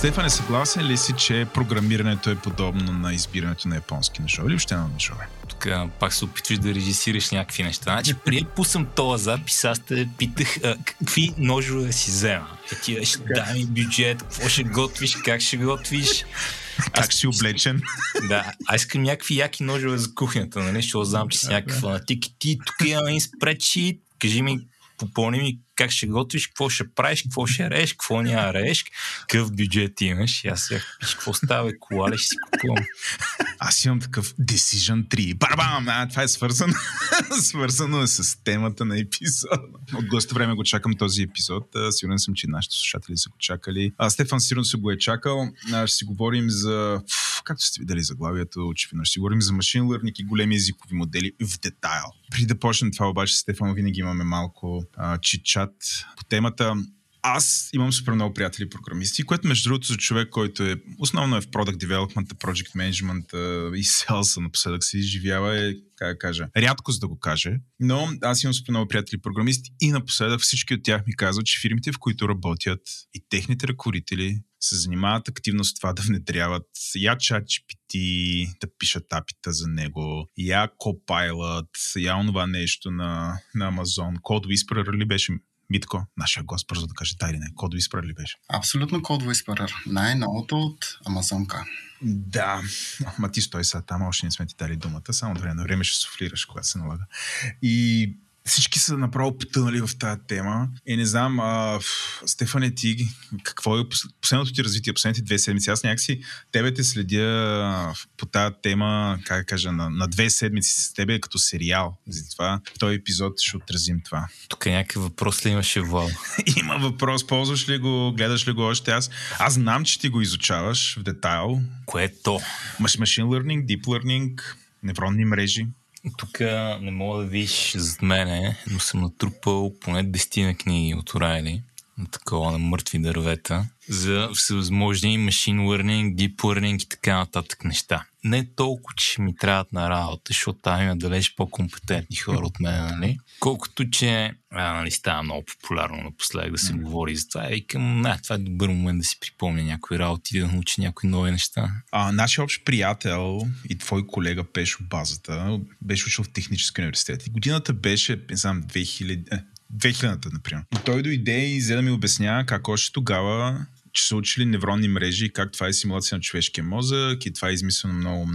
Стефане, съгласен ли си, че програмирането е подобно на избирането на японски нишове или въобще на нишове? Тук пак се опитваш да режисираш някакви неща. Значи, преди пусвам този запис, аз те питах какви ножове си взема. Ти ще дай ми бюджет, какво ще готвиш, как ще готвиш. Как си облечен? Да, аз искам някакви яки ножове за кухнята, нали? Защото знам, че си някакъв фанатик. И ти тук имам един спредшит, кажи ми, попълни ми как ще готвиш, какво ще правиш, какво ще рееш, какво няма рееш, какъв бюджет имаш. И аз сега, какво става, кола ли ще си купувам? Аз имам такъв Decision Tree. Барабам! Това е свързано. Свързано е с темата на епизод. От доста време го чакам този епизод. Сигурен съм, че нашите слушатели са го чакали. Стефан сигурно се го е чакал. Ще си говорим за... Както сте видели заглавието, очевидно ще си говорим за Machine Learning и големи езикови модели в детайл. При да почнем това обаче, Стефан, винаги имаме малко читчат по темата. Аз имам супер много приятели програмисти, което между другото за човек, който е основно е в Product Development, Project Management и Sales напоследък се изживява е, как да кажа, рядко за да го каже, но аз имам супер много приятели програмисти и напоследък всички от тях ми казват, че фирмите, в които работят и техните ръководители се занимават активно с това да внедряват я ChatGPT, да пишат апита за него, я Copilot, я онова нещо на Amazon, CodeWhisperer ли беше? Митко, нашия гост, бързо да каже, да или не, CodeWhisperer ли беше? Абсолютно CodeWhisperer, най-новото от Амазонка. Да, ама ти стой сега там, още не сме ти дали думата, само от време на време ще суфлираш, когато се налага. И всички са направо потънали в тази тема. И не знам, Стефане, ти, какво е последното ти развитие, последните 2 седмици? Аз някакси тебе те следя по тази тема, как да кажа, на 2 седмици с тебе като сериал. Затова в този епизод ще отразим това. Тук някакъв въпрос ли имаше, Владо? Има въпрос, ползваш ли го, гледаш ли го още аз? Аз знам, че ти го изучаваш в детайл. Кое е то? Machine Learning, Deep Learning, невронни мрежи. Тук не мога да видиш зад мене, но съм натрупал поне 10 книги от Oracle, на такова, на мъртви дървета, за всевъзможни machine learning, deep learning и така нататък неща. Не толкова, че ще ми трябват на работа, защото там има далеч по-компетентни хора от мен, нали? Колкото, че нали, става много популярно напоследък да се говори за това. Викам, това е добър момент да си припомня някои работи и да научи някои нови неща. Нашия общ приятел и твой колега Пешо Базата беше учил в Технически университет. Годината беше, не знам, 2000-та, например. И той дойде и взе да ми обяснява как още тогава че са учили невронни мрежи и как това е симулация на човешкия мозък и това е измислено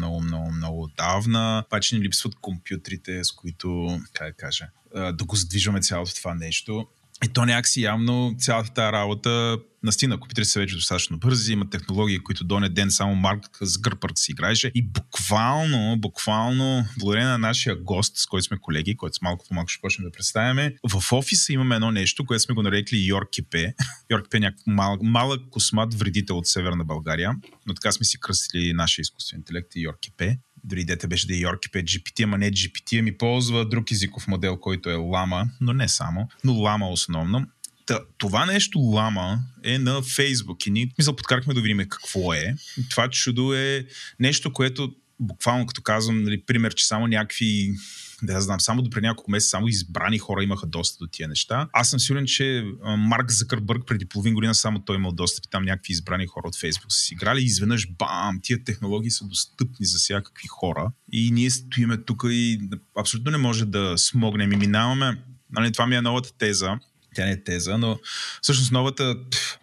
много отдавна. Паче ни липсват компютрите, с които, как да кажа, да го задвижваме цялото това нещо. И то някакси явно цялата тази работа настина. Компютрите са вече достатъчно бързи, има технологии, които доне ден само Марк Закърбърг си играеше. И буквално, благодарение на нашия гост, с който сме колеги, който малко по-малко ще почнем да представяме, в офиса имаме едно нещо, което сме го нарекли Йоркипе. Йоркипе е някакъв малък космат вредител от Северна България, но така сме си кръстили нашия изкуствен интелект и Йоркипе. Дори идеята беше да е Йоркипе GPT, ама не GPT, ами ползва друг езиков модел, който е Lama, но не само, но Lama основно. Това нещо Lama е на Facebook и ние подкарахме да видим какво е. Това чудо е нещо, което буквално като казвам, нали, пример, че само някакви, да знам, само до преди няколко месеца, само избрани хора имаха достъп до тия неща. Аз съм сигурен, че Марк Закърбърг преди половин година само той имал достъп и там някакви избрани хора от Фейсбук са си играли и изведнъж бам, тия технологии са достъпни за всякакви хора и ние стоиме тук и абсолютно не може да смогнем и минаваме. Нали, това ми е новата теза. Тя не е теза, но всъщност новата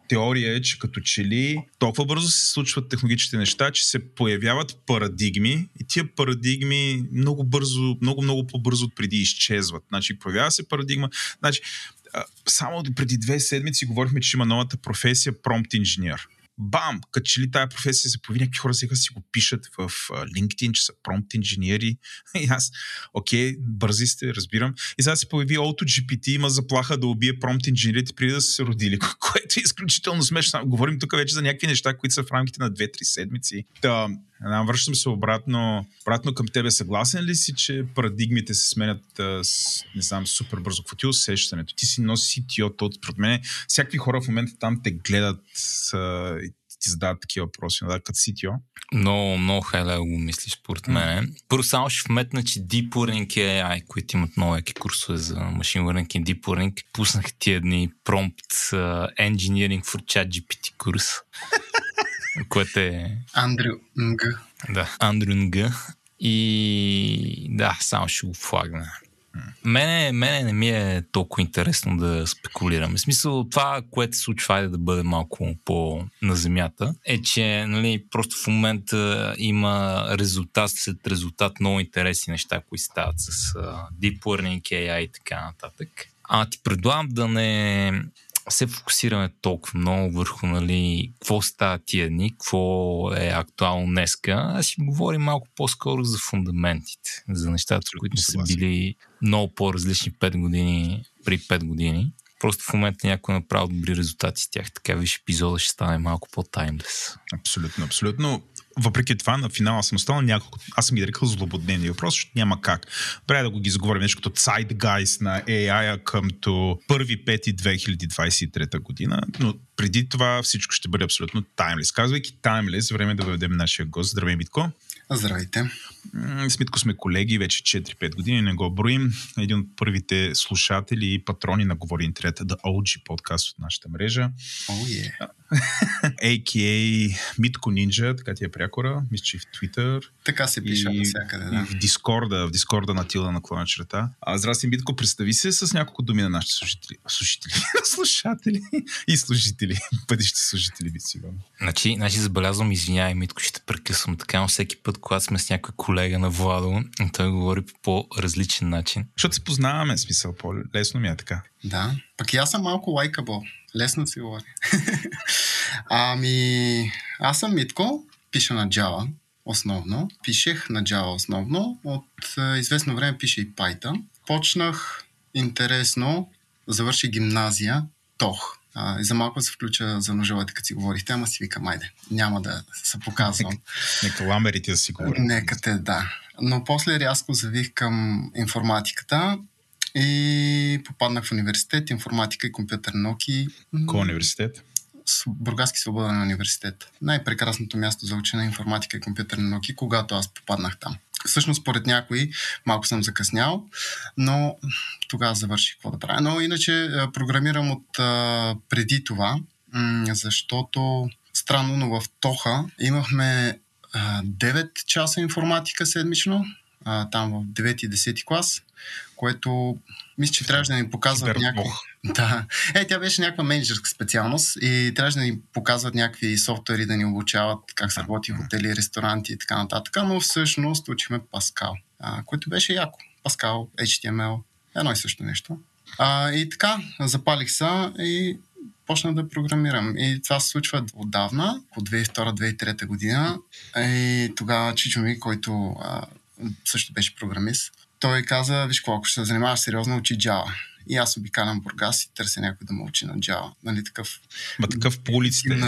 теория е, че като че ли толкова бързо се случват технологичните неща, че се появяват парадигми и тия парадигми много бързо, много по-бързо преди изчезват. Значи появява се парадигма. Значи, само преди 2 седмици говорихме, че има новата професия промпт инженер. Бам! Като че ли тая професия се появи, някакви хора сега си го пишат в LinkedIn, че са промпт инженери. И аз, окей, бързи сте, разбирам. И сега се появи AutoGPT, има заплаха да убие промпт инженерите преди да са се родили, което е изключително смешно. Говорим тук вече за някакви неща, които са в рамките на 2-3 седмици. Връщам се обратно към тебе. Съгласен ли си, че парадигмите се сменят, не знам, супер бързо? Какво ти усещането? Ти си носи CTO-то от мен. Всякакви хора в момента там те гледат и ти задават такива въпроси, като CTO. Много хайлево го мислиш, според мен. Първо само ще вметна, че Deep Learning AI, които имат много яки курсове за Machine Learning и Deep Learning, пуснах тия едни Prompt Engineering for ChatGPT курс. което е... Andrew Ng. Да, Andrew Ng. И да, само ще го флагна. Мене не ми е толкова интересно да спекулирам. В смисъл, това, което се случва е да бъде малко по-на земята, е, че нали, просто в момента има резултат след резултат, много интересни неща, които стават с Deep Learning AI и така нататък. А ти предлагам да не се фокусираме толкова много върху, нали, какво става тия дни, какво е актуално днеска. Аз си говорим малко по-скоро за фундаментите, за нещата, които са били много по-различни 5 години, при 5 години. Просто в момента някой направи добри резултати с тях, така виж епизода ще стане малко по-таймлес. Абсолютно, абсолютно. Въпреки това, на финала съм останал няколко... Аз съм ги рекал злободневни въпроси, защото няма как. Трябва да го ги заговорим нещо като Zeitgeist на AI-а къмто 1.5.2023 година, но преди това всичко ще бъде абсолютно таймлес. Казвайки таймлес, време да въведем нашия гост. Здравей, Митко! Здравейте! С Митко сме колеги вече 4-5 години, не го броим. Един от първите слушатели и патрони на Говори Интернет, The OG подкаст от нашата мрежа. Oh, yeah. A.K.A. Митко Нинджа, така ти е прякора, мисля, че и в Twitter. Така се пиша навсякъде, да. И в Дискорда на _. Здрасти, Митко, представи се с няколко думи на нашите слушатели. Слушатели и служители. Бъдещи служители, би сигурно. Значи забелязвам, извинявай, Митко, ще те прекъсвам така, но всеки път, когато сме с някой колега на Владо, той говори по различен начин. Защото се познаваме, смисъл, по-лесно ми е така. Да, пък и аз съм малко лайкабъл. Лесно си говори. Ами, аз съм Митко, пиша на Java основно. Пишех на Java основно, от известно време пише и Python. Почнах интересно, завърши гимназия, ТОХ. И за малко да се включа за ножелата, като си говорихте, ама си викам, айде, няма да се показвам. Нека ламерите да си говорят. Нека те, да. Но после рязко завих към информатиката и попаднах в университет, информатика и компютърни науки. Кой университет? Бургаски свободен университет. Най-прекрасното място за учене на информатика и компютърни науки, когато аз попаднах там. Всъщност, според някои, малко съм закъснял, но тогава завърших какво да правя. Но иначе програмирам от преди това, защото странно, но в ТОХа имахме 9 часа информатика седмично, там в 9 и 10 клас, което мисля, че трябваше да ни показват някакви... Да. Тя беше някаква менеджерска специалност и трябваше да ни показват някакви софтуери, да ни обучават как се работи в хотели, ресторанти и така нататък, но всъщност учихме Паскал, което беше яко. Паскал, HTML, едно и също нещо. И така, запалих се и почнах да програмирам. И това се случва отдавна, от 2002-2003 година. И тогава Чичо ми, който също беше програмист, той каза, виж колко, ако ще се занимаваш сериозно, учи Java. И аз обикалям Бургас и търся някой да ме учи на Java. Нали, такъв по улиците.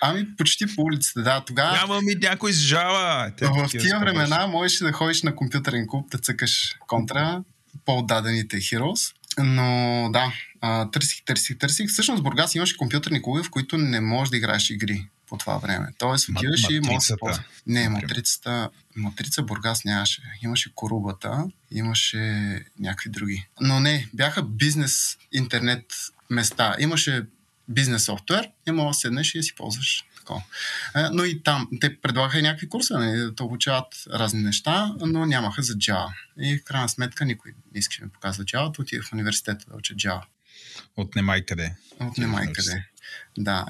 Ами почти по улиците, да. Тогава... Няма ми някой с Java! В тия времена можеш да ходиш на компютърен клуб, да цъкаш контра, по-отдадените Heroes. Но да, търсих. Всъщност Бургас имаше компютърни клуби, в които не можеш да играеш игри по това време. Тоест, отиваш и може да ползваш. Не, матрица Бургас нямаше. Имаше Корубата, имаше някакви други. Но не, бяха бизнес интернет места. Имаше бизнес софтуер, и мога да седнеш и да си ползваш. Но и там те предлагаха и някакви курси, да обучават разни неща, но нямаха за Java. И в крайна сметка никой не искаше да ми показва Java, отидох в университета да уча Java. Отнемай къде. Да.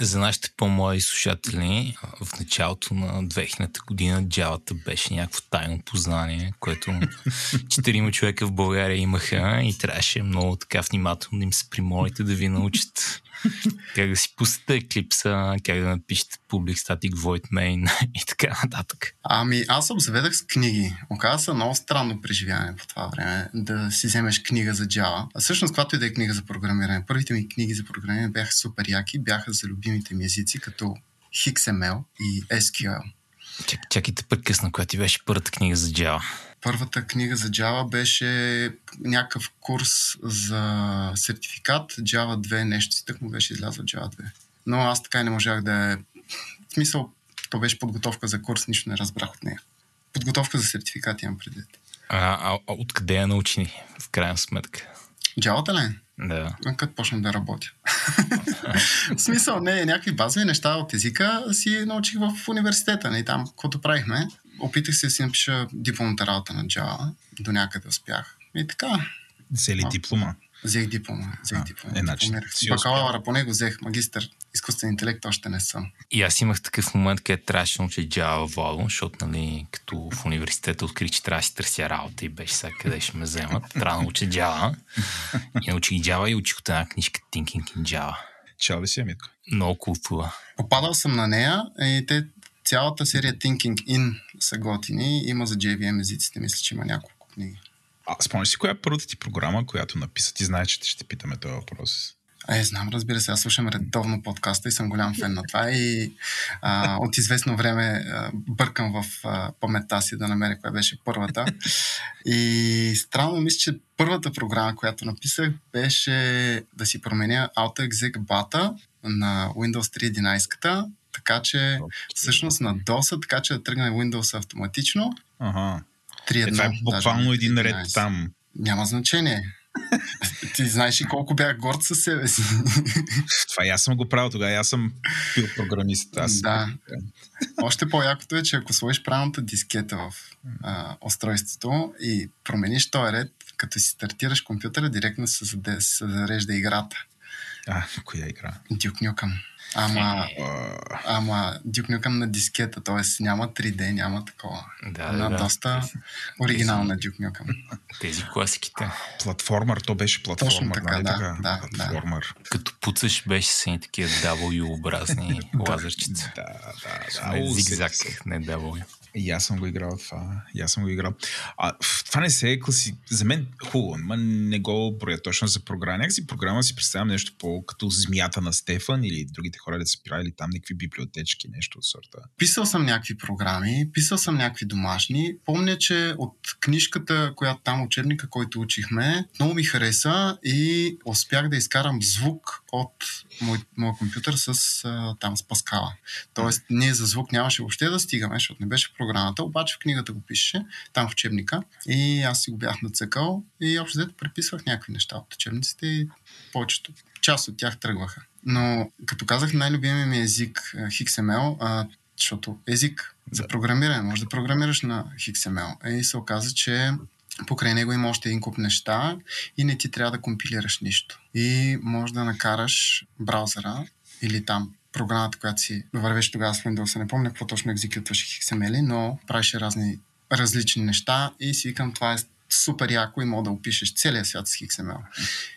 За нашите по-млади слушатели, в началото на 2000-та година Java-та беше някакво тайно познание, което 4 човека в България имаха и трябваше много така внимателно да им се примолите да ви научат как да си пуснете Еклипса, как да напишете Public Static Void Main и така нататък. Ами аз обзаведах с книги. Оказа се много странно преживяване по това време да си вземеш книга за Java. А всъщност, когато и да е книга за програмиране, първите ми книги за програмиране бяха супер яки, бяха за любимите ми езици, като XML и SQL. Чакай те прекъсна, коя ти беше първата книга за Java? Първата книга за Java беше някакъв курс за сертификат Java 2 нещо си, так му беше излязъл Java 2. Но аз така и не можах да е... В смисъл, то беше подготовка за курс, нищо не разбрах от нея. Подготовка за сертификат имам предвид. Откъде я научи в крайна сметка? Джалата ли? Да. Като почна да работя. В смисъл, не, някакви базови неща от езика си научих в университета. Не, там, каквото правихме, опитах се да си напиша дипломната работа на Java. До някъде успях. И така. Взе ли диплома? Взех диплома. Бакалавъра поне го взех, магистър. Изкуствен интелект още не съм. И аз имах такъв момент, където трябваше да науча Java Valo, защото нали, като в университета открих, че трябва да си търся работа и беше сега къде ще ме вземат. Трябва да науча Java. И научих Java и учих от една книжка Thinking in Java. Чао ли си, Митко? Много култура. Попадал съм на нея и те цялата серия Thinking in са готини. Има за JVM езиците, мисля, че има няколко книги. А спомниш си коя е първата ти програма, която написа? Ти знаеш, че ще питаме този въпрос. Знам, разбира се. Аз слушам редовно подкаста и съм голям фен на това и от известно време бъркам в паметта си да намеря коя беше първата. И странно мисля, че първата програма, която написах, беше да си променя AutoExec-бата на Windows 3.11-ката, така че всъщност на DOS-а, така че да тръгне Windows автоматично. Ага. 3.1. Това е буквално един ред там. Няма значение. Ти знаеш и колко бях горд със себе си. Това и аз съм го правил тогава. Аз съм бил програмист. Да. Още по-якото е, че ако сложиш правилната дискета в устройството и промениш този ред, като си стартираш компютъра, директно се зарежда играта. Коя игра? Duke Nukem. Ама Duke Nukem на дискета, т.е. няма 3D, няма такова. Да. Доста оригинална Duke Nukem. Тези класиките. Платформер, то беше платформер. Точно така, да. Платформер. Като пуцаш беше с едни такива W-образни лазерчица. Да. Зигзаг, не W. И аз съм го играл това. Това не се е класи... За мен хубаво, но не го броя точно за програма. Някакси програма си представям нещо по-като змията на Стефан или другите хора да са правили там някакви библиотечки, нещо от сорта. Писал съм някакви програми, писал съм някакви домашни. Помня, че от книжката, която там учебника, който учихме, много ми хареса и успях да изкарам звук от моя компютър с Паскала. Тоест, ние за звук нямаше въобще да стигаме, защото не беше програмата, обаче в книгата го пише, там в учебника, и аз си го бях нацъкал и общо взето преписвах някакви неща от учебниците и повечето, част от тях тръгваха. Но като казах, най-любимия ми език HXML, защото език за програмиране, може да програмираш на HXML, и се оказа, че покрай него има още един куп неща и не ти трябва да компилираш нищо. И може да накараш браузъра или там програмата, която си вървеше тогава с Windows, не помня какво точно екзекютваше XML, но правеше различни неща и си викам, това е супер яко и мога да опишеш целия свят с XML.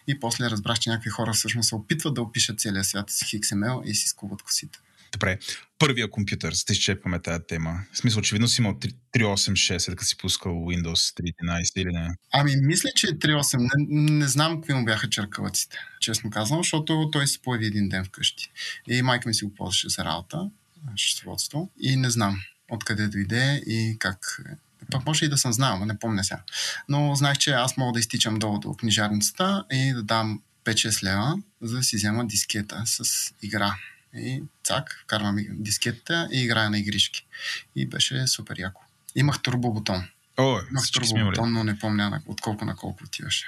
И после разбрах, че някакви хора всъщност се опитват да опишат целия свят с XML и си скубват косите. Добре, първия компютър, за да изчерпваме тази тема. В смисъл, очевидно си имал 386, като си пускал Windows 3.11 или не? Мисля, че 3.8. Не знам какви му бяха черкалъците, честно казвам, защото той се появи един ден вкъщи. И майка ми си го ползваше за работа, счетоводство, и не знам откъде дойде и как... Пак може и да съм знал, не помня сега. Но знаех, че аз мога да изтичам долу до книжарницата и да дам 5-6 лева, за да си взема дискета с игра. И цак, вкарвам дискетата и играя на игришки. И беше супер яко. Имах турбобутон. Имах турбобутон, но не помня отколко на колко отиваше.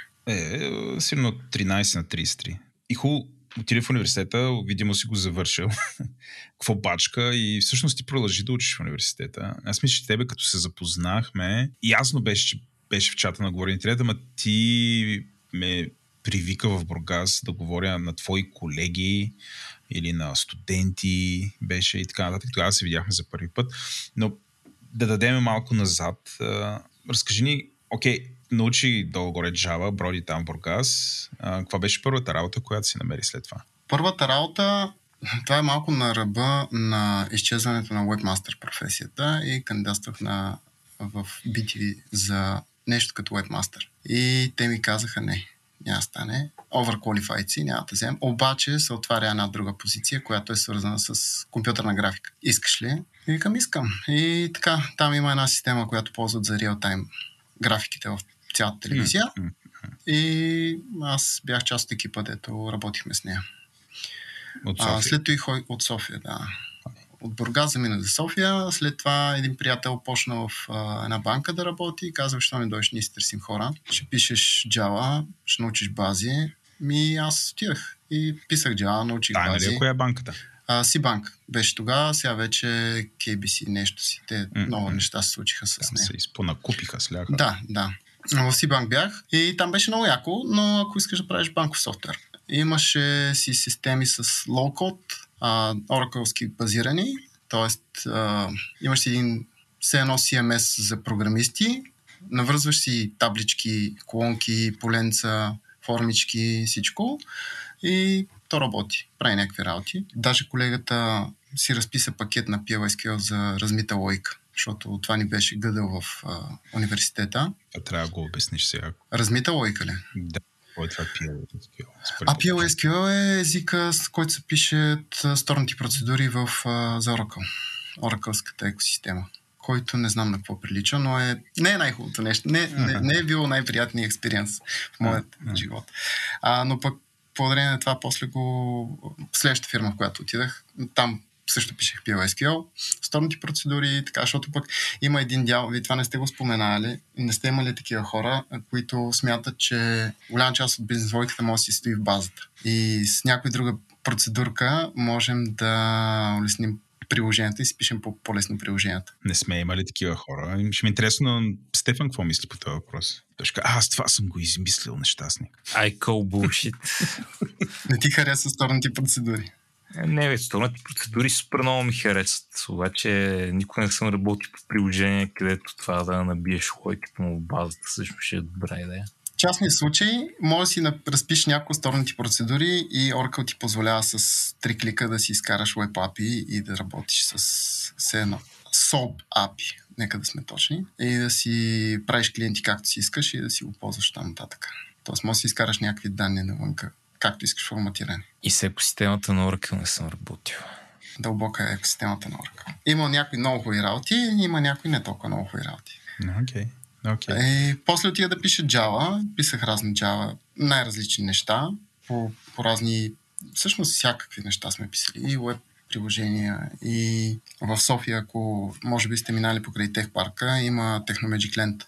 Сигурно 13 на 33. И хубаво, отиде в университета, видимо си го завършил. Какво бачка и всъщност ти продължи да учиш в университета. Аз мисля, че тебе като се запознахме, ясно беше, че беше в чата на говорените лета, ама ти ме привика в Бургас да говоря на твои колеги или на студенти беше и така нататък. Тогава се видяхме за първи път. Но да дадем малко назад. Разкажи ни, научи долу-горе Java, броди там в Бургас. Каква беше първата работа, която си намери след това? Първата работа, това е малко на ръба на изчезването на webmaster професията и кандидатствах в BTV за нещо като webmaster. И те ми казаха не. Няма стане. Overqualified си, няма да взем. Обаче се отваря една друга позиция, която е свързана с компютърна графика. Искаш ли? И викам, искам. И така, там има една система, която ползват за реалтайм графиките в цялата телевизия. И аз бях част от екипа, дето работихме с нея. От София? След това от София, да. От Бургас замина за София, след това един приятел почна в една банка да работи и казва, що не дойдеш, ние си търсим хора, ще пишеш Java, ще научиш бази. Ми аз отирах и писах Java, научих бази. Нали, коя е банката? Сибанк беше тогава, сега вече KBC, нещо си. Те много неща се случиха с нея. Се изпонакупиха с ляха. Да, да. В Сибанк бях и там беше много яко, но ако искаш да правиш банков софтуер. Имаше си системи с low-code, Oracle-ски базирани, т.е. имаш един C1 CMS за програмисти, навързваш си таблички, колонки, поленца, формички, всичко и то работи, прави някакви работи. Даже колегата си разписа пакет на PLSQL за размита логика, защото това ни беше гъдъл в университета. Трябва да го обясниш сега. Размита логика ли? Да. Кой е това PLSQL? PLSQL е езика, с който се пишат сторните процедури в за Oracle. Oracle-ската екосистема, който не знам на какво прилича, но не е най-хубавото нещо. Не е било най-приятният експириенс в моят живот. Но пък благодарение на това, после следващата фирма, в която отидах, там също пишех PLSQL, сторните процедури, така, защото пък има един дял, вие това не сте го споменали, не сте имали такива хора, които смятат, че голяма част от бизнес логиката може да си стои в базата. И с някоя друга процедурка можем да улесним приложенията и си пишем по-лесно приложенията. Не сме имали такива хора. Ще ми е интересно, Стефан, какво мисли по този въпрос? Точка, аз това съм го измислил, нещастник. I call bullshit. Не ти хареса сторните процедури? Не, сторните процедури супер много ми харесат. Обаче никога не съм работил по приложение, където това да набиеш логиката му в базата, всъщност ще е добра идея. В частния случай, може да си разпиш някои сторните процедури и Oracle ти позволява с 3 клика да си изкараш Web API и да работиш с SOAP API, нека да сме точни, и да си правиш клиенти както си искаш и да си го ползваш там нататък. Тоест може да си изкараш някакви данни навънка, както искаш форматиране. И с екосистемата на Oracle не съм работил. Дълбока е екосистемата на Oracle. Има някои много хубави работи, има някои не толкова много хубави работи. Окей. Okay. После отида да пиша Java, писах разни Java, най-различни неща, по разни, всъщност всякакви неща сме писали, и web приложения, и в София, ако може би сте минали покрай Техпарка, има Technomagic Land.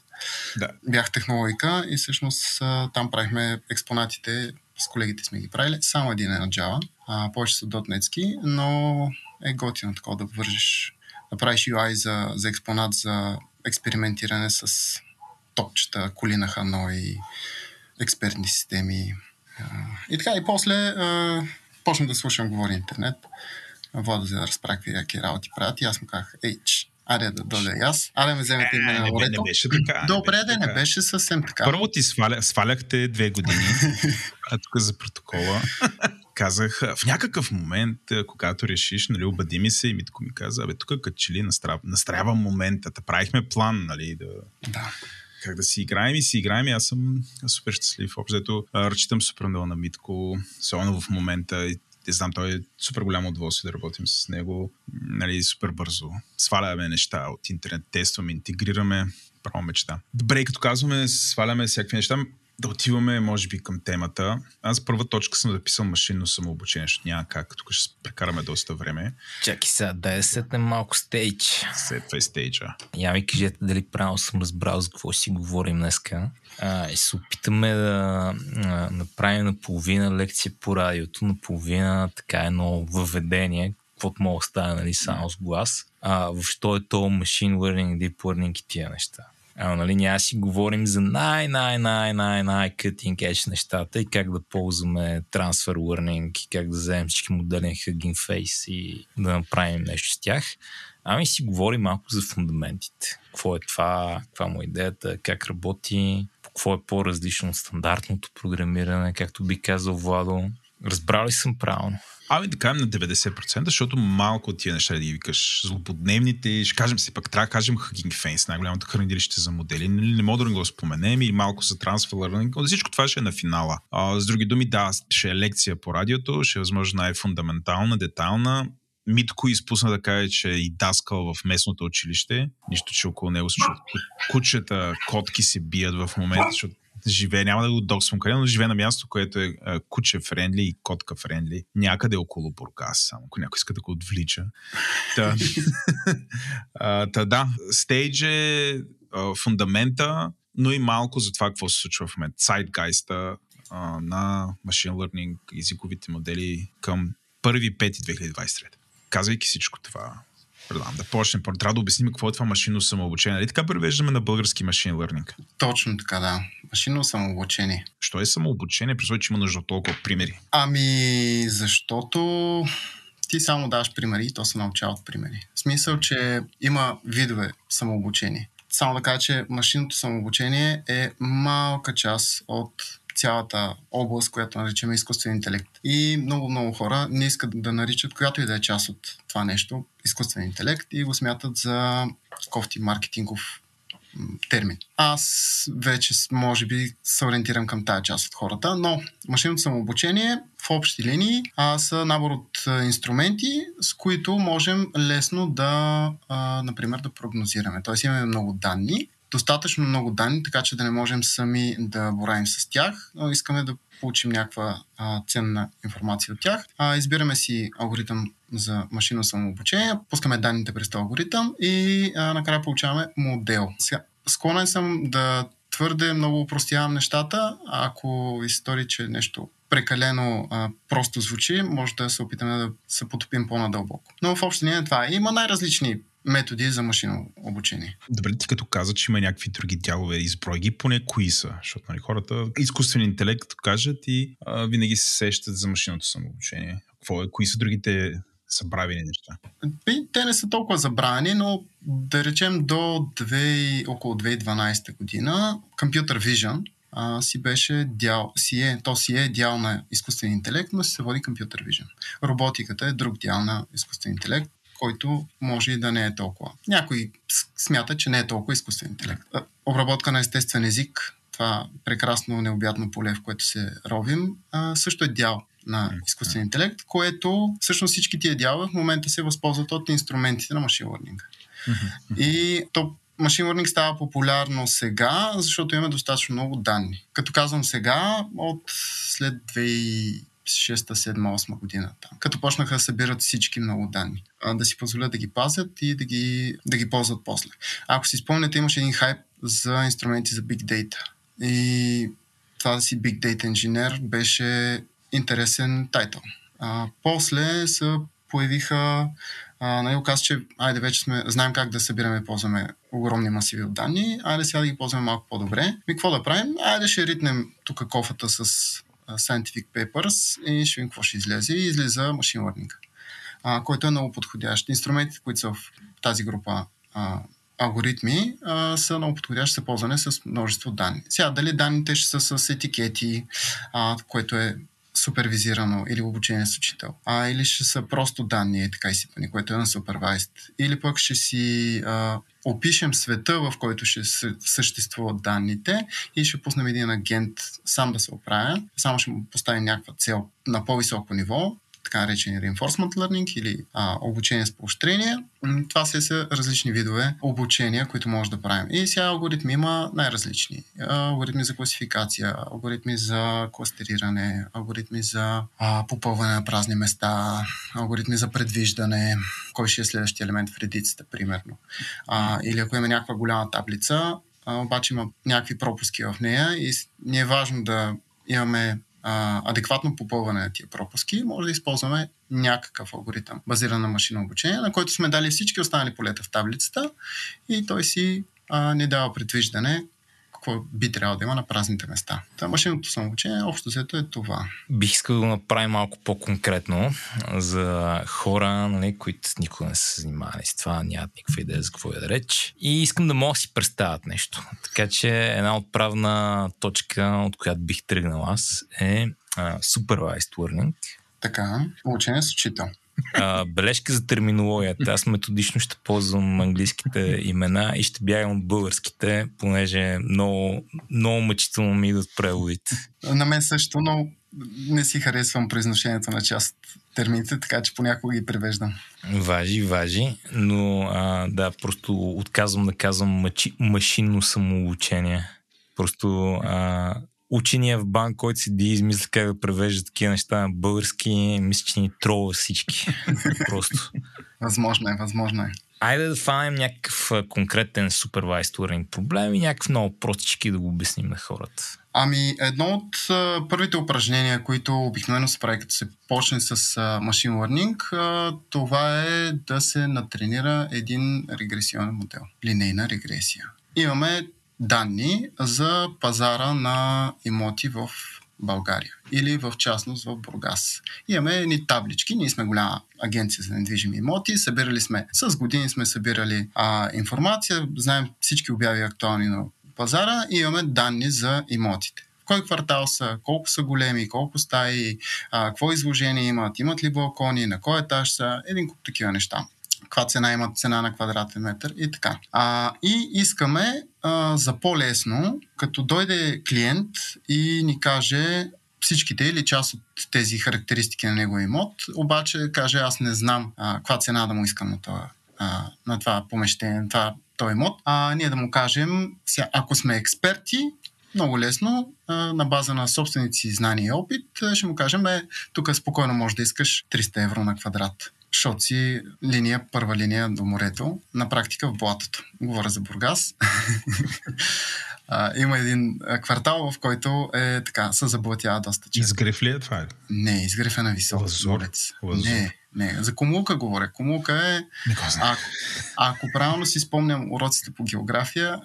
Да. Бях технологика и всъщност там правихме експонатите, с колегите сме ги правили, само един е на Java, повече са .NET-ски, но е готино такова да вържиш, да правиш UI за експонат, за експериментиране с топчета, колина Ханой, експертни системи. И така, и после почнах да слушам говори интернет. Владо за да разправя какви работи правят и аз му казах, аре да дойде аз. Аре ме вземете име на Орето. Не беше така. Добре, да не беше съвсем така. Първо ти сваляхте 2 години. Тук за протокола. Казах, в някакъв момент, когато решиш, нали, обади ми се, и Митко ми каза, тук като че ли настрява момента, да правихме план, нали, да. Как да си играем и си играем, и аз съм супер щастлив. Общо, разчитам супер много на Митко, особено в момента, и знам, той е супер голямо удоволствие да работим с него, нали, супер бързо. Сваляме неща от интернет, тестваме, интегрираме, право мечта. Добре, като казваме, сваляме всякакви неща, да отиваме, може би, към темата. Аз първа точка съм записал машинно самообучение, защото няма как. Тук ще прекараме доста време. Чакай сега, дай да сетнем малко стейдж. Сетва е стейджа. Я ми кажете дали правилно съм разбрал за какво си говорим днеска. И се опитаме да направим наполовина лекция по радиото, наполовина така едно въведение, каквото мога да стане, нали, само с глас. Въщо е то Machine Learning, Deep Learning и тия неща. Нали, ние си говорим за най-cutting edge нещата и как да ползваме Transfer Learning и как да вземем всички модели на Hugging Face и да направим нещо с тях. Ами си говорим малко за фундаментите. Какво е това, каква му е идеята, как работи, какво е по-различно от стандартното програмиране, както би казал Владо. Разбрал ли съм правилно? Ами да кажем на 90%, защото малко от тия неща да ги викаш. Злободневните, ще кажем си пак, трябва да кажем Hugging Face, най-голямото хранилище за модели. Не мога да го споменем или малко за Transfer Learning. Всичко това ще е на финала. С други думи, да, ще е лекция по радиото, ще е възможно най-фундаментална, детайлна. Митко изпусна да каже, че е и даскал в местното училище. Нищо, че около него се чуят кучета, котки се бият в момента, защото живее, няма да го доксвам къде, но живее на място, което е куче френдли и котка френдли. Някъде около Бургас, само ако някой иска да го отвлича. Да, стейдж е фундамента, но и малко за това какво се случва в момента. Сайдгайста на Machine Learning, езиковите модели към 1.5.2023. Казвайки всичко това, предлагам да почнем. Трябва да обясним какво е това машинно самообучение. Нали така превеждаме на български машин лърнинг? Точно така, да. Машинно самообучение. Що е самообучение? Представи, че има нужда от толкова примери. Ами, защото ти само даваш примери и то се научава от примери. В смисъл, че има видове самообучение. Само да кажа, че машинното самообучение е малка част от цялата област, която наричаме изкуствен интелект. И много хора не искат да наричат, която и да е част от това нещо, изкуствен интелект, и го смятат за кофти маркетингов термин. Аз вече може би се ориентирам към тая част от хората, но машинното самообучение в общи линии са набор от инструменти, с които можем лесно да, например, да прогнозираме. Тоест имаме много данни, достатъчно много данни, така че да не можем сами да боравим с тях, но искаме да получим някаква ценна информация от тях. Избираме си алгоритъм за машинно самообучение, пускаме данните през този алгоритъм и накрая получаваме модел. Сега, склонен съм да твърде много упростявам нещата. Ако ви се стори, че нещо прекалено просто звучи, може да се опитаме да се потопим по-надълбоко. Но в общи линии това има най-различни методи за машинно обучение. Добре, ти като каза, че има някакви други дялове, изброй ги, поне кои са, защото нали, хората изкуствен интелект, като кажат, и винаги се сещат за машинното самообучение. Какво е? Кои са другите забравени неща? Те не са толкова забравени, но да речем до около 2012 година Computer Vision си е дял на изкуствен интелект, но се води Computer Vision. Роботиката е друг дял на изкуствен интелект, който може и да не е толкова. Някой смята, че не е толкова изкуствен интелект. Обработка на естествен език, това прекрасно необятно поле, в което се ровим, също е дял на изкуствен интелект, което всъщност всички тия дяла в момента се възползват от инструментите на машин лърнинга. И то машин лърнинг става популярно сега, защото имаме достатъчно много данни. Като казвам сега, от след 2006-2007-2008 година. Там, като почнаха да събират всички много данни. Да си позволят да ги пазят и да ги ползват после. Ако си спомняте, имаше един хайп за инструменти за Big Data. И това да си Big Data инженер беше интересен тайтъл. После се появиха каза, че айде вече знаем как да събираме и ползваме огромни масиви от данни. Айде сега да ги ползваме малко по-добре. И какво да правим? Айде ще ритнем тук кофата с scientific papers и ще видим какво ще излезе. И излиза machine learning, който е много подходящ. Инструментите, които са в тази група алгоритми, са много подходящи за ползване с множество данни. Сега, дали данните ще са с етикети, което е супервизирано, или обучение с учител, или ще са просто данни, така изсипани, което е unsupervised, или пък ще си опишем света, в който ще съществуват данните, и ще пуснем един агент сам да се оправя, само ще му поставим някаква цел на по-високо ниво, така наречен reinforcement learning или обучение с поощрение. Това са различни видове обучения, които може да правим. И сега алгоритми има най-различни. Алгоритми за класификация, алгоритми за кластериране, алгоритми за попълване на празни места, алгоритми за предвиждане, кой ще е следващия елемент в редицата, примерно. Или ако има някаква голяма таблица, обаче има някакви пропуски в нея и не е важно да имаме адекватно попълване на тия пропуски, може да използваме някакъв алгоритъм, базиран на машинно обучение, на който сме дали всички останали полета в таблицата, и той си не дава предвиждане какво би трябвало да има на празните места. Та машинното самообучение общо взето е това. Бих искал да го направя малко по-конкретно за хора, нали, които никога не са занимавали с това, нямат никаква идея за какво е да реч. И искам да мога да си представят нещо. Така че една отправна точка, от която бих тръгнал аз, е supervised learning. Така, обучение с учител. Бележка за терминологията. Аз методично ще ползвам английските имена и ще бягам от българските, понеже много мъчително ми идват преводите. На мен също, но не си харесвам произношението на част от термините, така че понякога ги превеждам. Важи, но просто отказвам да казвам машинно самообучение. Просто учения в банк, който седи и измисля как да превежда такива неща на български, мисля, че ни тролва всички. Просто. Възможно е, възможно е. Айде да фанем някакъв конкретен supervised learning проблем и някакъв много простички да го обясним на хората. Ами, едно от първите упражнения, които обикновено се прави, като се почне с machine learning, това е да се натренира един регресионен модел. Линейна регресия. Имаме данни за пазара на имоти в България или в частност в Бургас. Имаме едни таблички, ние сме голяма агенция за недвижими имоти, събирали сме, с години сме събирали информация, знаем всички обяви актуални на пазара и имаме данни за имотите. Кой квартал са, колко са големи, колко стаи, какво изложение имат, имат ли балкони, на кой етаж са, един куп такива неща. Каква цена имат, цена на квадратен метър и така. И искаме за по-лесно, като дойде клиент и ни каже всичките или част от тези характеристики на неговия имот, обаче каже аз не знам каква цена да му искам на това, на това помещение, на това, този имот. Ние да му кажем, ако сме експерти, много лесно, на база на собствените си знания и опит, ще му кажем, тук спокойно можеш да искаш 300 евро на квадрат. Защото си линия, първа линия до морето, на практика в Блатото. Говоря за Бургас. Има един квартал, в който е така, се заблатява доста често. Изгрев ли е това? Не, изгрев е на висок. Лазур. Не, за Комулка говоря. Комулка е... Ако правилно си спомням уроците по география,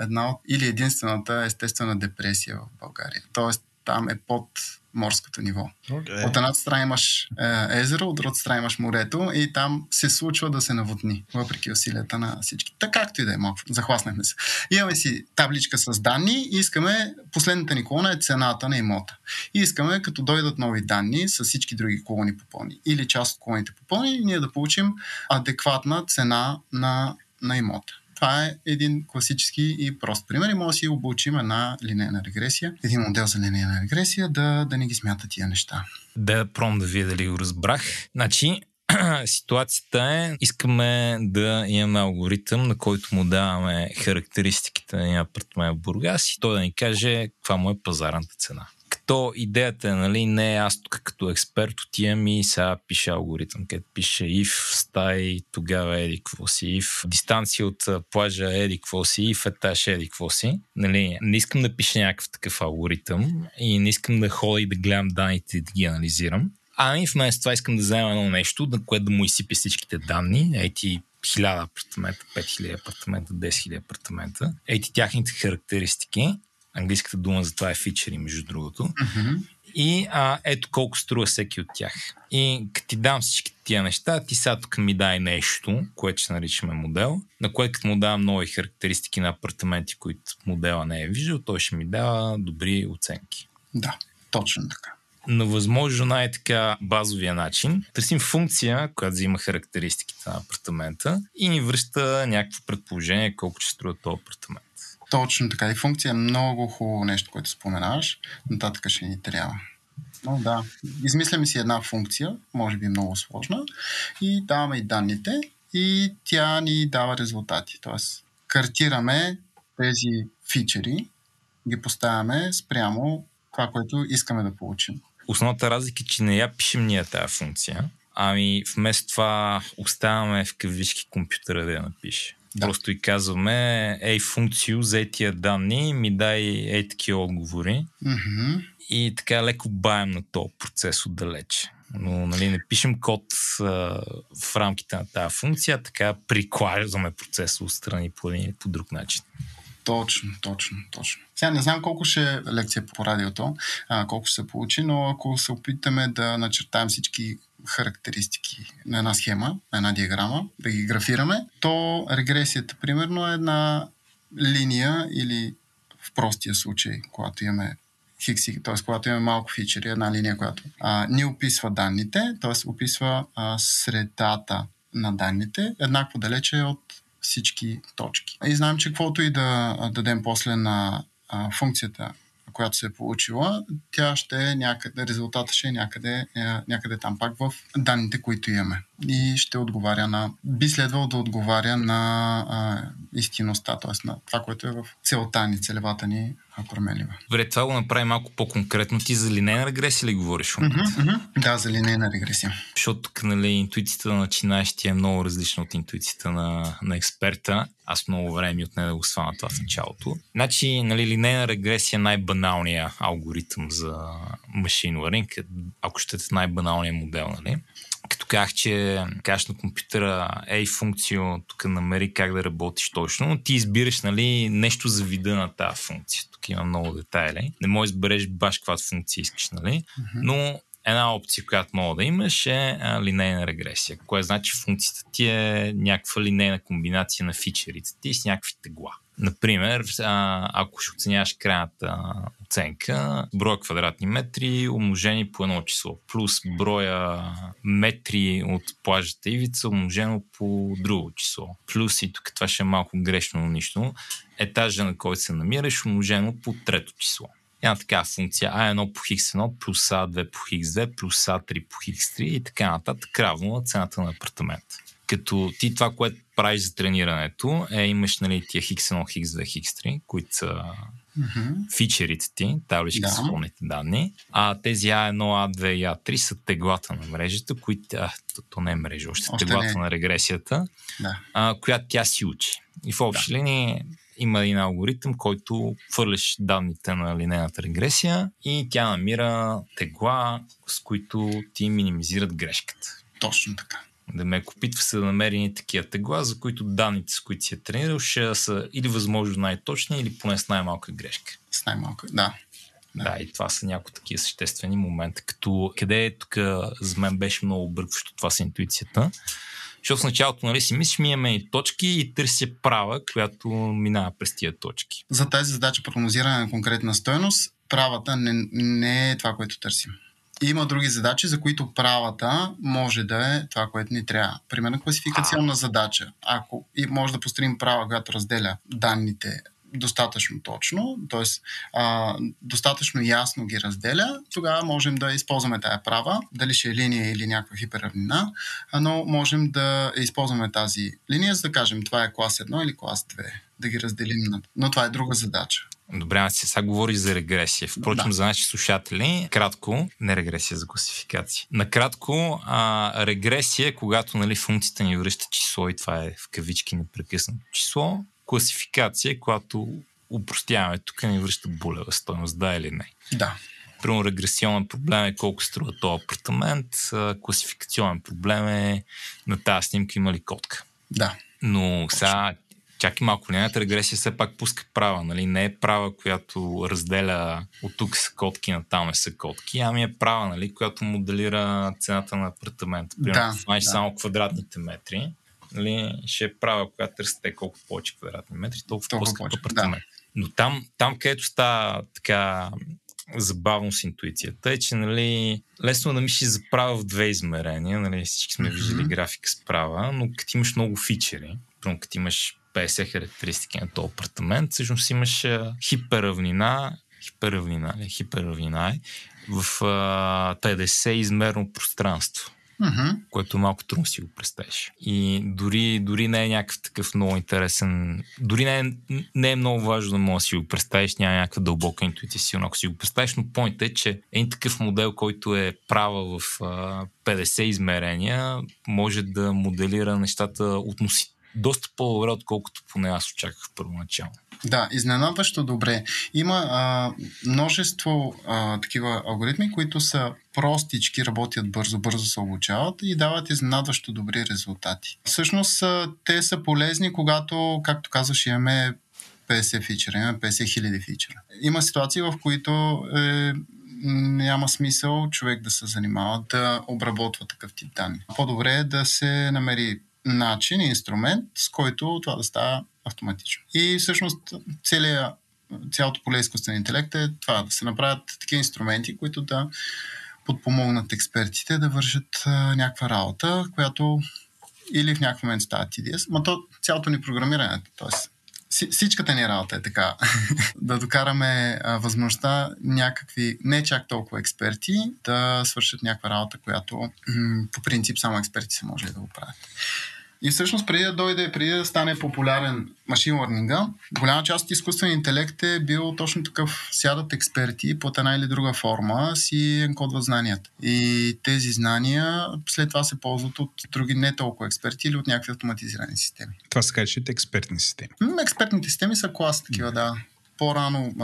една от или единствената естествена депресия в България. Тоест там е под... морското ниво. Okay. От едната страна имаш езеро, от другата страна имаш морето и там се случва да се наводни, въпреки усилията на всички. Така както и да е малко. Захваснахме се. Имаме си табличка с данни и искаме, последната ни колона е цената на имота. И искаме, като дойдат нови данни с всички други колони попълни или част от колоните попълни, ние да получим адекватна цена на имота. Това е един класически и прост пример и може да си обучим една линейна регресия, един модел за линейна регресия да не ги смята тия неща. Да пробвам да видя дали го разбрах. Значи, ситуацията е, искаме да имаме алгоритъм, на който му даваме характеристиките на апартамент в Бургас и той да ни каже каква му е пазарната цена. То идеята е, нали, не аз тук като експерт отивам и сега пише алгоритъм, където пише if стаи, тогава еди какво си, if дистанция от плажа еди какво си, if етаж еди какво си. Нали, не искам да пиша някакъв такъв алгоритъм и не искам да ходя и да гледам данните и да ги анализирам. Ами вместо това искам да взема едно нещо, на което да му изсипя всичките данни, ети 1000 апартамента, 5000 апартамента, 10 000 апартамента, ети тяхните характеристики. Английската дума за това е фичери, между другото. Mm-hmm. И ето колко струва всеки от тях. И като ти дам всички тия неща, ти сега тук ми дай нещо, което ще наричаме модел, на което като му давам нови характеристики на апартаменти, които модела не е виждал, той ще ми дава добри оценки. Да, точно така. На възможно най-така базовия начин търсим функция, която взима характеристиките на апартамента и ни връща някакво предположение колко ще струва този апартамент. Точно така. И функция е много хубаво нещо, което споменаваш. Нататък ще ни трябва. Но да, измисляме си една функция, може би много сложна, и даваме и данните, и тя ни дава резултати. Тоест, картираме тези фичери, ги поставяме спрямо това, което искаме да получим. Основната разлика е, че не я пишем ние тази функция, ами вместо това оставяме в кавички компютъра да я напише. Да. Просто и казваме, функцио, за тия данни, ми дай такива отговори. Mm-hmm. И така леко баем на този процес отдалече. Но нали, не пишем код в рамките на тази функция, така приклаждаме процеса отстрани по един или по друг начин. Точно. Сега не знам колко ще е лекция по радиото, колко ще се получи, но ако се опитаме да начертаем всички характеристики на една схема, на една диаграма, да ги графираме, то регресията, примерно, е една линия или в простия случай, когато имаме хикси, т.е. когато имаме малко фичери, една линия, която ни описва данните, т.е. описва средата на данните, еднакво далече от всички точки. И знаем, че каквото и да дадем после на функцията, която се е получила, тя ще е някъде, резултата ще е някъде там пак в данните, които имаме. И ще отговаря би следвало да отговаря на истинността, т.е. на това, което е в целта ни, целевата ни променлива. Добре, това го направи малко по-конкретно. Ти за линейна регресия ли говориш в момента? Да, за линейна регресия. Защото тук, нали, интуицията на начинаещия е много различна от интуицията на експерта. Аз много време ми отне да го свана това в началото. Значи, нали, линейна регресия е най-баналният алгоритъм за machine learning, ако ще е най-баналният модел, нали? Като казах, че кажеш на компютъра функция, тук намери как да работиш точно, но ти избираш, нали, нещо за вида на тази функция. Тук има много детайли. Не можеш да избереш баш каквато функция искаш, нали? Но една опция, която мога да имаш, е линейна регресия, което значи функцията ти е някаква линейна комбинация на фичерите ти с някакви тегла. Например, ако ще оценяваш крайната оценка, броя квадратни метри умножени по едно число, плюс броя метри от плажата ивица умножено по друго число, плюс, и тук това ще е малко грешно, но нищо, етажа, на който се намираш, умножено по трето число. Една такава функция A1 по X1 плюс A2 по X2 плюс A3 по X3 и така нататък, равно цената на апартамент. Като ти това, което правиш за тренирането, е имаш, нали, тия X1, X2, X3, които са фичерите ти, табличка с пълните данни, а тези A1, A2 и A3 са теглата на мрежата, които... то не е мрежа, още теглата на регресията, която тя си учи. И в общи линии има един алгоритъм, който хвърляш данните на линейната регресия и тя намира тегла, с които ти минимизират грешката. Точно така. Да ме опитва се да намерени такива тегла, за които данните, с които си е тренирал, ще са или възможно най-точни, или поне с най-малка грешка. С най-малка, да. Да, и това са някои такива съществени момента. Като къде е тук, за мен беше много объркващо това с интуицията. Защото в началото, нали, си мислиш, ми имаме и точки и търся права, която минава през тия точки. За тази задача прогнозиране на конкретна стойност, правата не е това, което търсим. Има други задачи, за които правата може да е това, което ни трябва. Примерно класификационна задача. Ако и може да построим права, която разделя данните достатъчно точно, т.е. достатъчно ясно ги разделя, тогава можем да използваме тая права, дали ще е линия или някаква хиперравнина, но можем да използваме тази линия, за да кажем това е клас 1 или клас 2, да ги разделим. Но това е друга задача. Добре, аз сега говориш за регресия. Впрочем, за нашите слушатели, кратко, не регресия, за класификация. Накратко, регресия е когато, нали, функцията ни връща число и това е в кавички непрекъснато число. Класификация, която упростяваме, тук ни връща булева стойност, да или не. Да. Примерно регресионен проблем е колко струва този апартамент, класификационен проблем е на тази снимка има ли котка. Да. Но сега чакай малко, линейната регресия все пак пуска права, нали? Не е права, която разделя от тук са котки, на там не са котки, ами е права, нали, която моделира цената на апартамента. Примерно, знаеш само квадратните метри. Нали, ще е права, когато търсите колко повече квадратни метри, толкова по-скъп апартамент. Но там, където става така забавно с интуицията, е, че, нали, лесно да мислиш за права в две измерения. Нали, всички сме виждали графика с права, но като имаш много фичери, като имаш 50 характеристики на този апартамент, всъщност имаш хиперравнина в 50 измерно пространство. Което малко трудно си го представиш. И дори не е някакъв такъв много интересен, дори не е много важно да можеш да си го представиш, няма някаква дълбока интуиция силно, ако си го представиш, но поинтът е, че един такъв модел, който е права в 50 измерения, може да моделира нещата относително доста по-добре, отколкото поне аз очаках първоначално. Да, изненадващо добре. Има множество такива алгоритми, които са простички, работят бързо се обучават и дават изненадващо добри резултати. Всъщност те са полезни, когато, както казваш, имаме 50 фичера, имаме 50 хиляди фичера. Има ситуации, в които няма смисъл човек да се занимава, да обработва такъв тип данни. По-добре е да се намери начин, инструмент, с който това да става автоматично. И всъщност цялото поле изкуствен интелект е това, да се направят такива инструменти, които да подпомогнат експертите да вършат някаква работа, която или в някакъв момент става TDS, но то цялото ни програмиране, т.е. всичката ни работа е така. Да докараме възможността някакви, не чак толкова експерти, да свършат някаква работа, която по принцип само експерти се може да го правят. И всъщност преди да стане популярен машин лърнинга, голяма част от изкуствен интелект е бил точно такъв. Сядат експерти под една или друга форма, си енкодват знанията. И тези знания след това се ползват от други не толкова експерти или от някакви автоматизирани системи. Това се казва, че експертни системи. Експертните системи са клас такива, да. По-рано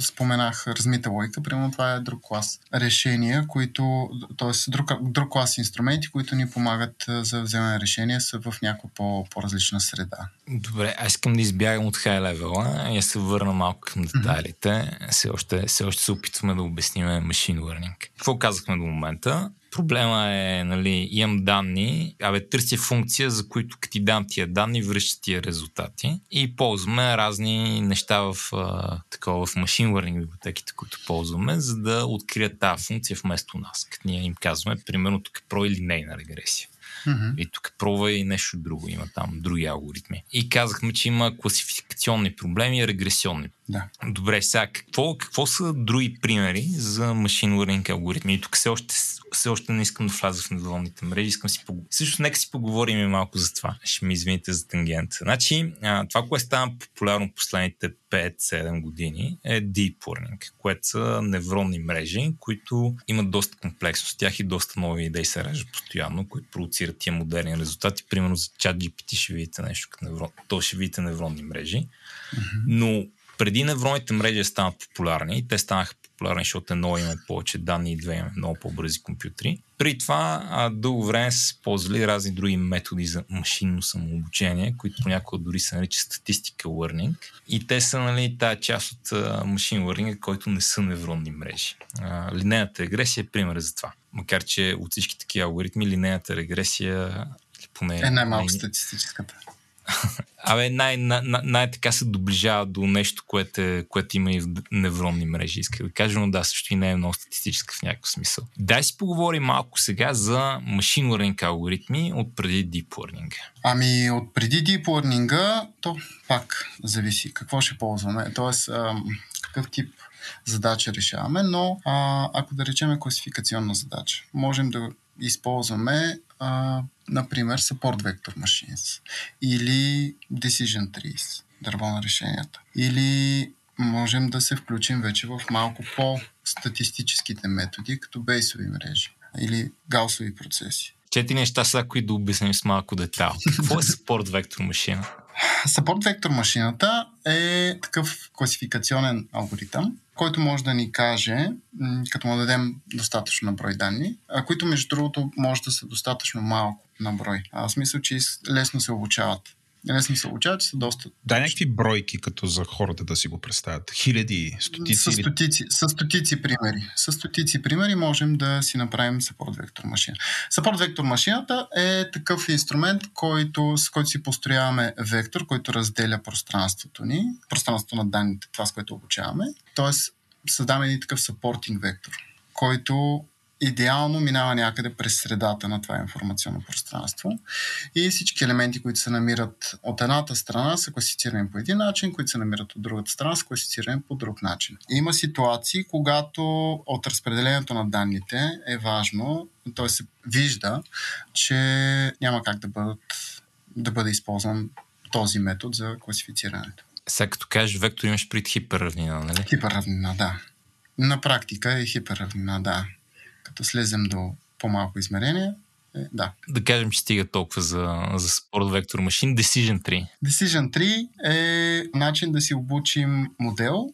споменах размита логика, примерно това е друг клас решения, които, т.е. друг клас инструменти, които ни помагат за вземане решения, са в някаква по-различна среда. Добре, аз искам да избягам от хай-левела и да се върна малко към детайлите. Mm-hmm. Все още се опитваме да обясним machine learning. Какво казахме до момента? Проблема е, имам данни, търся функция, за които като ти дам тия данни, връща тия резултати и ползваме разни неща в machine learning библиотеките, които ползваме, за да открият тази функция вместо нас. Като ние им казваме, примерно тук про линейна регресия. Mm-hmm. И тук пробва и нещо друго, има там други алгоритми. И казахме, че има класификационни проблеми и регресионни. Да. Добре, сега какво са други примери за machine learning алгоритми? И тук все още не искам да вляза в недоволните мрежи, също нека си поговорим и малко за това. Ще ми извините за тангента. Значи, това, което става популярно последните 5-7 години е Deep Learning, което са невронни мрежи, които имат доста комплексност. Тях и доста нови идеи се раждат постоянно, които продуцират тия модерни резултати. Примерно за ChatGPT ще видите нещо като неврон. То ще видите невронни мрежи. Но преди невронните мрежи станат популярни и те станаха популярни, защото едно има повече данни и две има много по-бързи компютри. При това дълго време са се ползвали разни други методи за машинно самообучение, които понякога дори се нарича статистика learning. И те са тая част от machine learning, който не са невронни мрежи. Линейната регресия е пример за това. Макар че от всички такива алгоритми линейната регресия поне е най-малко статистическата. Най-така се доближава до нещо, което има и в невронни мрежи. Иска да кажа, но да, също и не е много статистическа в някакъв смисъл. Дай си поговорим малко сега за machine learning алгоритми от преди deep learning. От преди deep learning то пак зависи какво ще ползваме. Тоест, какъв тип задача решаваме, но ако да речем класификационна задача, можем да използваме например Support Vector Machines или Decision Trees, дърво на решенията. Или можем да се включим вече в малко по-статистическите методи, като бейсови мрежи или гаусови процеси. Четири неща са, които да обясним с малко детал. Какво е Support Vector Machine? Support Vector Machine е такъв класификационен алгоритъм, който може да ни каже, като му дадем достатъчно наброй данни, които между другото може да са достатъчно малко наброй. В смисъл, че лесно се обучават. Лесно се обучават, че са доста... Да, някакви бройки, като за хората да си го представят. Хиляди, стотици... С стотици примери можем да си направим Support Vector Machine. Support Vector Machine е такъв инструмент, с който си построяваме вектор, който разделя пространството ни, пространството на данните, това с което обучаваме. Тоест, създаваме един такъв supporting вектор, който идеално минава някъде през средата на това информационно пространство и всички елементи, които се намират от едната страна, са класифицирани по един начин, които се намират от другата страна, са класифицирани по друг начин. Има ситуации, когато от разпределението на данните е важно, т.е. се вижда, че няма как да бъде използван този метод за класифицирането. Сега като кажеш вектор, имаш пред хиперравнина, нали? Хиперравнина, да. На практика е хиперравнина, да. Като слезем до по-малко измерение, да. Да кажем, че стига толкова за Support Vector Machine. Decision Tree. Decision Tree е начин да си обучим модел,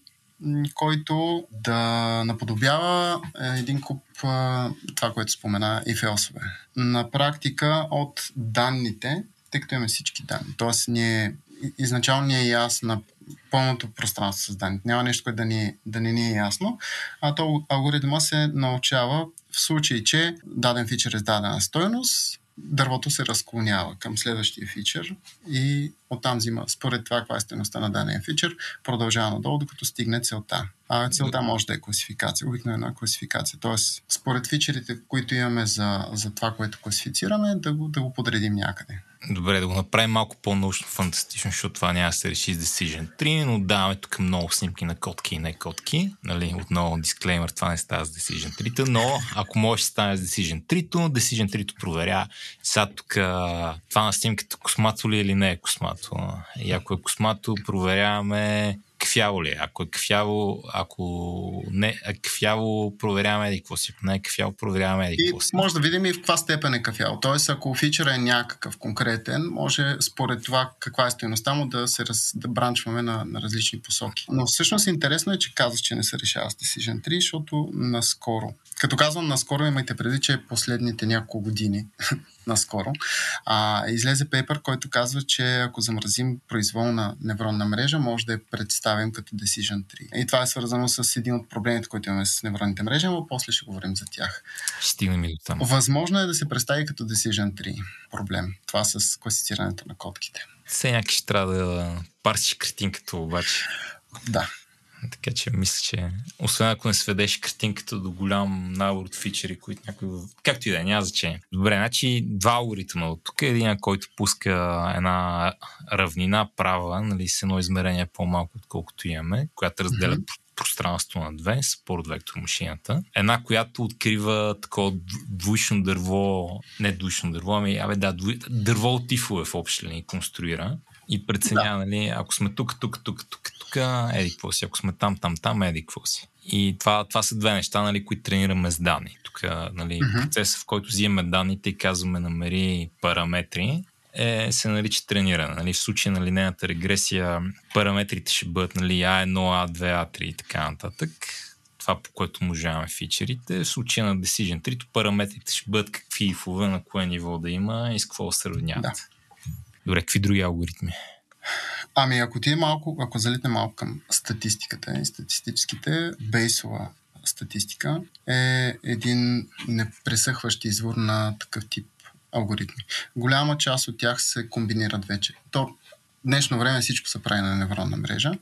който да наподобява един куп това, което спомена, if-else-ове. На практика от данните, тъй като имаме всички данни, т.е. изначално ни е ясна пълното пространство с данните. Няма нещо, което да не ни е ясно. А то алгоритъмът се научава в случай, че даден фичър е с дадена стойност, дървото се разклонява към следващия фичър и оттам взима според това каква е стойността на даден фичър, продължава надолу, докато стигне целта. Целта може да е класификация, обикновена класификация. Тоест, според фичерите, които имаме за това, което класифицираме, да го подредим някъде. Добре, да го направим малко по-научно фантастично, защото това няма да се реши с Decision Tree, но даваме тук много снимки на котки и не котки. Нали? Отново дисклеймер, това не става с Decision Tree, но ако може да стане с Decision Tree, Decision Tree проверя сега тук това на снимката космато ли или не е космато. И ако е космато, проверяваме кафяво ли е. Ако е кафяво, ако не е кафяво, проверяваме какво си. Ако не е кафяво, проверяваме какво си. Може да видим и в каква степен е кафяво. Тоест, ако фичъра е някакъв конкретен, може според това каква е стойността му да бранчваме на различни посоки. Но всъщност интересно е, че казах, че не се решава с Decision Tree, защото наскоро. Като казвам наскоро, имайте предвид, че последните няколко години наскоро излезе пейпер, който казва, че ако замразим произволна невронна мрежа, може да я представим като Decision Tree. И това е свързано с един от проблемите, които имаме с невронните мрежи, но после ще говорим за тях. Стигнем и там. Възможно е да се представи като Decision Tree проблем. Това с класифицирането на котките. Все някак ще трябва да парсиш картинката обаче. Да. Така че мисля, че освен ако не сведеш картинката до голям набор от фичери, които някой... Както и да е, няма значение. Добре, значи два алгоритъма от тук. Един, който пуска една равнина права, нали, с едно измерение по-малко, отколкото имаме, която разделя пространство на две, Support Vector Machine. Една, която открива такова двуично дърво, не двуично дърво, дърво от тифове в общи линии конструира. И преценя, нали, ако сме тук, еди какво си, ако сме там, еди какво си. И това са две неща, нали, които тренираме с данни. Тук, нали, процесът, в който взимаме данните и казваме намери параметри, се нарича трениране. Нали. В случая на линейната регресия параметрите ще бъдат, нали, A1, A2, A3 и така нататък. Това, по което умножаваме фичерите. В случая на Decision Tree, параметрите ще бъдат какви ифове, на кое ниво да има и с какво да сравняват. Да. Добре, какви други алгоритми? Ами, ако залитне малко към статистиката и статистическите, бейсова статистика е един непресъхващ извор на такъв тип алгоритми. Голяма част от тях се комбинират вече. В днешно време всичко се прави на невронна мрежа,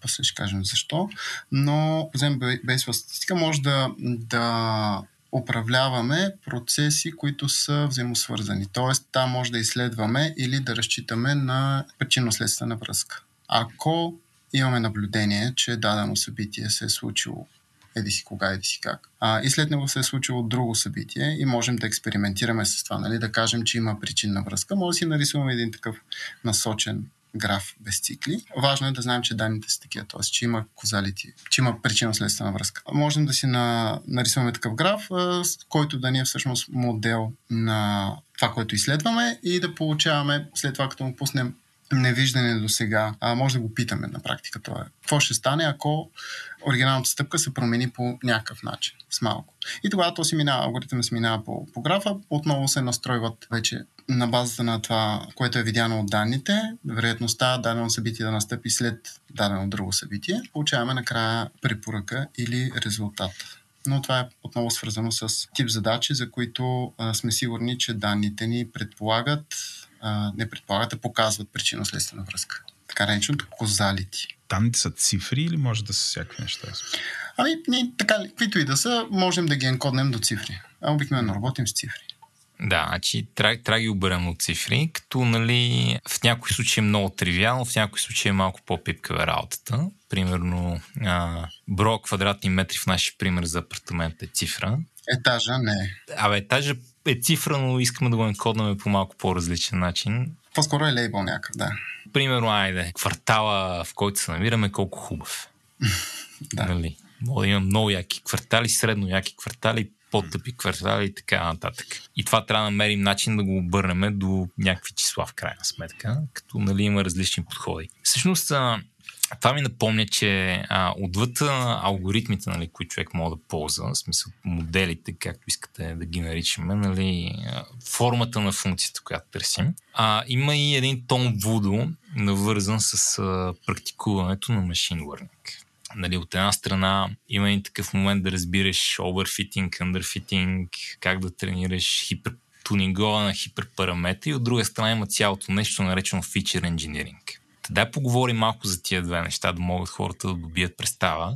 после ще кажем защо, но взем бейсова статистика, може да управляваме процеси, които са взаимосвързани. Тоест, там може да изследваме или да разчитаме на причинно-следствена връзка. Ако имаме наблюдение, че дадено събитие се е случило еди си кога, еди си как, и след него се е случило друго събитие и можем да експериментираме с това, нали? Да кажем, че има причинна връзка, може да си нарисуваме един такъв насочен граф без цикли. Важно е да знаем, че данните са такива, т.е. че има козалити, че има причинно-следствена връзка. Можем да си нарисуваме такъв граф, който да ни е всъщност модел на това, което изследваме и да получаваме, след това като му пуснем невиждане до сега, може да го питаме на практика това. Какво ще стане, ако оригиналната стъпка се промени по някакъв начин, с малко. И тогава то си минава, алгоритъм се минава по графа, отново се настройват вече на базата на това, което е видяно от данните, вероятността дадено събитие да настъпи след дадено друго събитие, получаваме накрая препоръка или резултат. Но това е отново свързано с тип задачи, за които сме сигурни, че данните ни показват причинно-следствена връзка. Така нареченото козалити. Данните са цифри или може да са всякакви неща? Ами, каквито и да са, можем да ги енкоднем до цифри. Обикновено работим с цифри. Да, значи трябва ги оберем от цифри, като, нали, в някой случай е много тривиално, в някой случай е малко по-пипкава работата. Примерно, броя квадратни метри в нашия пример за апартамент е цифра. Етажа не е. Етажа е цифра, но искаме да го енкоднаме по малко по-различен начин. По-скоро е лейбъл някакъв, да. Примерно, квартала, в който се намираме, колко хубав. Да. Нали? Има много яки квартали, средно яки квартали, по-тъпи квартали и така нататък. И това трябва да намерим начин да го обърнем до някакви числа в крайна сметка, като, нали, има различни подходи. Всъщност, това ми напомня, че отвъд алгоритмите, нали, които човек може да ползва, в смисъл моделите, както искате да ги наричаме, нали, формата на функцията, която търсим, има и един тон вудо, навързан с практикуването на machine learning. Нали, от една страна има и такъв момент да разбираш overfitting, underfitting, как да тренираш хипертунингова на хиперпараметри, и от друга страна има цялото нещо наречено feature engineering. Дай поговорим малко за тия две неща, да могат хората да добият представа.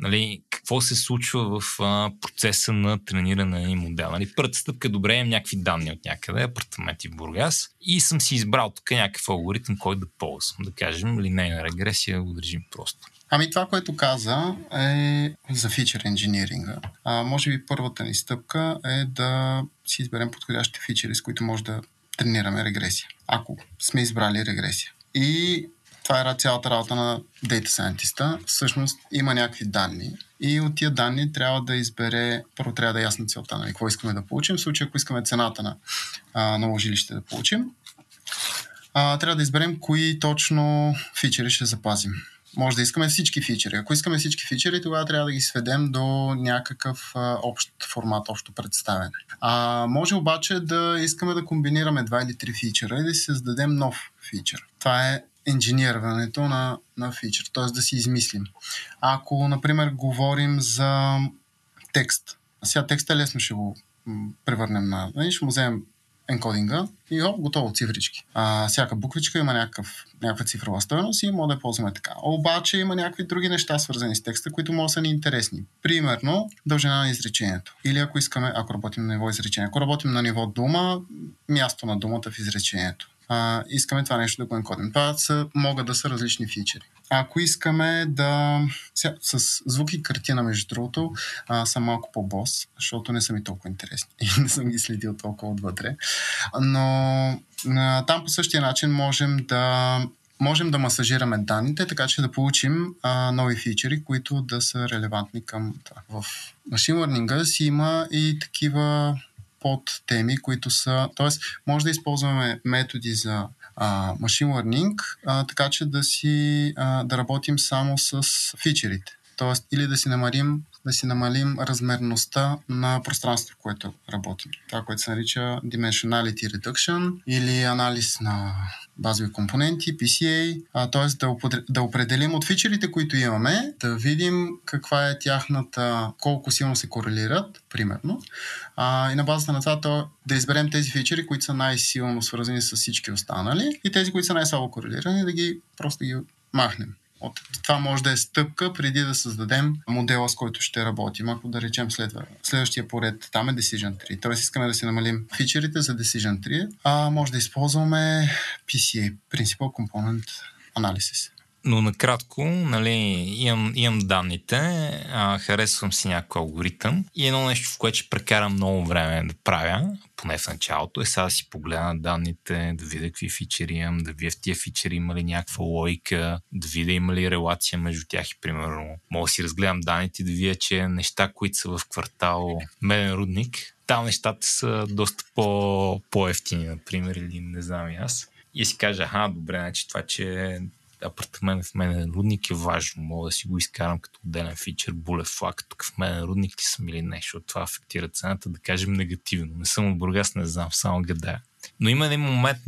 Нали, какво се случва в процеса на трениране и модел. Нали, първата стъпка, добре, имам някакви данни от някъде, апартаменти в Бургас, и съм си избрал тук някакъв алгоритъм, който да ползвам. Да кажем, линейна регресия, го държим просто. Ами това, което каза, е за фичър инжиниринга. Може би първата ни стъпка е да си изберем подходящите фичери, с които може да тренираме регресия. Ако сме избрали регресия. И това е цялата работа на Data Scientist-а. Всъщност има някакви данни и от тия данни трябва да избере, първо трябва да е ясна целта, нали, какво искаме да получим. В случай, ако искаме цената на наложилище да получим, трябва да изберем кои точно фичери ще запазим. Може да искаме всички фичери. Ако искаме всички фичери, тогава трябва да ги сведем до някакъв общ формат, общо представяне. Може обаче да искаме да комбинираме два или три фичера и да си създадем нов фичер. Това е инженерването на фичър, т.е. да си измислим. Ако, например, говорим за текст, сега текста лесно ще го превърнем ще му вземем енкодинга и готово, цифрички. Всяка буквичка има някаква цифрова стойност и може да я ползваме така. Обаче има някакви други неща, свързани с текста, които могат да са ни интересни. Примерно, дължина на изречението. Или ако работим на ниво изречение. Ако работим на ниво дума, място на думата в изречението. Искаме това нещо да го енкодим. Това могат да са различни фичери. Ако искаме да... С звук и картина, между другото, съм малко по-бос, защото не са ми толкова интересни. И не съм ги следил толкова отвътре. Но там по същия начин можем да масажираме данните, така че да получим нови фичери, които да са релевантни към това. В Machine Learning си има и такива под теми, които са... Тоест, може да използваме методи за Machine Learning, така че да работим само с фичерите. Тоест, или да си намалим размерността на пространството, което работим. Това, което се нарича Dimensionality Reduction или анализ на базови компоненти, PCA, т.е. да определим от фичерите, които имаме, да видим каква е тяхната, колко силно се корелират, примерно, и на базата на това да изберем тези фичери, които са най-силно свързани с всички останали и тези, които са най-слабо корелирани, да ги махнем. Това може да е стъпка преди да създадем модела, с който ще работим. Ако да речем следващия поред, там е Decision Tree. Тоест искаме да си намалим фичерите за Decision Tree, може да използваме PCA, Principal Component Analysis. Но накратко, нали, имам данните, харесвам си някой алгоритъм и едно нещо, в което ще прекарам много време да правя, поне в началото, е сега да си погледна данните, да видя какви фичери имам, да видя в тия фичери има ли някаква логика, да видя има ли релация между тях и примерно мога да си разгледам данните и да видя, че неща, които са в квартал Меден рудник, там нещата са доста по-евтини, например, или не знам и аз. И си кажа, добре, значи това, че апартамент в Меден рудник е важно. Мога да си го изкарам като отделен фичър, булет флаг, тук в Меден рудник ли съм или нещо. Това афектира цената, да кажем негативно. Не съм от Бургас, не знам, само гадая. Но има един момент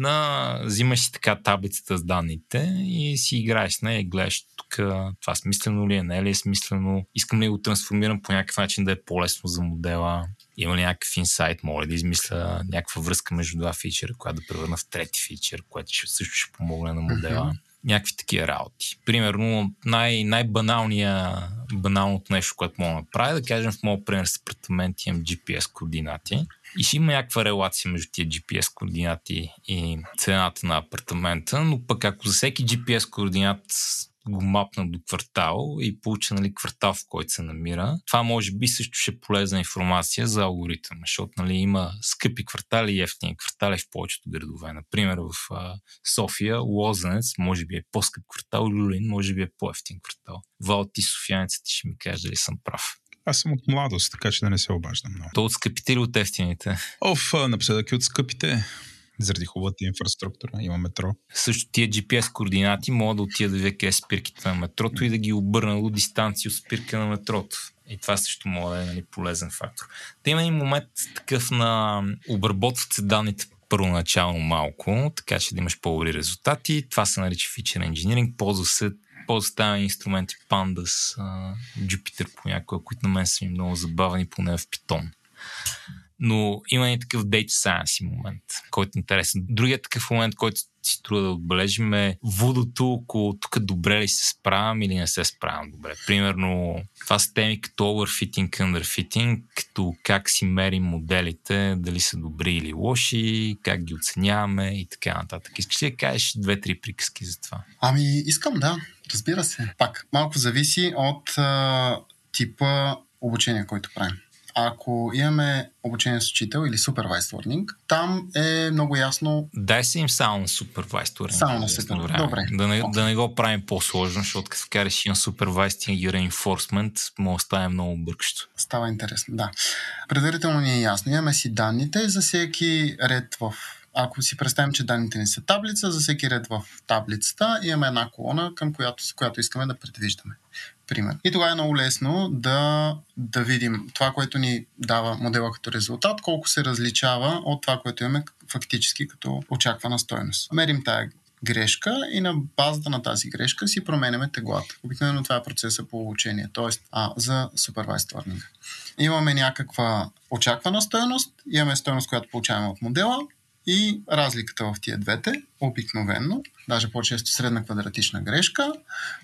взимаш си така таблицата с данните и си играеш с нея и гледаш тук това смислено ли е, не ли е смислено, искам ли да го трансформирам по някакъв начин да е по-лесно за модела. Има ли някакъв инсайт, моля да измисля някаква връзка между два фичера, която да превърна в трети фичер, което също ще помогне на модела. Някакви такива работи. Примерно най-баналното нещо, което мога да направя, да кажем в моят пример с апартамент имам GPS координати и ще има някаква релация между тия GPS координати и цената на апартамента, но пък ако за всеки GPS координат го мапна до квартал и получа квартал, в който се намира, това може би също ще е полезна информация за алгоритъм, защото има скъпи квартали и евтини квартали в повечето градове. Например, в София Лозенец може би е по-скъп квартал, Люлин може би е по-евтин квартал. Вал, ти софиянците ще ми кажеш дали съм прав. Аз съм от младост, така че да не се обаждам много. То от скъпите или от евтините? Напоследък и от скъпите. Заради хубавата инфраструктура, има метро. Също тия GPS координати мога да отида да видя къде спирките на метрото и да ги обърна до дистанция от спирка на метрото. И това също може да е полезен фактор. Та има един момент такъв на обработват се данните първоначално малко, така че да имаш по-добри резултати. Това се нарича фичър инжиниринг. Ползваме инструменти Pandas, Jupyter понякога, които на мен са ми много забавени, поне в Python. но има и такъв data science момент, който е интересен. Другият такъв момент, който си трудно да отбележим е водото около тук добре ли се справям или не се справям добре. Примерно това са теми като overfitting, underfitting, като как си мерим моделите, дали са добри или лоши, как ги оценяваме и така нататък. Искаш ли да кажеш 2-3 приказки за това? Ами искам, да. Разбира се. Пак, малко зависи от типа обучение, който правим. Ако имаме обучение с учител или Supervised Learning, там е много ясно... Дай се им само на Supervised Learning. Само на Supervised, добре. Да не го правим по-сложно, защото като кареш на Supervised и Reinforcement, може да стане много бъркащо. Става интересно, да. Предварително ни е ясно. Имаме си данните за всеки ред в... Ако си представим, че данните ни са таблица, за всеки ред в таблицата имаме една колона, с която искаме да предвиждаме. Пример. И тогава е много лесно да видим това, което ни дава модела като резултат, колко се различава от това, което имаме фактически като очаквана стойност. Мерим тая грешка и на базата на тази грешка си променяме теглата. Обикновено това е процеса по обучение, т.е. за Supervised Learning. Имаме някаква очаквана стойност, имаме стойност, която получаваме от модела, и разликата в тия двете, обикновенно, даже по-често средна квадратична грешка,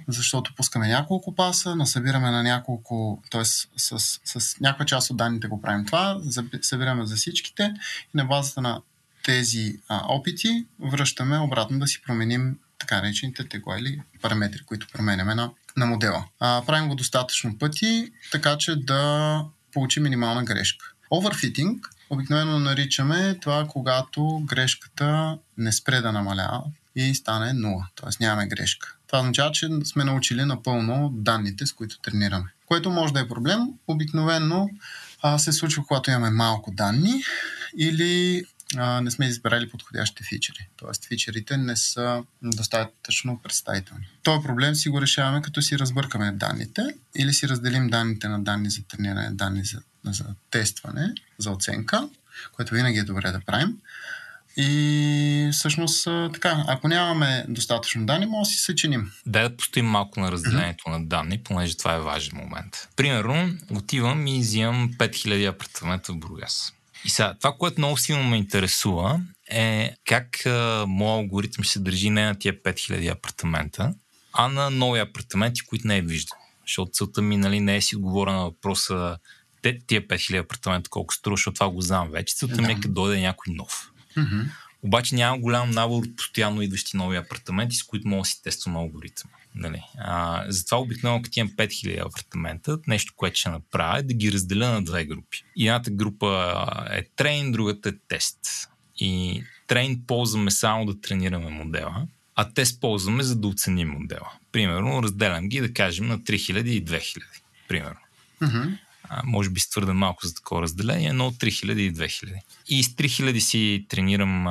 защото пускаме няколко паса, насъбираме на няколко, т.е. с някаква част от данните го правим това, събираме за всичките и на базата на тези опити връщаме обратно да си променим така наречените тегла или параметри, които променяме на модела. Правим го достатъчно пъти, така че да получим минимална грешка. Overfitting обикновено наричаме това, когато грешката не спре да намалява и стане 0, т.е. нямаме грешка. Това означава, че сме научили напълно данните, с които тренираме. Което може да е проблем. Обикновено се случва, когато имаме малко данни или не сме избирали подходящите фичери. Т.е. фичерите не са достатъчно представителни. Този проблем си го решаваме, като си разбъркаме данните или си разделим данните на данни за трениране, данни за тестване, за оценка, което винаги е добре да правим. И всъщност така, ако нямаме достатъчно данни, може да си съчиним. Дай да постоим малко на разделението на данни, понеже това е важен момент. Примерно, отивам и взимам 5000 апартамента в Бургас. И сега, това, което много силно ме интересува, е как моят алгоритъм ще се държи не на тия 5000 апартамента, а на нови апартаменти, които не е виждал. Защото целта ми не е си отговоря на въпроса тия 5000 апартамента колко струва, защото това го знам вече. Целта ми е като дойде някой нов. Mm-hmm. Обаче нямам голям набор от постоянно идващи нови апартаменти, с които мога да си тествам алгоритъм. Нали? Затова обикновено, като имам 5000 апартамента, нещо, което ще направя е да ги разделя на две групи. Едната група е трейн, другата е тест. И трейн ползваме само да тренираме модела, а тест ползваме за да оценим модела. Примерно, разделям ги, да кажем, на 3000 и 2000. Примерно. Mm-hmm. Може би твърде малко за такова разделение, но 3000 и 2000. И с 3000 си тренирам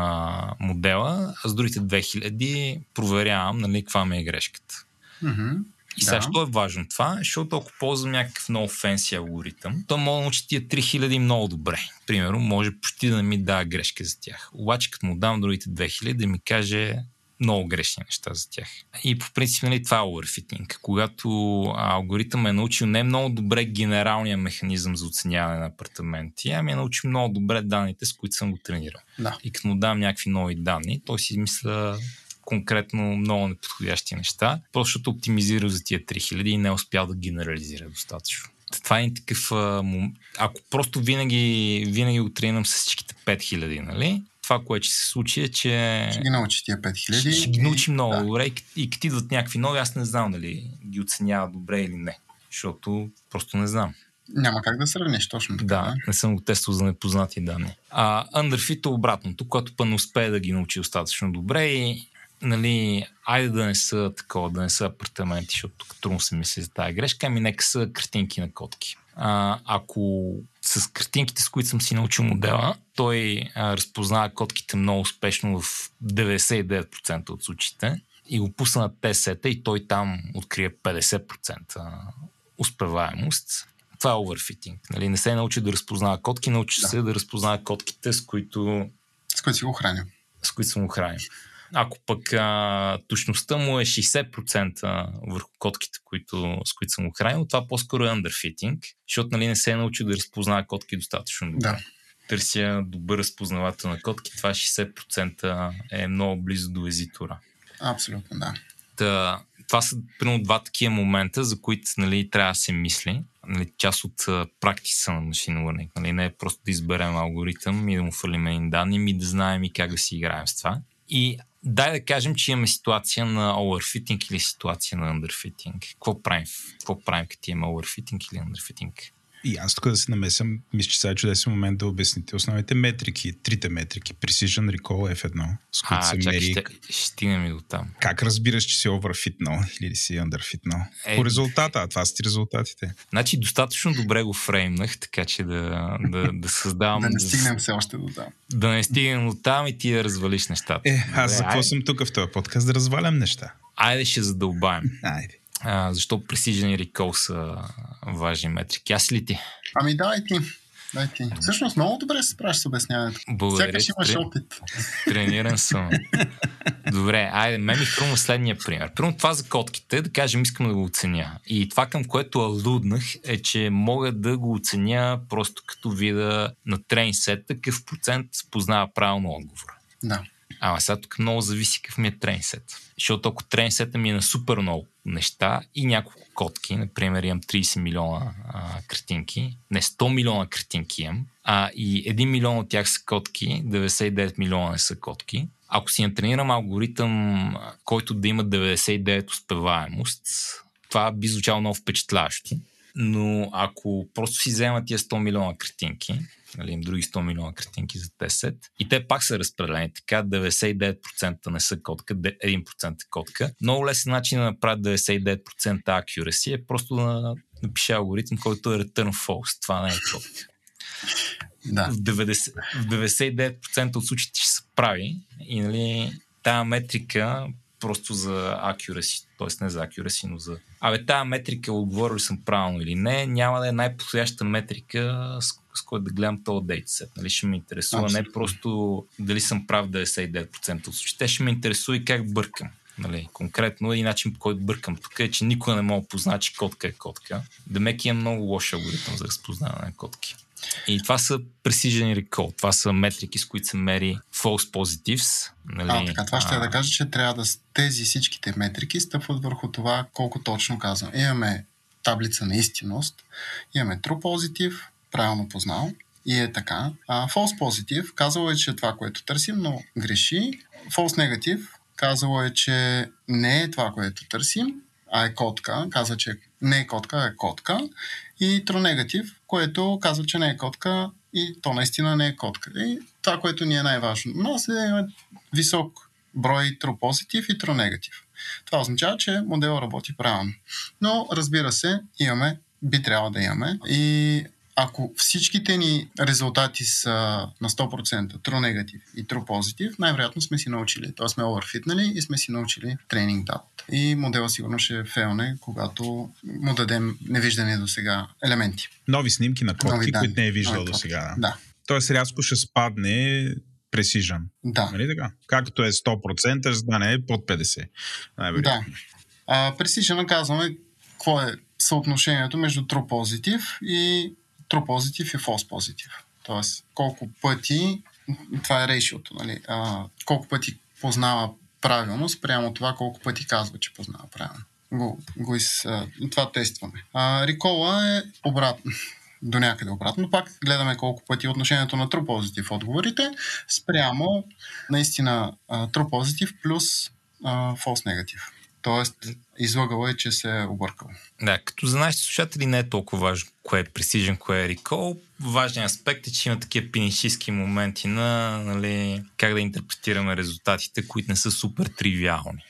модела, а с другите 2000 проверявам, нали, каква ми е грешката. Mm-hmm. И сега, що е важно това? Защото ако ползвам някакъв много фенси алгоритъм, то мога да научи тия 3000 много добре. Примерно, може почти да ми дава грешка за тях. Обаче, като му дам другите 2000, да ми каже много грешни неща за тях. И по принцип, нали, това е overfitting. Когато алгоритъм е научил не много добре генералния механизъм за оценяване на апартаменти, ами е научил много добре данните, с които съм го тренирал. Да. И като му дам някакви нови данни, той си измисля конкретно много неподходящи неща, просто защото оптимизирал за тия 3000 и не успял да генерализира достатъчно. Това е такъв... Ако просто винаги го тренирам с всичките 5000, нали? Това, което ще се случи е, че... Ще ги научи тия 5000. Ще ги научи много добре и като идват някакви нови, аз не знам дали ги оценява добре или не, защото просто не знам. Няма как да сравниш точно така. Да, не съм го тествал за непознати данни. Underfit е обратното, което пък не успее да ги научи достатъчно добре и нали, айде да не са такова, да не са апартаменти, защото трудно се мисли за тази грешка, ами нека са картинки на котки. Ако с картинките, с които съм си научил модела, той разпознава котките много успешно в 99% от случаите и го пусна на тест-сета и той там открие 50% успеваемост. Това е overfitting. Нали? Не се научи да разпознава котки, научи се да разпознава котките, с които си го храним. С които съм го храним. Ако пък точността му е 60% върху котките, с които съм го хранил, това по-скоро е underfitting, защото нали, не се е научил да разпознава котки достатъчно добре. Да. търся добър разпознавател на кодки, това 60% е много близо до езитора. Абсолютно, да. Та, това са примерно два такива момента, за които нали, трябва да се мисли. Нали, част от практиса на Machine Learning. Нали, не е просто да изберем алгоритъм и да му фърлим един данни, и да знаем и как да си играем с това. И дай да кажем, че имаме ситуация на overfitting или ситуация на underfitting. Какво правим като имаме overfitting или underfitting? И аз тук да се намесям, мисля, че сега е чудесен момент да обясните основните метрики, трите метрики, Precision, Recall, F1, с които се мери. Ще стигнем и до там. Как разбираш, че си overfitнал или си underfitнал? По резултата, а това са ти резултатите. Значи достатъчно добре го фреймнах, така че да създавам... да не стигнем все още до там. Да не стигнем до там и ти да развалиш нещата. Аз за какво съм тук в този подкаст да развалям неща? Айде ще задълбаем. Айде. Защо Precision и Recall са важни метрики? Аз ли ти? Ами дай ти. Всъщност много добре се справиш с обясняването. Благодаря. Всякаш имаш опит. Трениран съм. Добре, айде, мен ми хрумва следния пример. Примерно това за котките, да кажем, искам да го оценя. И това, към което алуднах, е, че мога да го оценя просто като вида на трейнсет, такъв процент познава правилно отговора. Да. Ама сега тук много зависи какъв ми е трейнсет. Защото ако трейнсета ми е на супер много неща и няколко котки, например имам 30 милиона картинки, не 100 милиона картинки имам, и 1 милион от тях са котки, 99 милиона не са котки. Ако си натренирам алгоритъм, който да има 99 успеваемост, това би звучало много впечатляващо. Но ако просто си взема тия 100 милиона картинки, нали, им други 100 милиона картинки за 10 и те пак са разпределени така, 99% не са котка, 1% е котка. Много лесен начин да направя 99% accuracy е просто да напиша алгоритъм, който е return false, това не е котка. Да. В 99% от случаите ще се прави и нали, тази метрика просто за accuracy, т.е. не за accuracy, но за... тази метрика, отговорил съм правилно или не, няма да е най-подходяща метрика, с която да гледам този дейтсет. Нали? Ще ме интересува не просто дали съм прав 99% от случаите, ще ме интересува и как бъркам. Нали? Конкретно един начин, по който бъркам тук е, че никога не мога познава, че котка е котка. Демек е много лош алгоритъм за разпознаване на котки. И това са Precision и Recall. Това са метрики, с които се мери false positives. Нали? Така, това ще да кажа, че трябва да тези всичките метрики стъпват върху това, колко точно казвам. Имаме таблица на истинност, имаме true positive, правилно познал и е така. False positive казало е, че е това, което търсим, но греши. False negative казало е, че не е това, което търсим, а е котка. Казва, че не е котка, а е котка. И true negative, което казва, че не е котка и то наистина не е котка. И това, което ни е най-важно на нас е висок брой true positive и true negative. Това означава, че моделът работи правилно. Но разбира се, би трябвало да имаме и ако всичките ни резултати са на 100% true negative и true positive, най-вероятно сме си научили. Тоест сме overfitнали и сме си научили тренинг дата. И моделът сигурно ще фейлне, когато му дадем невиждани до сега елементи. Нови снимки на котки, които не е виждал до сега. Да. Тоест рязко ще спадне precision. Да. Нали така? Както е 100%, ще стане под 50%. Най-вероятно. Да. Precision казваме какво е съотношението между true positive и true positive и false positive. Тоест, колко пъти, това е ratio-то, нали? Колко пъти познава правилно спрямо това, колко пъти казва, че познава правилно. Това тестваме. Recall-а е обратно, до някъде обратно. Пак гледаме колко пъти отношението на true positive отговорите спрямо наистина true positive плюс false negative. Тоест, излагало е, че се е объркал. Да, като за нашите слушатели не е толкова важно кое е Precision, кое е Recall. Важният аспект е, че има такива пинишистски моменти на как да интерпретираме резултатите, които не са супер тривиални.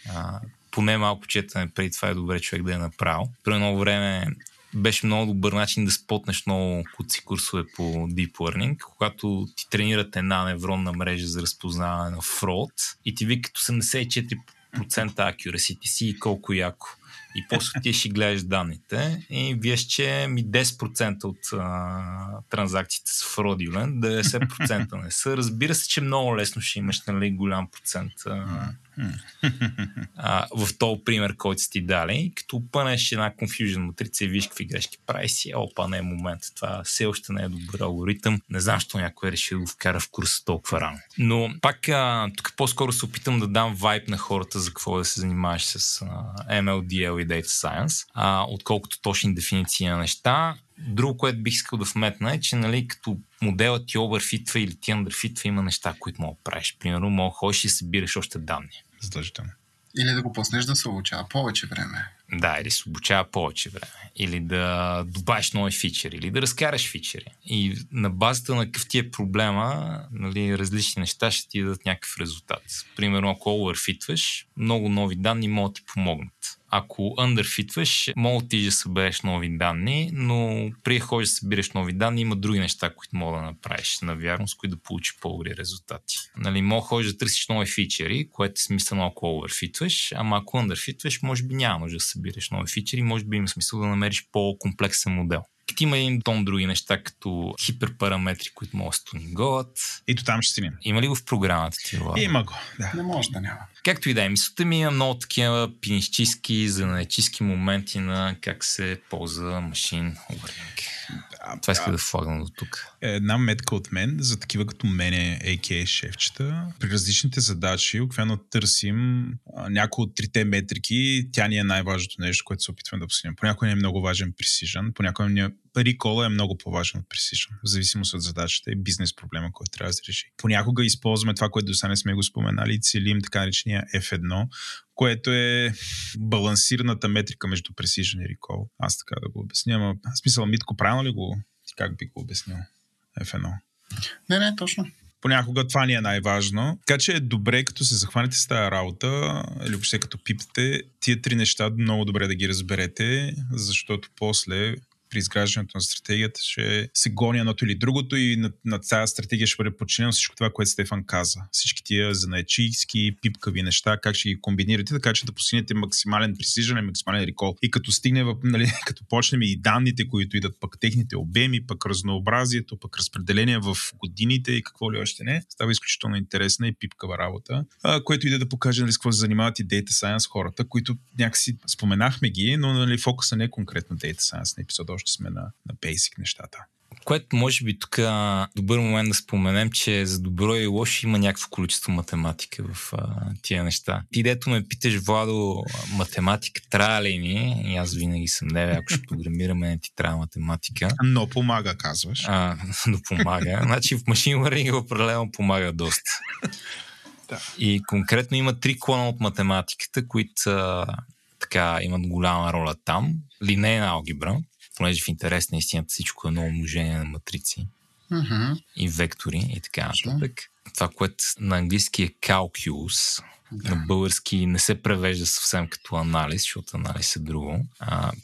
Поне малко четене преди това е добре човек да е направил. При много време беше много добър начин да спотнеш много куци курсове по Deep Learning, когато ти тренират една невронна мрежа за разпознаване на фрод и ти вика 84% accuracy ти си и колко яко. И после ти ще гледаш данните и виж, че 10% от транзакциите са fraudulent, 90% не са. Разбира се, че много лесно ще имаш голям процент В този пример, който си ти дали, като пънеш една confusion матрица и виж какви грешки прави си, опа, не е момент, това все още не е добър алгоритъм, не знам, защо някой реши да го вкара в курса толкова рано. Но пак тук по-скоро се опитам да дам вайб на хората за какво да се занимаваш с ML, DL и Data Science, отколкото точни дефиниции на неща. Друго, което бих искал да вметна е, че нали, като моделът ти overfitва или ти underfitва, има неща, които мога да правиш. Примерно, мога да ходиш и събираш още данни. Задължително. Или да го пуснеш да се обучава повече време. Да, или се обучава повече време. Или да добавиш нови фичери, или да разкараш фичери. И на базата на какъв ти е проблема, нали, различни неща ще ти дадат някакъв резултат. Примерно, ако overfitваш, много нови данни могат да ти помогнат. Ако underfitваш, мога ти да събереш нови данни, но при ходиш да събираш нови данни, има други неща, които мога да направиш на вярност, които да получиш по-добри резултати. Нали, мога ходиш да търсиш нови фичери, което е смислено ако overfitваш, ама ако underfitваш, може би няма нужда да събираш нови фичери, може би има смисъл да намериш по-комплексен модел. Като има един тон други неща, като хиперпараметри, които могат да стунинговат. Ито там ще стигнем. Има ли го в програмата ти? Има го, да. Не може да няма. Както и да е, мисълта ми е много такива пинищически, занаятчийски моменти на как се ползва машин лърнинг. Това иска да флагна до тук. Една метка от мен за такива като мене, а.к.а. шефчета. При различните задачи, обикновено търсим някои от трите метрики. Тя ни е най-важното нещо, което се опитваме да постигнем. Понякога не е много важен Precision, понякога не е Recall е много по-важен от Precision, в зависимост от задачата и бизнес проблема, който трябва да се реши. Понякога използваме това, което до сега не сме го споменали, и целим така наречения F1, което е балансираната метрика между Precision и Recall. Аз така да го обясням. В смисъл, Митко, правилно ли го? Ти как би го обяснил? F1. Не, точно. Понякога това ни е най-важно. Така че е добре, като се захванете с тази работа, или въобще като пипате, тия три неща много добре да ги разберете, защото после при изграждането на стратегията ще се гони едното или другото и на тази стратегия ще бъде подчинено всичко това, което Стефан каза. Всички тия занаятчийски, пипкави неща, как ще ги комбинирате, така че да постигнете максимален пресижен и максимален рекол. И като стигне, нали, като почнем и данните, които идат, пък техните обеми, пък разнообразието, пък разпределение в годините и какво ли още не, става изключително интересна и пипкава работа, което иде да покаже, нали, с какво се занимават и Data Science хората, които някакси споменахме ги, но нали, фокуса не е конкретно Data Science на епизода. Още сме на basic нещата. Което може би тук добър момент да споменем, че за добро и лошо има някакво количество математика в тия неща. Ти дето ме питаш, Владо, математика трябва ли ни? И аз винаги съм не, ако ще програмираме, не ти трябва математика. Но помага, казваш. Но помага. Значи в Machine Learning определено помага доста. Да. И конкретно има три клона от математиката, които така имат голяма роля там. Линейна алгебра, понеже в интерес на истината всичко е едно умножение на матрици и вектори и така нататък. Това, което на английски е calculus, на български не се превежда съвсем като анализ, защото анализ е друго.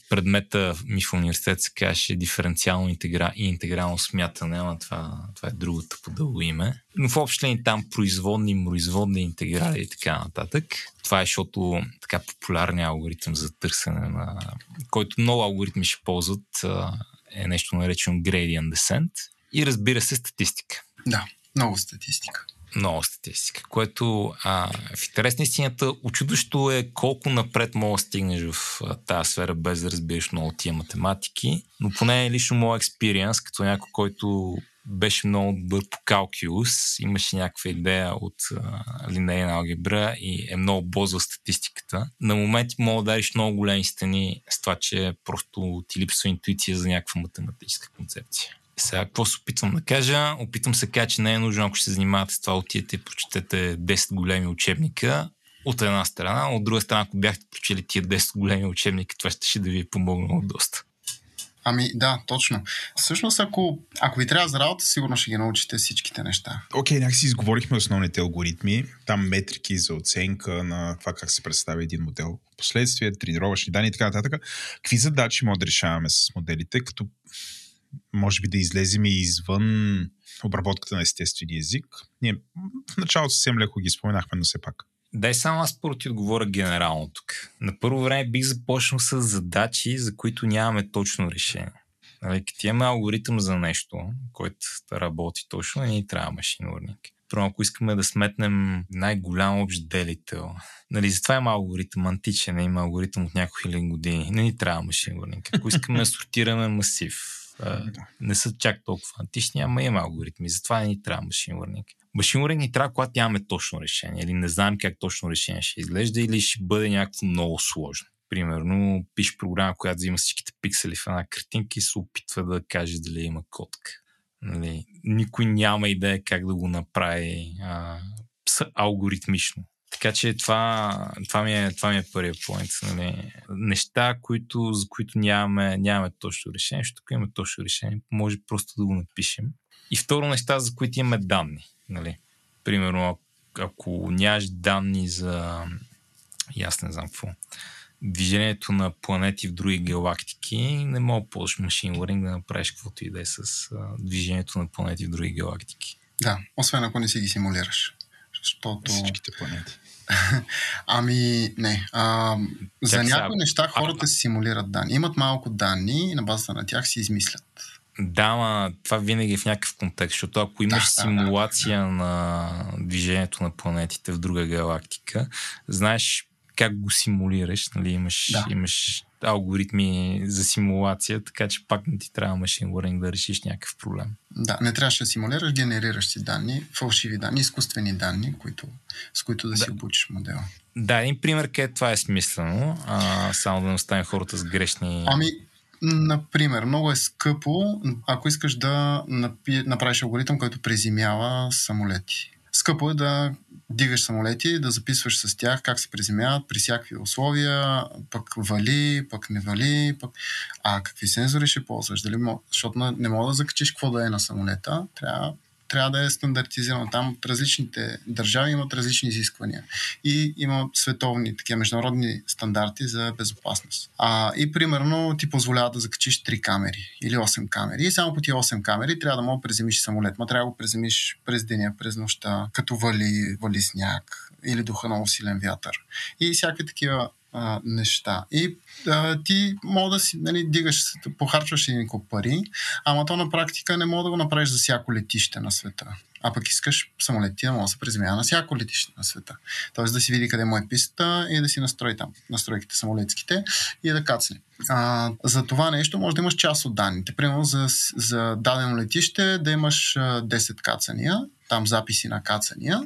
Предмета ми в университет се казваше диференциално и интегрално смятане, но това е другото по-дълго име. Но в общи линии там производни, мроизводни интеграли и така нататък. Това е, защото така популярният алгоритъм за търсене, който много алгоритми ще ползват, е нещо наречено gradient descent и разбира се статистика. Да, много статистика, което в интерес на истината очудващо е колко напред мога да стигнеш в тази сфера без да разбираш много тия математики, но поне лично моя експириенс, като някой, който беше много добър по калкулус, имаше някаква идея от линейна алгебра и е много бозва статистиката. На моменти мога да дариш много големи стени с това, че просто ти липсва интуиция за някаква математическа концепция. Сега, какво се опитвам да кажа? Опитвам се кажа, че не е нужно, ако ще се занимавате с това, отидете и прочетете 10 големи учебника от една страна, от друга страна, ако бяхте прочели тия 10 големи учебника, това ще да ви е помогнало доста. Ами да, точно. Всъщност, ако ви трябва за работа, сигурно ще ги научите всичките неща. Окей, някакси изговорихме основните алгоритми, там метрики за оценка на това как се представя един модел, последствия, тренировъчни данни и така нататък. Какви задачи може да решаваме с моделите, като може би да излезем и извън обработката на естествения език. Ние в началото съвсем леко ги споменахме, но все пак. Дай само аз първо ти отговоря генерално тук. На първо време бих започнал с задачи, за които нямаме точно решение. Нали, като имаме алгоритъм за нещо, който да работи точно, не ни трябва машин лърнинг. ако искаме да сметнем най-голям общ делител. Нали, затова има алгоритъм античен, има алгоритъм от няколко хиляди години. Не ни трябва машин лърнинг. Ако искаме да сортираме масив, не са чак толкова антични, ама има алгоритми. Затова не ни трябва машин лърнинг. Машин лърнинг ни трябва, когато нямаме точно решение или не знаем как точно решение ще изглежда или ще бъде някакво много сложно. Примерно, пише програма, която взима всичките пиксели в една картинка и се опитва да каже дали има котка. Нали, никой няма идея как да го направи алгоритмично. Така че това ми е първият поинт. Нали. Неща, за които нямаме точно решение, защото ако имаме точно решение, може просто да го напишем. И второ, неща, за които имаме данни. Нали. Примерно, ако нямаш данни за... аз не знам какво... движението на планети в други галактики, не мога да ползваш машин лърнинг да направиш каквото и да е с движението на планети в други галактики. Да, освен ако не си ги симулираш. Защото... всичките планети. Ами, не. За някои неща хората си симулират данни. Имат малко данни и на базата на тях си измислят. Да, но това винаги е в някакъв контекст, защото ако имаш симулация на движението на планетите в друга галактика, знаеш как го симулираш, нали, имаш алгоритми за симулация, така че пак не ти трябва машин лърнинг да решиш някакъв проблем. Да, не трябваше да симулираш, генерираш си данни, фалшиви данни, изкуствени данни, с които да си обучиш модела. Да, един пример, къде това е смислено, само да не оставим хората с грешни... Ами, например, много е скъпо, ако искаш да направиш алгоритъм, който приземява самолети. Скъпо е да дигаш самолети, да записваш с тях как се приземяват при всякакви условия, пък вали, пък не вали, пък... какви сензори ще ползваш? Дали защото не мога да закачиш какво да е на самолета, трябва да е стандартизирано. Там различните държави имат различни изисквания и има световни, такива международни стандарти за безопасност. И примерно ти позволява да закачиш 3 камери или 8 камери. И само по тия 8 камери трябва да мога да приземиш самолет. Ма трябва да го приземиш през деня, през нощта, като вали сняг или духа на усилен вятър. И всякакви такива неща. И ти мога да си, нали, дигаш, похарчваш един куп пари, ама то на практика не мога да го направиш за всяко летище на света. А пък искаш самолети да мога да се приземя на всяко летище на света. Тоест да си види къде му е пистата и да си настрои там настройките самолетските и да кацне. За това нещо може да имаш част от данните. Примерно за дадено летище да имаш 10 кацания, там записи на кацания,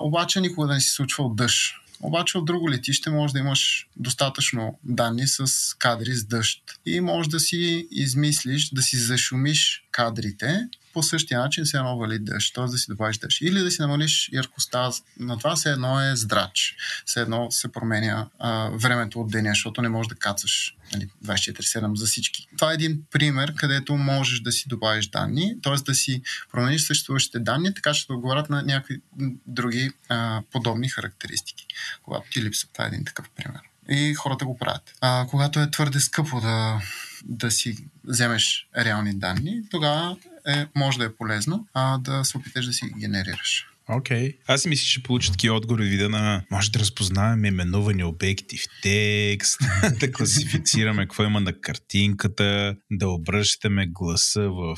обаче никога да не си случва от дъжд. Обаче от друго летище може да имаш достатъчно данни с кадри с дъжд и може да си измислиш, да си зашумиш кадрите по същия начин се едно вали дъжд, т.е. да си добавиш дъжд. Или да си намалиш яркостта на това, все едно е здрач. Все едно се променя времето от деня, защото не можеш да кацаш 24/7 за всички. Това е един пример, където можеш да си добавиш данни, т.е. да си промениш съществуващите данни, така че да отговарят на някакви други подобни характеристики. Когато ти липсва, това е един такъв пример. И хората го правят. Когато е твърде скъпо да си вземеш реални данни, тогава може да е полезно да се опиташ да си ги генерираш. Окей. Аз си мисля, че получи такива отговори вида на може да разпознаваме именувани обекти в текст, да класифицираме какво има на картинката, да обръщаме гласа в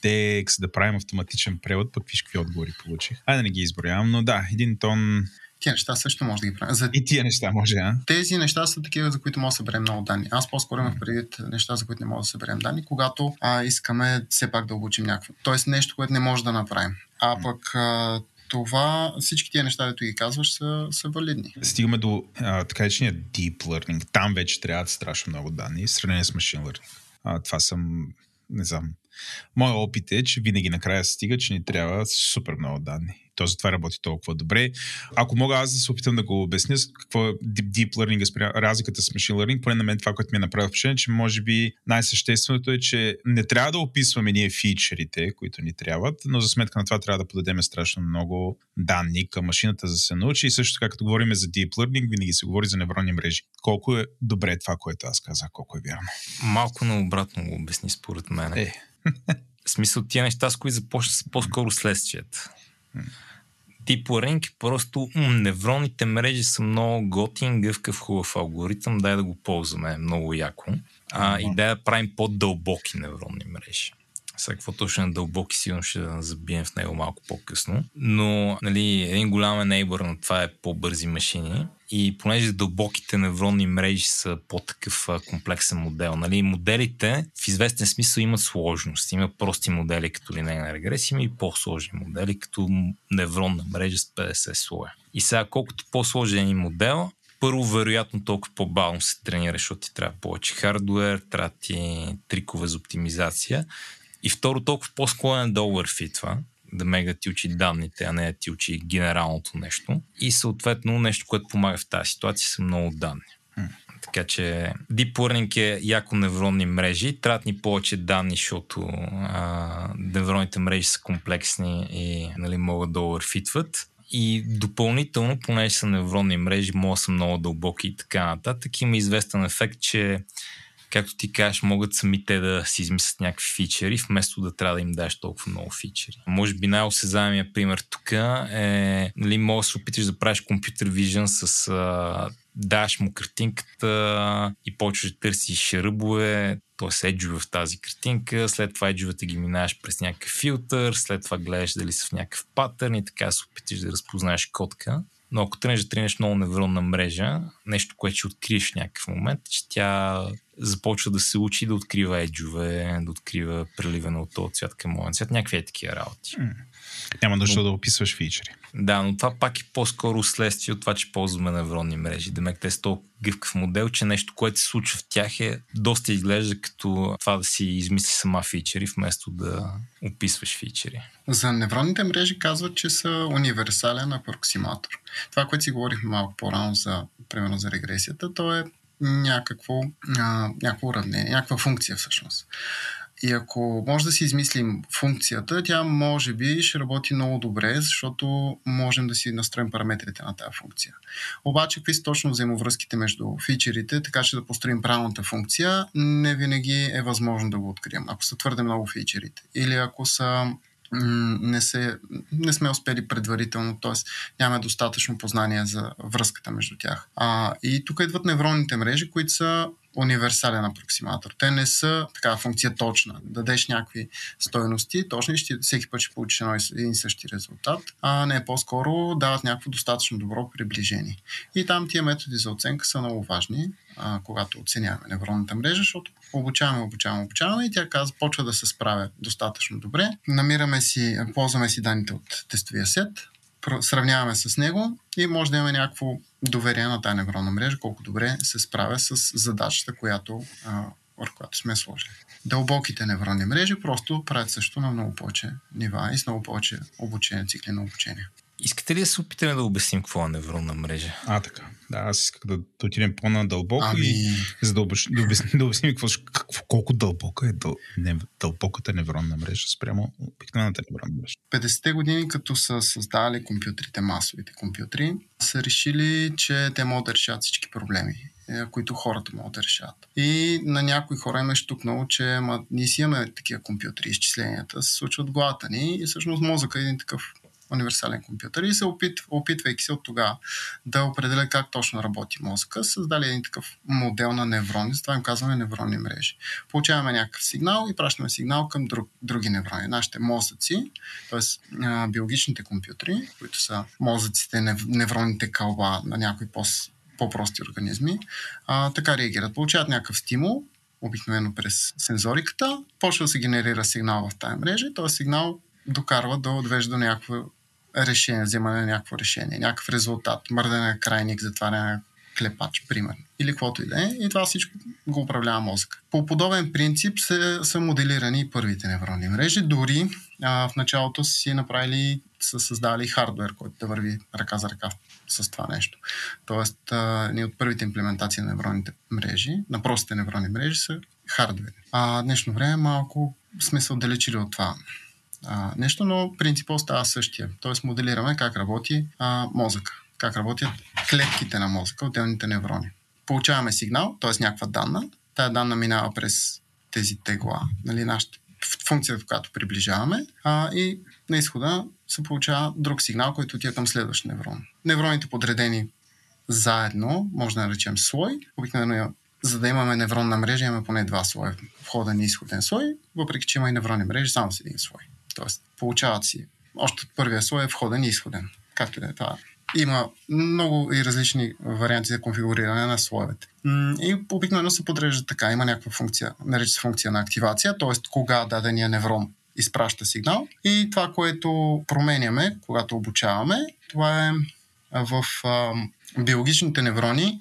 текст, да правим автоматичен превод, пък виж какви отговори получих. Да не ги изброявам, но да, един тон... Тия неща също може да ги правим. И тия неща може, Тези неща са такива, за които може да съберем много данни. Аз по-скоро имах предвид неща, за които не може да съберем данни, когато искаме все пак да обучим някакво. Тоест нещо, което не може да направим. Пък това, всички тия неща, дето ги казваш, са валидни. Стигаме до така речения Deep Learning. Там вече трябва да страшно много данни в сравнение с Machine Learning. Това съм, не знам. Моят опит е, че винаги накрая се стига, че ни трябва супер много данни. То затова работи толкова добре. Ако мога аз да се опитам да го обясня какво е Deep Learning, разликата с Machine Learning, поне на мен това, което ми е направило впечатление, че може би най-същественото е, че не трябва да описваме ние фичерите, които ни трябват, но за сметка на това трябва да подадем страшно много данни към машината за да се научи. И също така, като говорим за Deep Learning, винаги се говори за невронни мрежи. Колко е добре това, което аз казах, колко е вярно. Малко наобратно го обясни според мен. В смисъл тия неща, с които започна са по-скоро следствията. Deep Learning е просто невронните мрежи са много готин, гъвкав, хубав алгоритъм, дай да го ползваме много яко и дай да правим по-дълбоки невронни мрежи. Сега какво точно е дълбоки, сигурно ще забием в него малко по-късно. Но нали, един голям енейбър на това е по-бързи машини. И понеже дълбоките невронни мрежи са по-такъв комплексен модел. Нали, моделите в известен смисъл имат сложност. Има прости модели като линейна регресия, има и по-сложни модели като невронна мрежа с 50 слоя. И сега колкото по-сложен е модел, първо, вероятно, толкова по-бавно се тренира, защото ти трябва повече хардуер, трябва ти трикове за оптимизация. И второ, толкова по-склонен да овърфитва, да мега ти учи данните, а не ти учи генералното нещо. И съответно нещо, което помага в тази ситуация, са много данни. Така че Deep Learning е яко невронни мрежи. Трябват ни повече данни, защото невронните мрежи са комплексни и нали, могат да овърфитват. И допълнително, понеже са невронни мрежи, могат са много дълбоки и така нататък. Има известен ефект, че както ти кажеш, могат сами те да си измислят някакви фичери, вместо да трябва да им дадеш толкова много фичери. Може би най-осезаемия пример тук е, нали, може да се опиташ да правиш компютър вижън с даш му картинката и почваш да търсиш ръбове, т.е. еджове в тази картинка, след това еджовете ги минаваш през някакъв филтър, след това гледаш дали са в някакъв патърн и така се опиташ да разпознаеш кодка. Но ако тръгнеш да тренеш много невронна мрежа, нещо, което ще откриеш в някакъв момент, че тя започва да се учи да открива еджове, да открива преливане от този цвят към моят цвят, някакви е такива работи. Няма нужда да описваш фичери. Да, но това пак е по-скоро следствие от това, че ползваме невронни мрежи. Демек те са толкова гъвкав модел, че нещо, което се случва в тях е доста изглежда като това да си измисли сама фичери, вместо да описваш фичери. За невронните мрежи казват, че са универсален апроксиматор. Това, което си говорихме малко по-рано за, примерно, за регресията, то е някакво уравнение, някаква функция всъщност. И ако може да си измислим функцията, тя може би ще работи много добре, защото можем да си настроим параметрите на тази функция. Обаче, какви са точно взаимовръзките между фичерите, така че да построим правилната функция, не винаги е възможно да го открием, ако са твърде много фичерите. Или ако са не сме успели предварително, т.е. нямаме достатъчно познание за връзката между тях. И тук идват невронните мрежи, които са универсален апроксиматор. Те не са такава функция точна. Дадеш някакви стойности, точни, всеки път ще получиш един и същи резултат, а не по-скоро дават някакво достатъчно добро приближение. И там тия методи за оценка са много важни, когато оценяваме невронната мрежа, защото обучаваме и тя почва да се справя достатъчно добре. Ползваме си данните от тестовия сет, сравняваме с него и може да имаме някакво доверие на тази невронна мрежа, колко добре се справя с задачата, върху която сме сложили. Дълбоките невронни мрежи просто правят също на много повече нива и с много повече обучение, цикли на обучение. Искате ли да се опитаме да обясним какво е невронна мрежа? Така. Да, аз исках да отидем по-надълбоко и за да обясним колко дълбока е дълбоката невронна мрежа спрямо обикновената невронна мрежа. 50-те години, като са създавали компютрите, масовите компютри, са решили, че те могат да решат всички проблеми, които хората могат да решат. И на някои хора им е щукнало, че ние си имаме такива компютри, изчисленията се случват в главата ни и всъщност мозъка е един такъв универсален компютър и се опитвайки се от тогава да определя как точно работи мозъка, създали един такъв модел на неврони, затова им казваме невронни мрежи. Получаваме някакъв сигнал и пращаме сигнал към други неврони. Нашите мозъци, т.е. биологичните компютри, които са мозъците, невронните кълба на някои по-прости организми, така реагират. Получават някакъв стимул, обикновено през сензориката, почва да се генерира сигнал в тази мрежа и този сигнал докарва да отвежда до някакво решение, вземане на някакво решение, някакъв резултат, мърдане на крайник, затваряне на клепач, примерно, или каквото и да е, и това всичко го управлява мозък. По подобен принцип са моделирани и първите невронни мрежи, дори в началото са създали хардвер, който да върви ръка за ръка с това нещо. Тоест, ние от първите имплементации на невронните мрежи, на простите невронни мрежи са хардвер. Днешно време малко сме се отдалечили от това нещо, но принципът става същия. Тоест моделираме как работи мозъка, как работят клетките на мозъка, отделните неврони. Получаваме сигнал, т.е. някаква данна. Тая данна минава през тези тегла, нали, нашата функция, която приближаваме, и на изхода се получава друг сигнал, който отива към следващ неврон. Невроните подредени заедно, може да наречем слой, обикновено за да имаме невронна мрежа, имаме поне два слоя. Входен и изходен слой, въпреки че има и невронни мрежи, само с един слой. Тоест, получават си още от първия слой е входен и изходен. Както да е това. Има много и различни варианти за конфигуриране на слоевете. И обикновено се подрежда така. Има някаква функция, нарича се функция на активация, т.е. кога дадения неврон изпраща сигнал. И това, което променяме, когато обучаваме, това е в биологичните неврони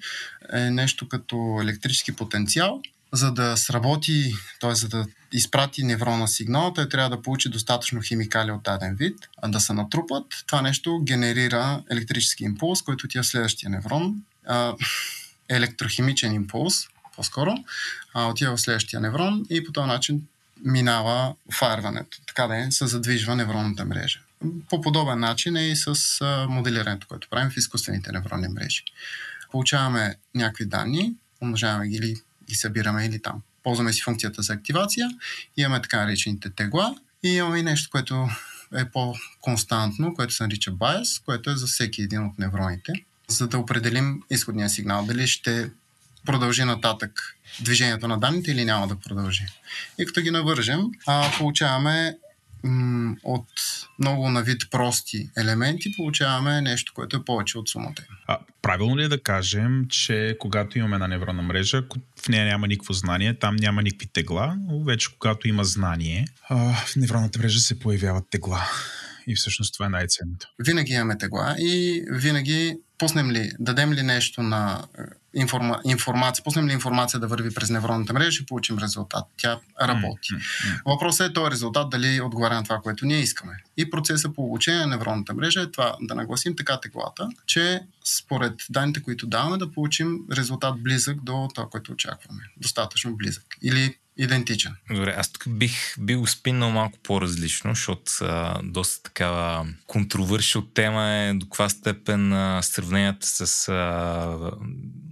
е нещо като електрически потенциал. За да сработи, т.е. за да изпрати неврона сигнал, той трябва да получи достатъчно химикали от даден вид, а да се натрупат. Това нещо генерира електрически импулс, който отива в следващия неврон. Електрохимичен импулс, по-скоро, отива в следващия неврон и по този начин минава файрването. Така да се задвижва невронната мрежа. По подобен начин е и с моделирането, което правим в изкуствените невронни мрежи. Получаваме някакви данни, умножаваме ги или ги събираме или там. Ползваме си функцията за активация, имаме така наречените тегла и имаме и нещо, което е по-константно, което се нарича bias, което е за всеки един от невроните, за да определим изходния сигнал, дали ще продължи нататък движението на данните или няма да продължи. И като ги навържем, получаваме от много на вид прости елементи, получаваме нещо, което е повече от сумата. Правилно ли е да кажем, че когато имаме една невронна мрежа, в нея няма никакво знание, там няма никакви тегла, вече когато има знание, в невронната мрежа се появяват тегла. И всъщност това е най-ценното. Винаги имаме тегла и винаги пуснем ли, дадем ли нещо на информация, пуснем ли информация да върви през невронната мрежа, ще получим резултат. Тя работи. Въпросът е този резултат дали отговаря на това, което ние искаме. И процесът по обучение на невронната мрежа е това, да нагласим така теглата, че според данните, които даваме, да получим резултат близък до това, което очакваме. Достатъчно близък. Или идентичен. Добре, аз тук бих бил спинал малко по-различно, защото доста такава контровършна тема е до каква степен сравненията с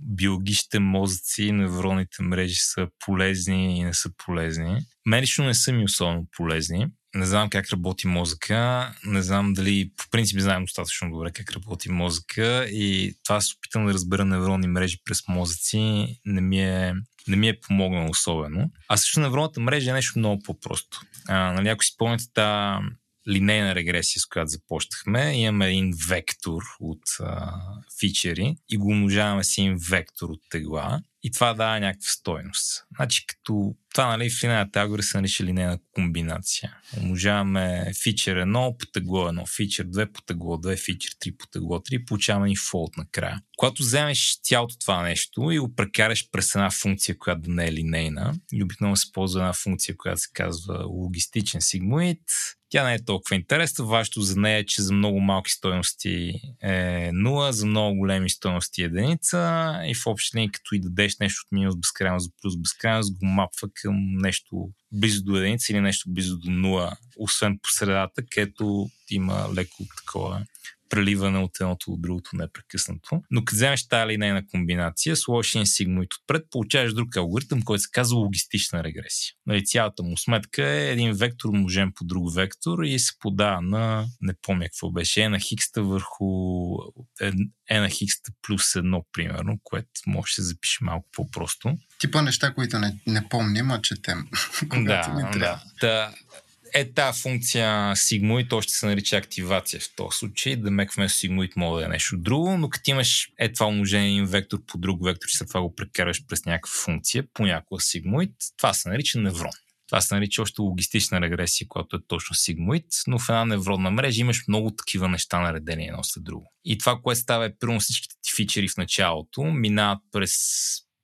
биологичните мозъци, невронните мрежи са полезни и не са полезни. Мен лично не са ми особено полезни. Не знам как работи мозъка, не знам дали, по принцип знаем достатъчно добре как работи мозъка и това се опитам да разбера невронни мрежи през мозъци, не ми е помогнало особено. А също невронната мрежа е нещо много по-просто. Ако си помните тази линейна регресия, с която започнахме, имаме един вектор от фичери и го умножаваме с един вектор от тегла и това дава някаква стойност. Значи като това в линейната алгоритъм се нарича линейна комбинация. Умножаваме фичер 1 по тегло 1, фичер 2 по тегло 2, фичер 3 по тегло 3, получаваме един фолд накрая. Когато вземеш цялото това нещо и го прекараш през една функция, която да не е линейна, и обикновено се ползва една функция, която се казва логистичен сигмоид, тя не е толкова интересна. Важното за нея е, че за много малки стойности е 0, за много големи стойности е единица и в общи линии, като и дадеш нещо от минус безкрайност до плюс безкрайност, го мапва към нещо близо до единица или нещо близо до 0, освен по средата, където има леко такова преливане от едното от другото непрекъснато. Но като вземеш тази линейна комбинация, сложиш един сигмоид отпред, получаваш друг алгоритъм, който се казва логистична регресия. Нали, цялата му сметка е един вектор умножен по друг вектор и се подава на, не помня какво беше, е на хикста върху е на хикста плюс 1, примерно, което може да се запише малко по-просто. Типа неща, които не помним, а четем. Да. Е тази функция сигмоид още се нарича активация в този случай. Да мекваме сигмоид може да е нещо друго, но като имаш това умножение вектор по друг вектор, че след това го прекарваш през някаква функция, понякога сигмоид, това се нарича неврон. Това се нарича още логистична регресия, която е точно сигмоид, но в една невронна мрежа имаш много такива неща наредени едно след друго. И това, което става е примерно всичките ти фичери в началото, минават през,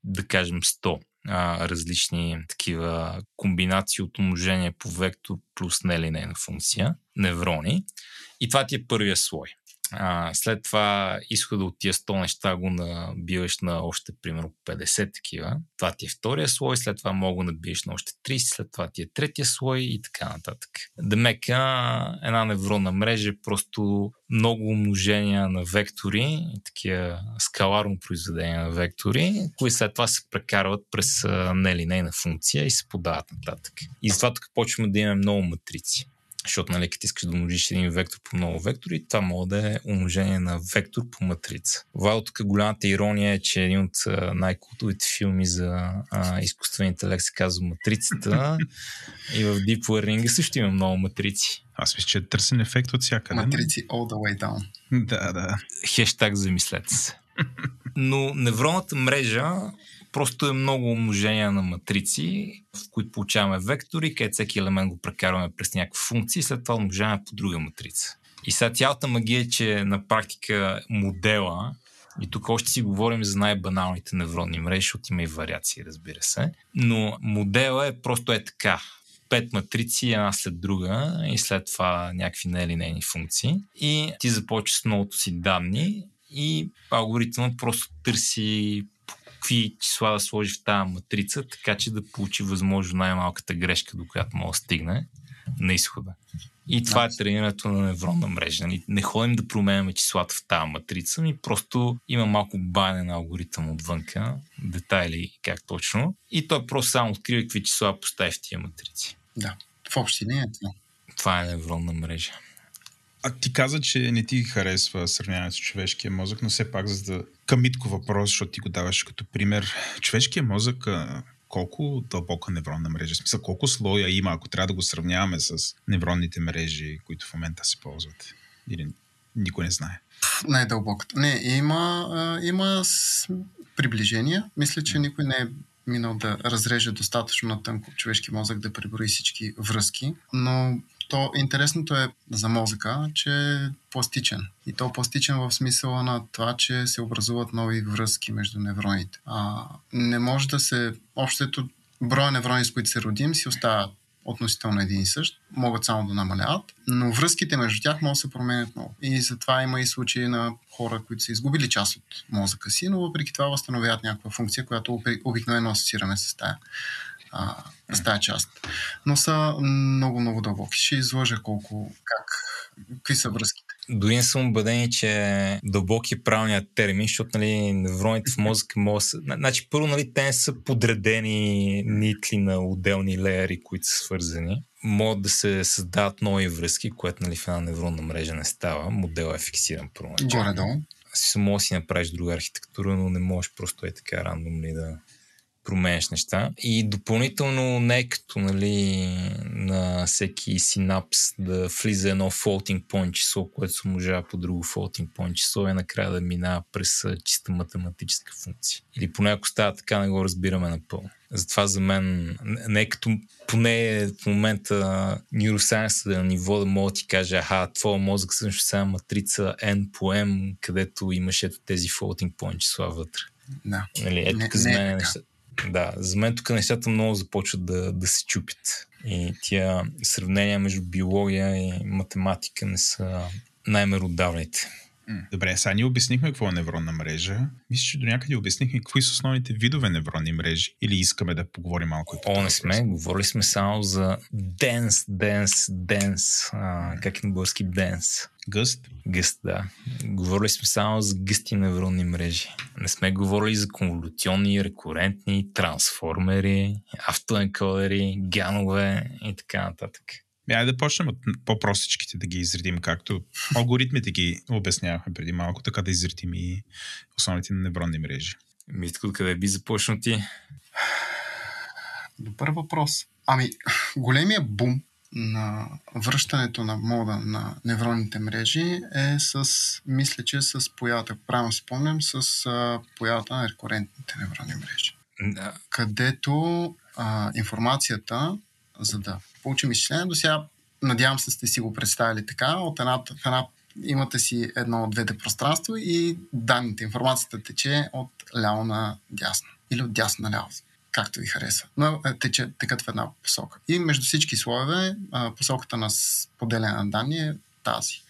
да кажем, 100 различни такива комбинации от умножение по вектор плюс нелинейна функция, неврони. И това ти е първия слой. След това изхода от тия 100 неща го набиваш на още, примерно, 50 такива. Това ти е втория слой, след това мога да набиеш на още 30, след това ти е третия слой и така нататък. Демека, една невронна мрежа е просто много умножения на вектори, такива скаларно произведения на вектори, които след това се прекарват през нелинейна функция и се подават нататък. И затова тук почваме да имаме много матрици. Защото, нали, като искаш да умножиш един вектор по много вектори, това може да е умножение на вектор по матрица. Вау, тук голямата ирония е, че един от най-култовите филми за изкуствен интелект се казва Матрицата и в Deep Learning също има много матрици. Аз мисля, че е търсен ефект от всякъде. Матрици all the way down. Да, да. Хештаг замислете се. Но невронната мрежа просто е много умножение на матрици, в които получаваме вектори, където всеки елемент го прекарваме през някаква функция и след това умножаваме по друга матрица. И сега цялата магия е, че на практика модела, и тук още си говорим за най-баналните невронни мрежи, защото има и вариации, разбира се, но модела е просто е така. 5 матрици, една след друга и след това някакви нелинейни функции. И ти започваш с новото си данни и алгоритъмът просто търси какви числа да сложи в тази матрица, така че да получи възможно най-малката грешка, до която може да стигне на изхода. И това е тренирането на невронна мрежа. Не ходим да променяме числата в тази матрица, ми просто има малко бане на алгоритъм отвънка, детайли как точно, и той просто само открива какви числа постави в тия матрици. Да, в общине е това. Това е невронна мрежа. А ти каза, че не ти харесва сравняването с човешкия мозък, но все пак, за да камитко въпрос, защото ти го даваш като пример, човешкия мозък колко дълбока невронна мрежа, в смисъл колко слоя има, ако трябва да го сравняваме с невронните мрежи, които в момента се ползват? Или никой не знае? Най-дълбоката. Не, има приближения. Мисля, че никой не е минал да разреже достатъчно на тънко човешки мозък да преброи всички връзки, но то интересното е за мозъка, че е пластичен. И то пластичен в смисъла на това, че се образуват нови връзки между невроните. Не може да се... Общото броя неврони, с които се родим, си остават относително един и същ. Могат само да намаляват, но връзките между тях могат да се променят много. И затова има и случаи на хора, които са изгубили част от мозъка си, но въпреки това възстановяват някаква функция, която обикновено асоциираме с тая. С тази част. Но са много дълбоки. Ще изложа какви са връзките. Дори не съм убеден, че дълбоки е правилният термин, защото, нали, невроните в мозъка могат... Значи, първо, нали, те не са подредени нитли на отделни леери, които са свързани. Могат да се създават нови връзки, което, нали, в една невронна мрежа не става. Моделът е фиксиран първоначално. Горе-долу. Може да си направиш друга архитектура, но не можеш просто е така рандомно да променяш неща. И допълнително не е като, нали, на всеки синапс да влиза едно floating point число, което се умножава по друго floating point число и накрая да минава през чиста математическа функция. Или поне ако става така, не го разбираме напълно. Затова за мен не е като, поне в момента нюросайенсът е на ниво да мога да ти кажа, твоя мозък всъщност е матрица N по M, където имаш ето тези floating point числа вътре. Да. Нали, ето тук за мен е нещата. Да, за мен тук нещата много започват да се чупят. И тия сравнения между биология и математика не са най-меродавните. Добре, сега ние обяснихме какво е невронна мрежа. Мисля, че до някъде обяснихме какви са основните видове невронни мрежи. Или искаме да поговорим малко и по това? Не сме, говорили сме само за денс. Как е на български денс? Гъст, да. Говорили сме само за гъсти невронни мрежи. Не сме говорили за конволюционни, рекурентни, трансформери, автоенкодери, ганове и така нататък. Айде да почнем от по-простичките да ги изредим, както алгоритмите ги обяснявахме преди малко, така да изредим и основните невронни мрежи. Митко, къде би започнал ти? Добър въпрос. Големия бум на връщането на мода на невронните мрежи е с появата, правилно спомням, с появата на рекурентните невронни мрежи. Да. Където информацията, за да получим изчисление, до сега, надявам се, сте си го представили така, от една имате си едно от двете пространства и данните, информацията тече от ляво на дясно или от дясно на ляво, както ви харесва. Но текат в една посока. И между всички слоеве посоката на споделяне на данни е тази.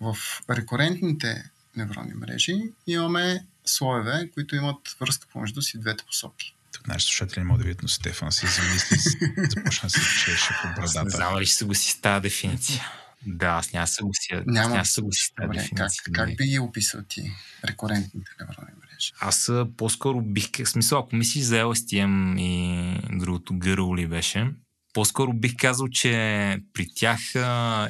В рекурентните невронни мрежи имаме слоеве, които имат връзка помежду си в двете посоки. Тук нашите слушатели могат да видят, но Стефан се замисли, започна да се чеше по брадата. Аз не знам ли ще се гласи с тази дефиниция. Да, аз няма се гласи. Няма се гласи с тази дефиниция. Как би ги описал ти рекурентните невронни мрежи? Аз по-скоро бих... В смисъл, ако мислиш за LSTM и другото Girl ли беше, По-скоро бих казал, че при тях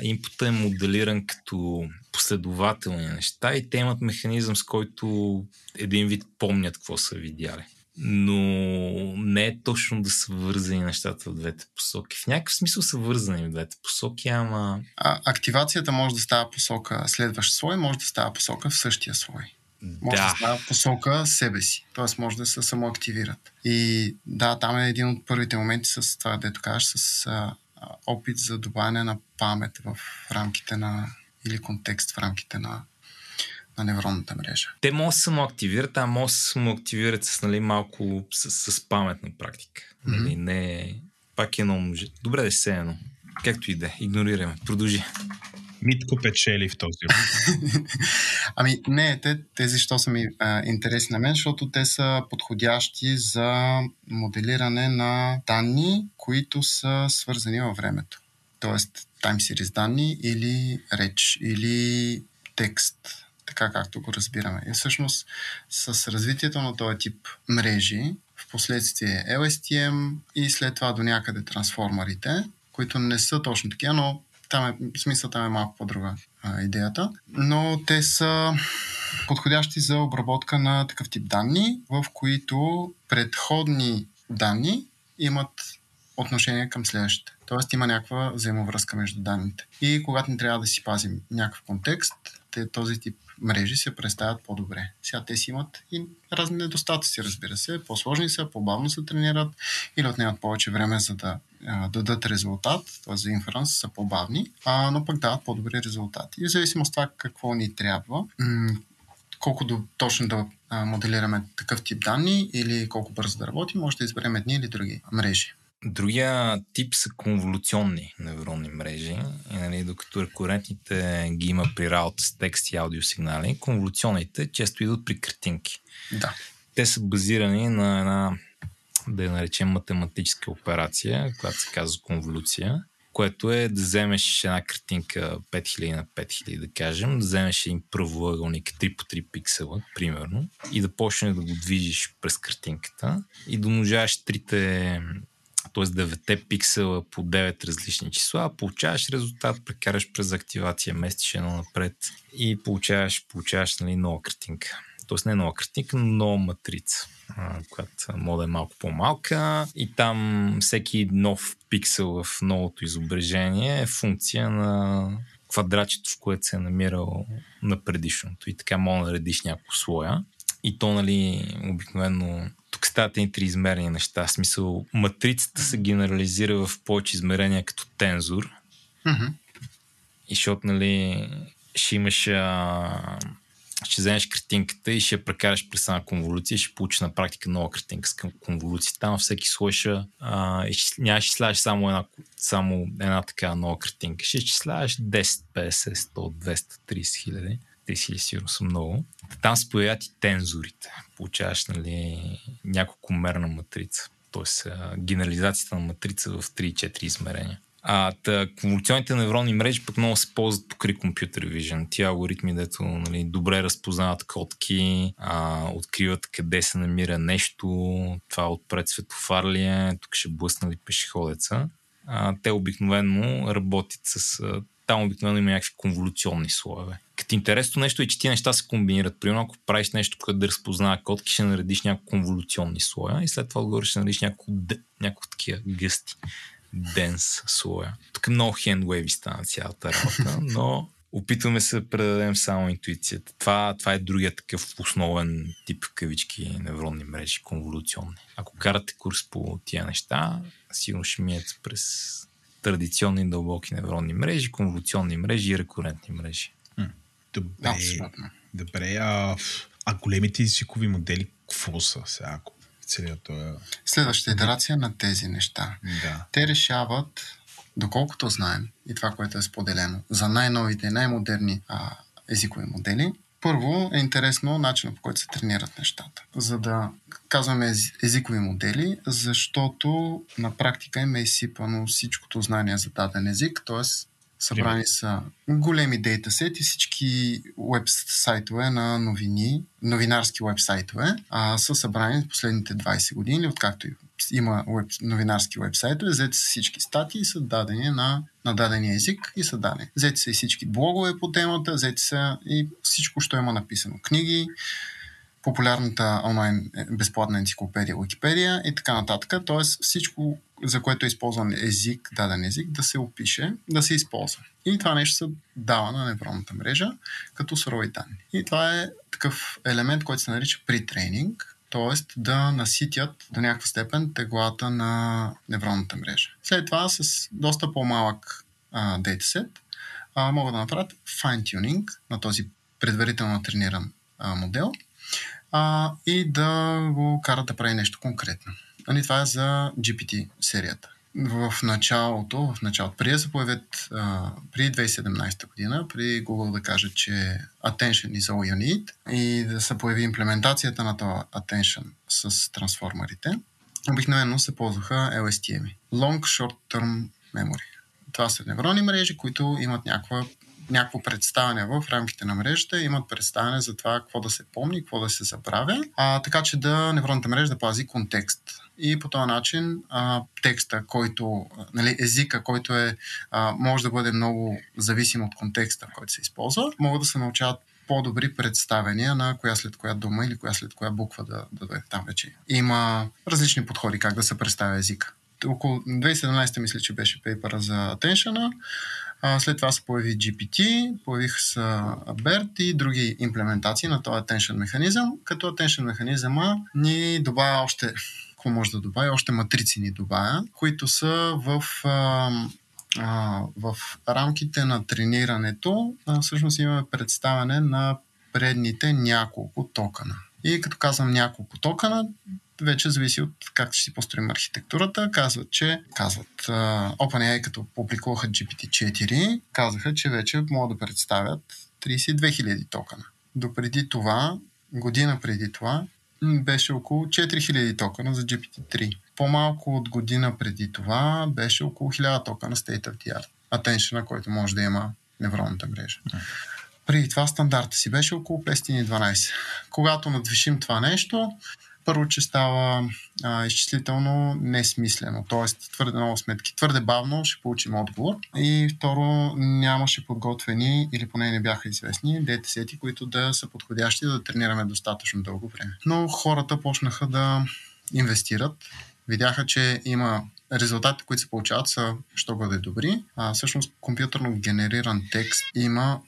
импутът е моделиран като последователни неща и те имат механизъм, с който един вид помнят какво са видяли. Но не е точно да са вързани нещата в двете посоки. В някакъв смисъл са вързани в двете посоки, ама... Активацията може да става посока следващ слой, може да става посока в същия слой. Може да става посока себе си, т.е. може да се самоактивират. И да, там е един от първите моменти с това, дето кажеш, с опит за добавяне на памет в рамките на... или контекст в рамките на невронната мрежа. Те могат да самоактивират, а могат да самоактивират с малко с паметна практика. Mm-hmm. Нали, не... Пак едно може. Добре, да се едно. Както и да, игнорираме. Продължи. Митко печели в този момент. Ами не, тези що са ми интересни на мен, защото те са подходящи за моделиране на данни, които са свързани във времето. Тоест time series данни или реч, или текст, така както го разбираме. И всъщност с развитието на този тип мрежи, в последствие LSTM и след това до някъде трансформерите, които не са точно такива, но смисълта е малко по-друга идеята, но те са подходящи за обработка на такъв тип данни, в които предходни данни имат отношение към следващите. Тоест има някаква взаимовръзка между данните. И когато не трябва да си пазим някакъв контекст, този тип мрежи се представят по-добре. Сега те си имат и разни недостатъци, разбира се. По-сложни са, по-бавно се тренират или отнемат повече време, за да дадат резултат, т.е. за инференс са по-бавни, но пък дават по-добри резултати. И в зависимост от това какво ни трябва, колко точно да моделираме такъв тип данни или колко бързо да работим, може да изберем едни или други мрежи. Другия тип са конволюционни невронни мрежи. И, нали, докато рекурентните ги има при работа с текст и аудиосигнали, конволюционните често идват при картинки. Да. Те са базирани на една, да я наречем, математическа операция, която се казва конволюция, което е да вземеш една картинка 5000 на 5000, да кажем, да вземеш един правоъгълник 3 по 3 пиксела, примерно, и да почнеш да го движиш през картинката и домножаваш трите... т.е. 9 пиксела по 9 различни числа, получаваш резултат, прекараш през активация, местиш едно напред и получаваш нали, нова картинка. Т.е. не нова картинка, но нова матрица, която може да е малко по-малка и там всеки нов пиксел в новото изображение е функция на квадратчето, в което се е намирал на предишното и така може да редиш няколко слоя. И то, нали, обикновено тук стават и триизмерни неща. В смисъл, матрицата се генерализира в повече измерения като тензор. Mm-hmm. И защото, нали, ще вземеш картинката и ще я прекараш през една конволюция и ще получиш на практика нова картинка с конволюция. Там всеки слой няма ще изчисляваш само една така нова картинка. Ще изчисляваш 10, 50, 100, 230 хиляди. Или сигурно са много. Там се появят и тензорите. Получаваш, нали, няколко мерна матрица. Тоест генерализацията на матрица в 3-4 измерения. Конволюционните невронни мрежи пък много се ползват покри компютър вижън. Тия алгоритми, дето, нали, добре разпознават котки, откриват къде се намира нещо, това отпред светофар ли е, тук ще блъсна ли пешеходеца. Те обикновено работят с... Там обикновено има някакви конволюционни слоеве. Като интересно нещо е, че тия неща се комбинират. Примерно, ако правиш нещо, което да разпознава котки, ще наредиш някакви конволюционни слоя и след това отгоре ще наредиш някакви такива гъсти, денс слоя. Тук много хендвейви стана цялата работа, но опитваме се да предадем само интуицията. Това е другия такъв основен тип в кавички невронни мрежи, конволюционни. Ако карате курс по тия неща, сигурно ще миете през традиционни дълбоки невронни мрежи, конволюционни мрежи и рекурентни мрежи. Добре, а големите езикови модели какво са сега? Следващата итерация на тези неща. Да. Те решават, доколкото знаем и това, което е споделено, за най-новите и най-модерни езикови модели. Първо е интересно начинът, по който се тренират нещата. За да казваме езикови модели, защото на практика им е изсипано всичкото знание за даден език, т.е. събрани са големи дейтасети, всички уебсайтове на новини, новинарски уебсайтове са събрани в последните 20 години, откакто има новинарски вебсайтове, взети са всички статии, са дадени на дадения език и са дадени. Взети са и всички блогове по темата, взети са и всичко, което има написано. Книги, популярната онлайн безплатна енциклопедия Wikipedia и така нататък. Т.е. всичко, за което е използван език, даден език, да се опише, да се използва. И това нещо се дава на невронната мрежа като сурови данни. И това е такъв елемент, който се нарича pre-training, т.е. да наситят до някаква степен теглата на невронната мрежа. След това с доста по-малък дейтасет могат да направят fine-tuning на този предварително трениран модел и да го карат да прави нещо конкретно. Това е за GPT серията. В началото, преди да се появят, при 2017 година, при Google да каже, че Attention is all you need и да се появи имплементацията на това Attention с трансформерите, обикновено се ползваха LSTM. Long Short Term Memory. Това са невронни мрежи, които имат някакво представяне в рамките на мрежата, имат представяне за това какво да се помни, какво да се забравя, така че да невронната мрежа да пази контекст. И по този начин текста, който, езика, който е, може да бъде много зависим от контекста, който се използва, могат да се научават по-добри представения на коя след коя дума или коя след коя буква да дойде там вече. Има различни подходи как да се представя езика. Около 2017 мисля, че беше пейпера за Attention-а. След това се появи GPT, появих се BERT и други имплементации на този Attention механизъм, като Attention механизъма ни добавя още, какво може да добавя, още матрици ни добавя, които са в рамките на тренирането. Всъщност имаме представяне на предните няколко токана. И като казвам няколко токана, вече зависи от как ще си построим архитектурата. Казват OpenAI, като публикуваха GPT-4, казаха, че вече могат да представят 32 000 токана. Допреди това, година преди това, беше около 4000 токана за GPT-3. По-малко от година преди това беше около 1000 токана State of the Art. Attention, който може да има невронната мрежа. При това стандарта си беше около 512. Когато надвишим това нещо, първо, че става изчислително несмислено, т.е. твърде много сметки. Твърде бавно ще получим отговор. И второ, нямаше подготвени, или поне не бяха известни, дейтасети, които да са подходящи да тренираме достатъчно дълго време. Но хората почнаха да инвестират. Видяха, че има резултатите, които се получават, са що бъде добри. Всъщност, компютърно генериран текст има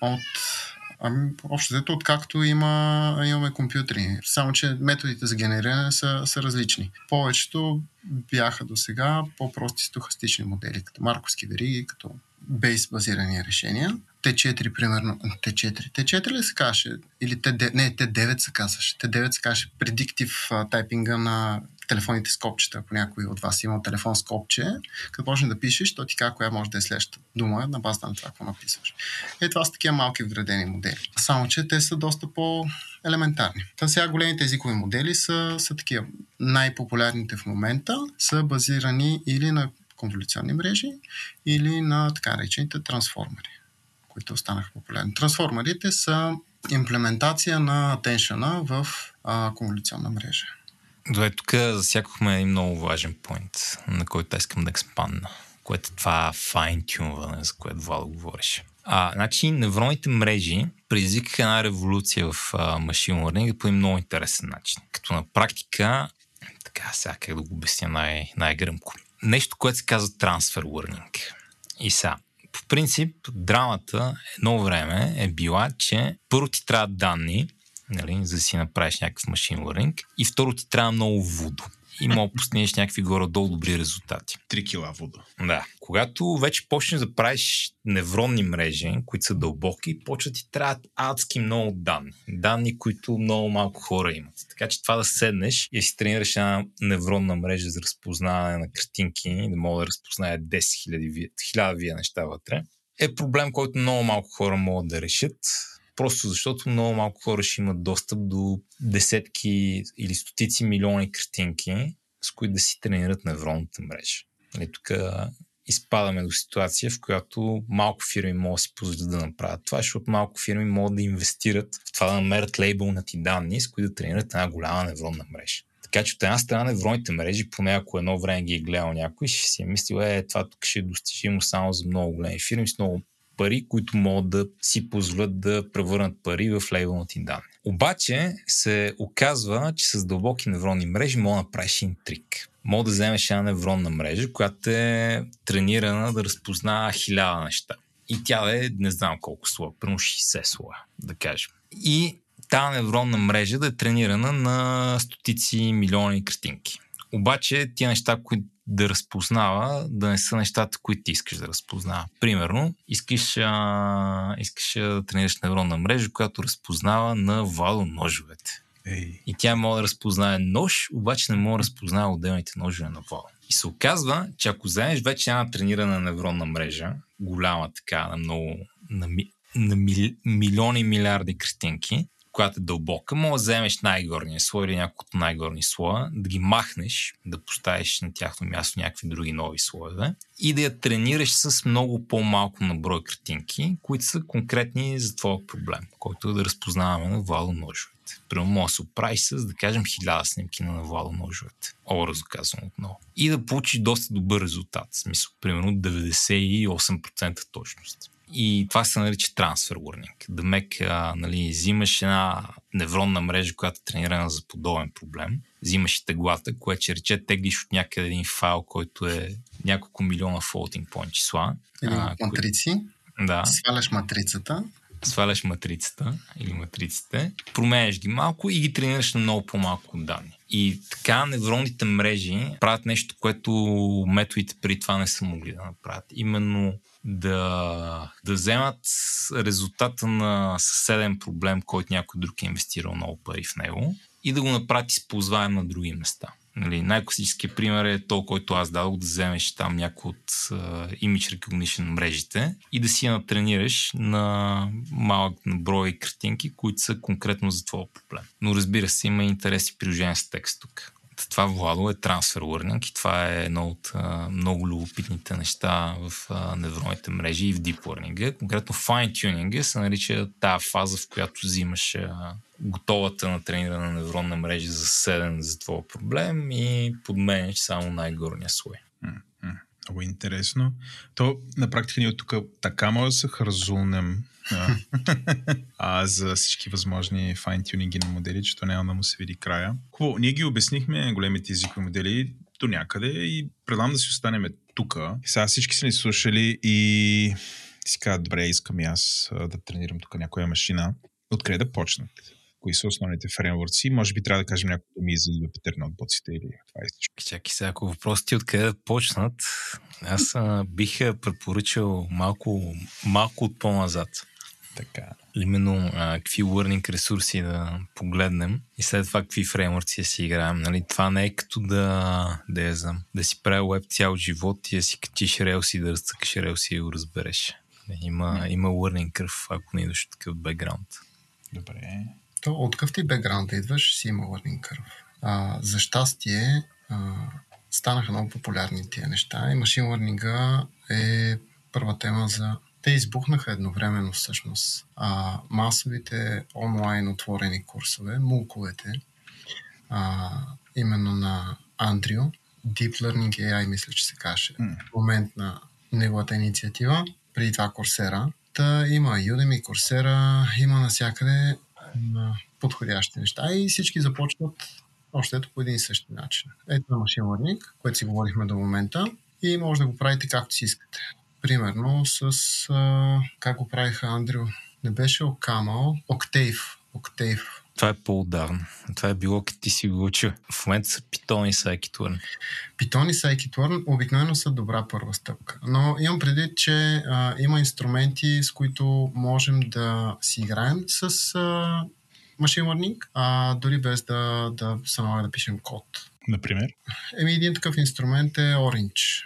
общо взето, откакто имаме компютри. Само, че методите за генериране са различни. Повечето бяха до сега по-прости стохастични модели, като марковски вериги, като бейс-базирани решения. T4, примерно. T4 ли се казваше? Или T9? Не, T9 се казваше. T9 се казваше предиктив тайпинга на телефоните с копчета. Ако някой от вас има телефон с копче, като почне да пишеш, то ти казва коя може да е следващата дума на базата на това, какво написваш. Това са такива малки вградени модели. Само, че те са доста по-елементарни. Та сега големите езикови модели са такива. Най-популярните в момента са базирани или на конволюционни мрежи, или на така наречените трансформери, които останаха популярни. Трансформерите са имплементация на Attention-а в конволюционна мрежа. Добре, тук засякохме и много важен поинт, на който искам да експандна, което е това fine-tunване, за което Владо говориш. Значи, невронните мрежи предизвикаха една революция в Machine Learning по много интересен начин. Като на практика, така сега как да го обясня най-гръмко, нещо, което се казва Transfer Learning. И сега, по принцип, драмата едно време е била, че първо ти трябва данни, за да си направиш някакъв машин learning. И второ, ти трябва много водо. И мога да постигнеш някакви горе-долу добри резултати. 3 кила водо. Да. Когато вече почнеш да правиш невронни мрежи, които са дълбоки, почва ти трябват адски много данни. Данни, които много малко хора имат. Така че това да седнеш и да си тренираш една невронна мрежа за разпознаване на картинки, да мога да разпознае 10 000 неща вътре, е проблем, който много малко хора могат да решат. Просто защото много малко хора ще имат достъп до десетки или стотици милиони картинки, с които да си тренират невронната мрежа. Тук изпадаме до ситуация, в която малко фирми могат да си позволят да направят това, защото малко фирми могат да инвестират в това да намерят лейбълнати данни, с които да тренират една голяма невронна мрежа. Така че от една страна невронните мрежи, поне ако едно време ги е гледал някой, ще си е мислил, това тук ще е достижимо само за много големи фирми с много пари, които могат да си позволят да превърнат пари в лейбълните им данни. Обаче се оказва, че с дълбоки невронни мрежи може да направиш един трик. Може да вземеш една невронна мрежа, която е тренирана да разпознава 1000 неща. И тя е не знам колко слоя, примерно 60 слоя, да кажем. И тази невронна мрежа да е тренирана на стотици милиони картинки. Обаче тия неща, които да разпознава, да не са нещата, които ти искаш да разпознава. Примерно, искаш да тренираш невронна мрежа, която разпознава на Владо ножовете. И тя може да разпознае нож, обаче не може да разпознава отделните ножове на Владо. И се оказва, че ако вземеш вече една тренирана невронна мрежа, голяма така, на много, милиони и милиарди картинки, която е дълбока, може да вземеш най-горния слой или няколко от най-горни слоя, да ги махнеш, да поставиш на тяхно място някакви други нови слоеве и да я тренираш с много по-малко на брой картинки, които са конкретни за твой проблем, който е да разпознаваме на Владо ножовете. Примерно може да се оправиш с, да кажем, 1000 снимки на Владо ножовете. Образно казвам отново. И да получиш доста добър резултат. В смисъл, примерно 98% точност. И това се нарича Transfer Learning. Демек, взимаш една невронна мрежа, която е тренирана за подобен проблем. Взимаш теглата, което ще рече теглиш от някъде един файл, който е няколко милиона floating point числа. Или матрици. Да. Сваляш матрицата. Или матриците. Променяш ги малко и ги тренираш на много по-малко данни. И така невронните мрежи правят нещо, което методите преди това не са могли да направят. Именно да вземат резултата на съседен проблем, който някой друг е инвестирал много пари в него и да го направят използваем на други места. Нали, най-класическият пример е то, който аз дадох, да вземеш там някой от Image Recognition мрежите и да си я натренираш на малък брой картинки, които са конкретно за твой проблем. Но разбира се, има интерес и приложение с текст тук. Това, Владо, е Transfer Learning и това е едно от много любопитните неща в невронните мрежи и в Deep Learning. Конкретно Fine-tuning се нарича тази фаза, в която взимаш готовата на тренирана невронна мрежа за съседен за твой проблем и подменяш само най-горния слой. Много интересно. То на практика ние от тук така може да се хързулнем за всички възможни файн-тюнинги на модели, че то няма да му се види края. Хубаво, ние ги обяснихме големите езикови модели до някъде и предлагам да си останем тук. Сега всички са ни слушали и си казват, добре, искам и аз да тренирам тук някоя машина. Откъде да почнат? Кои са основните фреймворци? Може би трябва да кажем някакви думи за Jupyter ноутбуците или това е всичко. Чакай сега, ако въпросът ти откъде да почнат, аз бих препоръчал малко от по-назад. Така. Именно какви learning ресурси да погледнем и след това какви фреймворци си играем. Нали? Това не е като да си прави веб цял живот и да си качиш релси, да разцъкаш релси и го разбереш. Има learning curve, ако не идваш от такъв бекграунд. Добре. То от къв ти бекграунд идваш, си има learning curve. За щастие станаха много популярни тия неща и машин learning е първа тема за... Те избухнаха едновременно всъщност. Масовите онлайн отворени курсове, мулковете, именно на Andrew, Deep Learning AI, мисля, че се каже. В момент на неговата инициатива, преди това Coursera. Та има Udemy, Coursera, има навсякъде подходящи неща и всички започват още ето по един и същи начин. Ето на Machine Learning, което си говорихме до момента и може да го правите както си искате. Примерно с... как го правиха, Андрю? Не беше Окамал, Octave. Това е по-удавно. Това е било, като ти си го учил. В момента са Python и Scikit-learn. Python и Scikit-learn обикновено са добра първа стъпка. Но имам предвид, че има инструменти, с които можем да си играем с Machine Learning, дори без да само да пишем код. Например? Един такъв инструмент е Orange.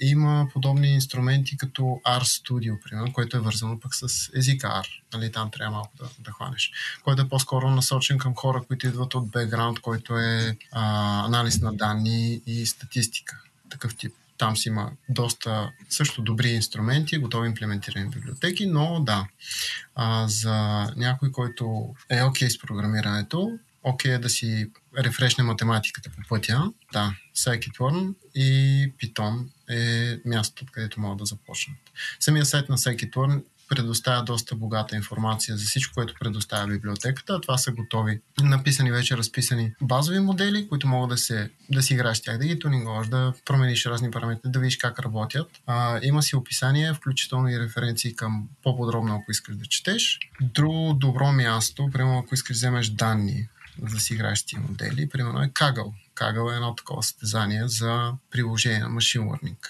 Има подобни инструменти като RStudio, примерно, което е вързано пък с езика R. Нали, там трябва малко да хванеш. Който е по-скоро насочен към хора, които идват от бекграунд, който е анализ на данни и статистика. Такъв тип. Там си има доста също добри инструменти, готови имплементирани библиотеки, но да. За някой, който е окей с програмирането, окей да си рефрешне математиката по пътя. Да, Scikit-learn и Python е мястото, където могат да започнат. Самия сайт на Scikit-learn предоставя доста богата информация за всичко, което предоставя библиотеката. Това са готови, написани вече, разписани базови модели, които могат да си играеш тях, да ги тунинговаш, да промениш разни параметри, да видиш как работят. Има си описание, включително и референции към по-подробно, ако искаш да четеш. Друго добро място, примерно ако искаш да вземеш данни, за да си играеш тия модели, примерно е Kaggle. Kaggle е едно такова състезание за приложение на Machine Learning.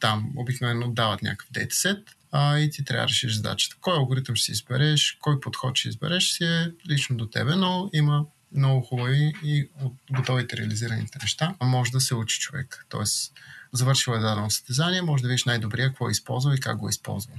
Там обикновено дават някакъв дейтасет, и ти трябва да решиш задачата. Кой алгоритъм ще си избереш, кой подход ще избереш, си е лично до тебе, но има много хубави и от готовите реализираните неща. Може да се учи човек. Тоест, завършил е дадено състезание, може да видиш най-добрия, какво е използвал и как го е използвал.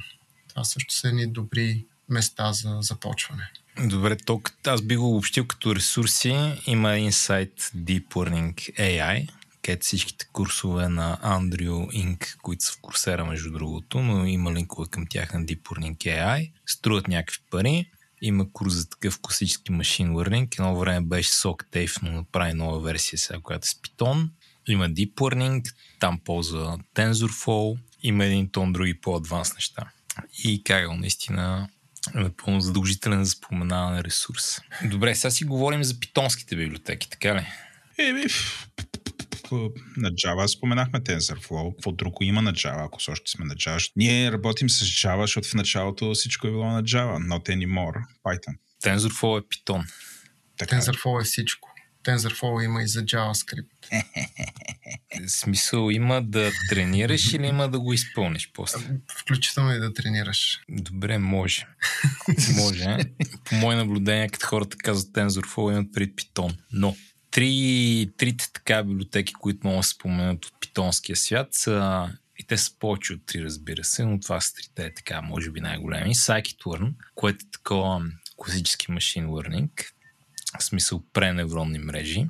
Това също са едни добри места за започване. Добре, толкова аз би го обобщил като ресурси. Има един сайт Deep Learning AI, където всичките курсове на Andrew Ng, които са в Курсера, между другото, но има линкове към тях на Deep Learning AI. Струват някакви пари. Има курс за такъв класически Machine Learning. Едно време беше SockTafe, но направи нова версия сега, която е с Python. Има Deep Learning, там ползва TensorFlow. Има един тон други по-адванс неща. И Kaggle наистина е напълно задължителен за споменаване ресурс. Добре, сега си говорим за питонските библиотеки, така ли? На Java споменахме TensorFlow. Какво друго има на Java, ако все още сме на Java? Ние работим с Java, защото в началото всичко е било на Java. Not anymore. Python. TensorFlow е Python. Така TensorFlow е всичко. TensorFlow има и за JavaScript. Смисъл има да тренираш или има да го изпълниш после? Включително и да тренираш. Добре, може. Може. По мои наблюдения, като хората казват TensorFlow, имат пред Python. Но трите така библиотеки, които могат да споменат от питонския свят, са, и те са повече от три, разбира се, но това са трите е така, може би най-големи. Scikit-learn, което е такова класически machine learning, в смисъл преневронни мрежи,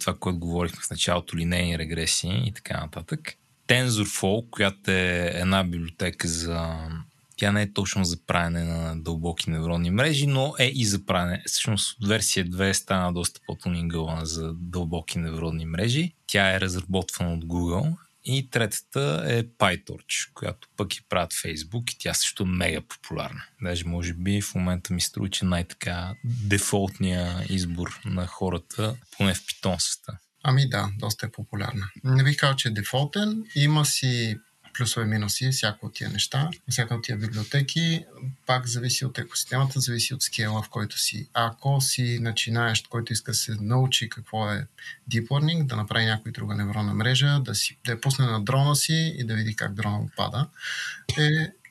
това, което говорихме в началото, линейни регресии и така нататък. TensorFlow, която е една библиотека за... Тя не е точно за правене на дълбоки невронни мрежи, но е и за правене. Всъщност от версия 2 стана доста по-тунингълна за дълбоки невронни мрежи. Тя е разработвана от Google. И третата е PyTorch, която пък и правят Facebook и тя също е мега популярна. Даже може би в момента ми струва, че най-така дефолтния избор на хората, поне в питонствата. Ами да, доста е популярна. Не бих казал, че е дефолтен. Има си плюсове минуси, всяко от тия неща, всяка от тия библиотеки, пак зависи от екосистемата, зависи от скейла, в който си. Ако си начинаещ, който иска да се научи какво е Deep Learning, да направи някой друга невронна мрежа, да я пусне на дрона си и да види как дрона му пада,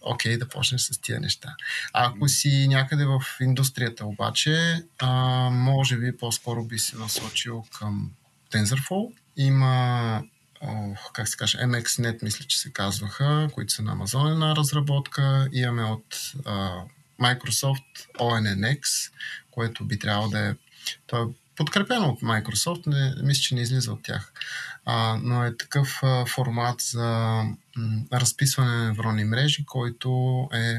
окей, да почнеш с тия неща. Ако си някъде в индустрията обаче, може би по-скоро би се насочил към TensorFlow. Има как се каже, MXNet, мисля, че се казваха, които са на Amazon една разработка. Имаме от Microsoft ONNX, което би трябвало да е... Това е подкрепено от Microsoft, мисля, че не излиза от тях. Но е такъв формат за разписване на невронни мрежи, който е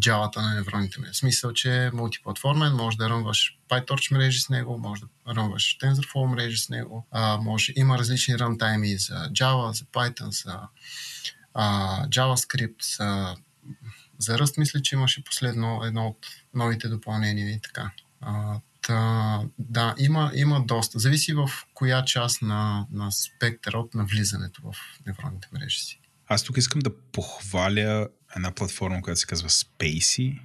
джавата на невронните мрежи. В смисъл, че е мултиплатформен, може да рънваш PyTorch мрежи с него, може да рънваш TensorFlow мрежи с него, има различни рънтайми за Java, за Python, за JavaScript, за Rust, мисля, че имаше последно едно от новите допълнения и така. Да, има доста. Зависи в коя част на спектъра от навлизането в невронните мрежи си. Аз тук искам да похваля една платформа, която се казва spaCy.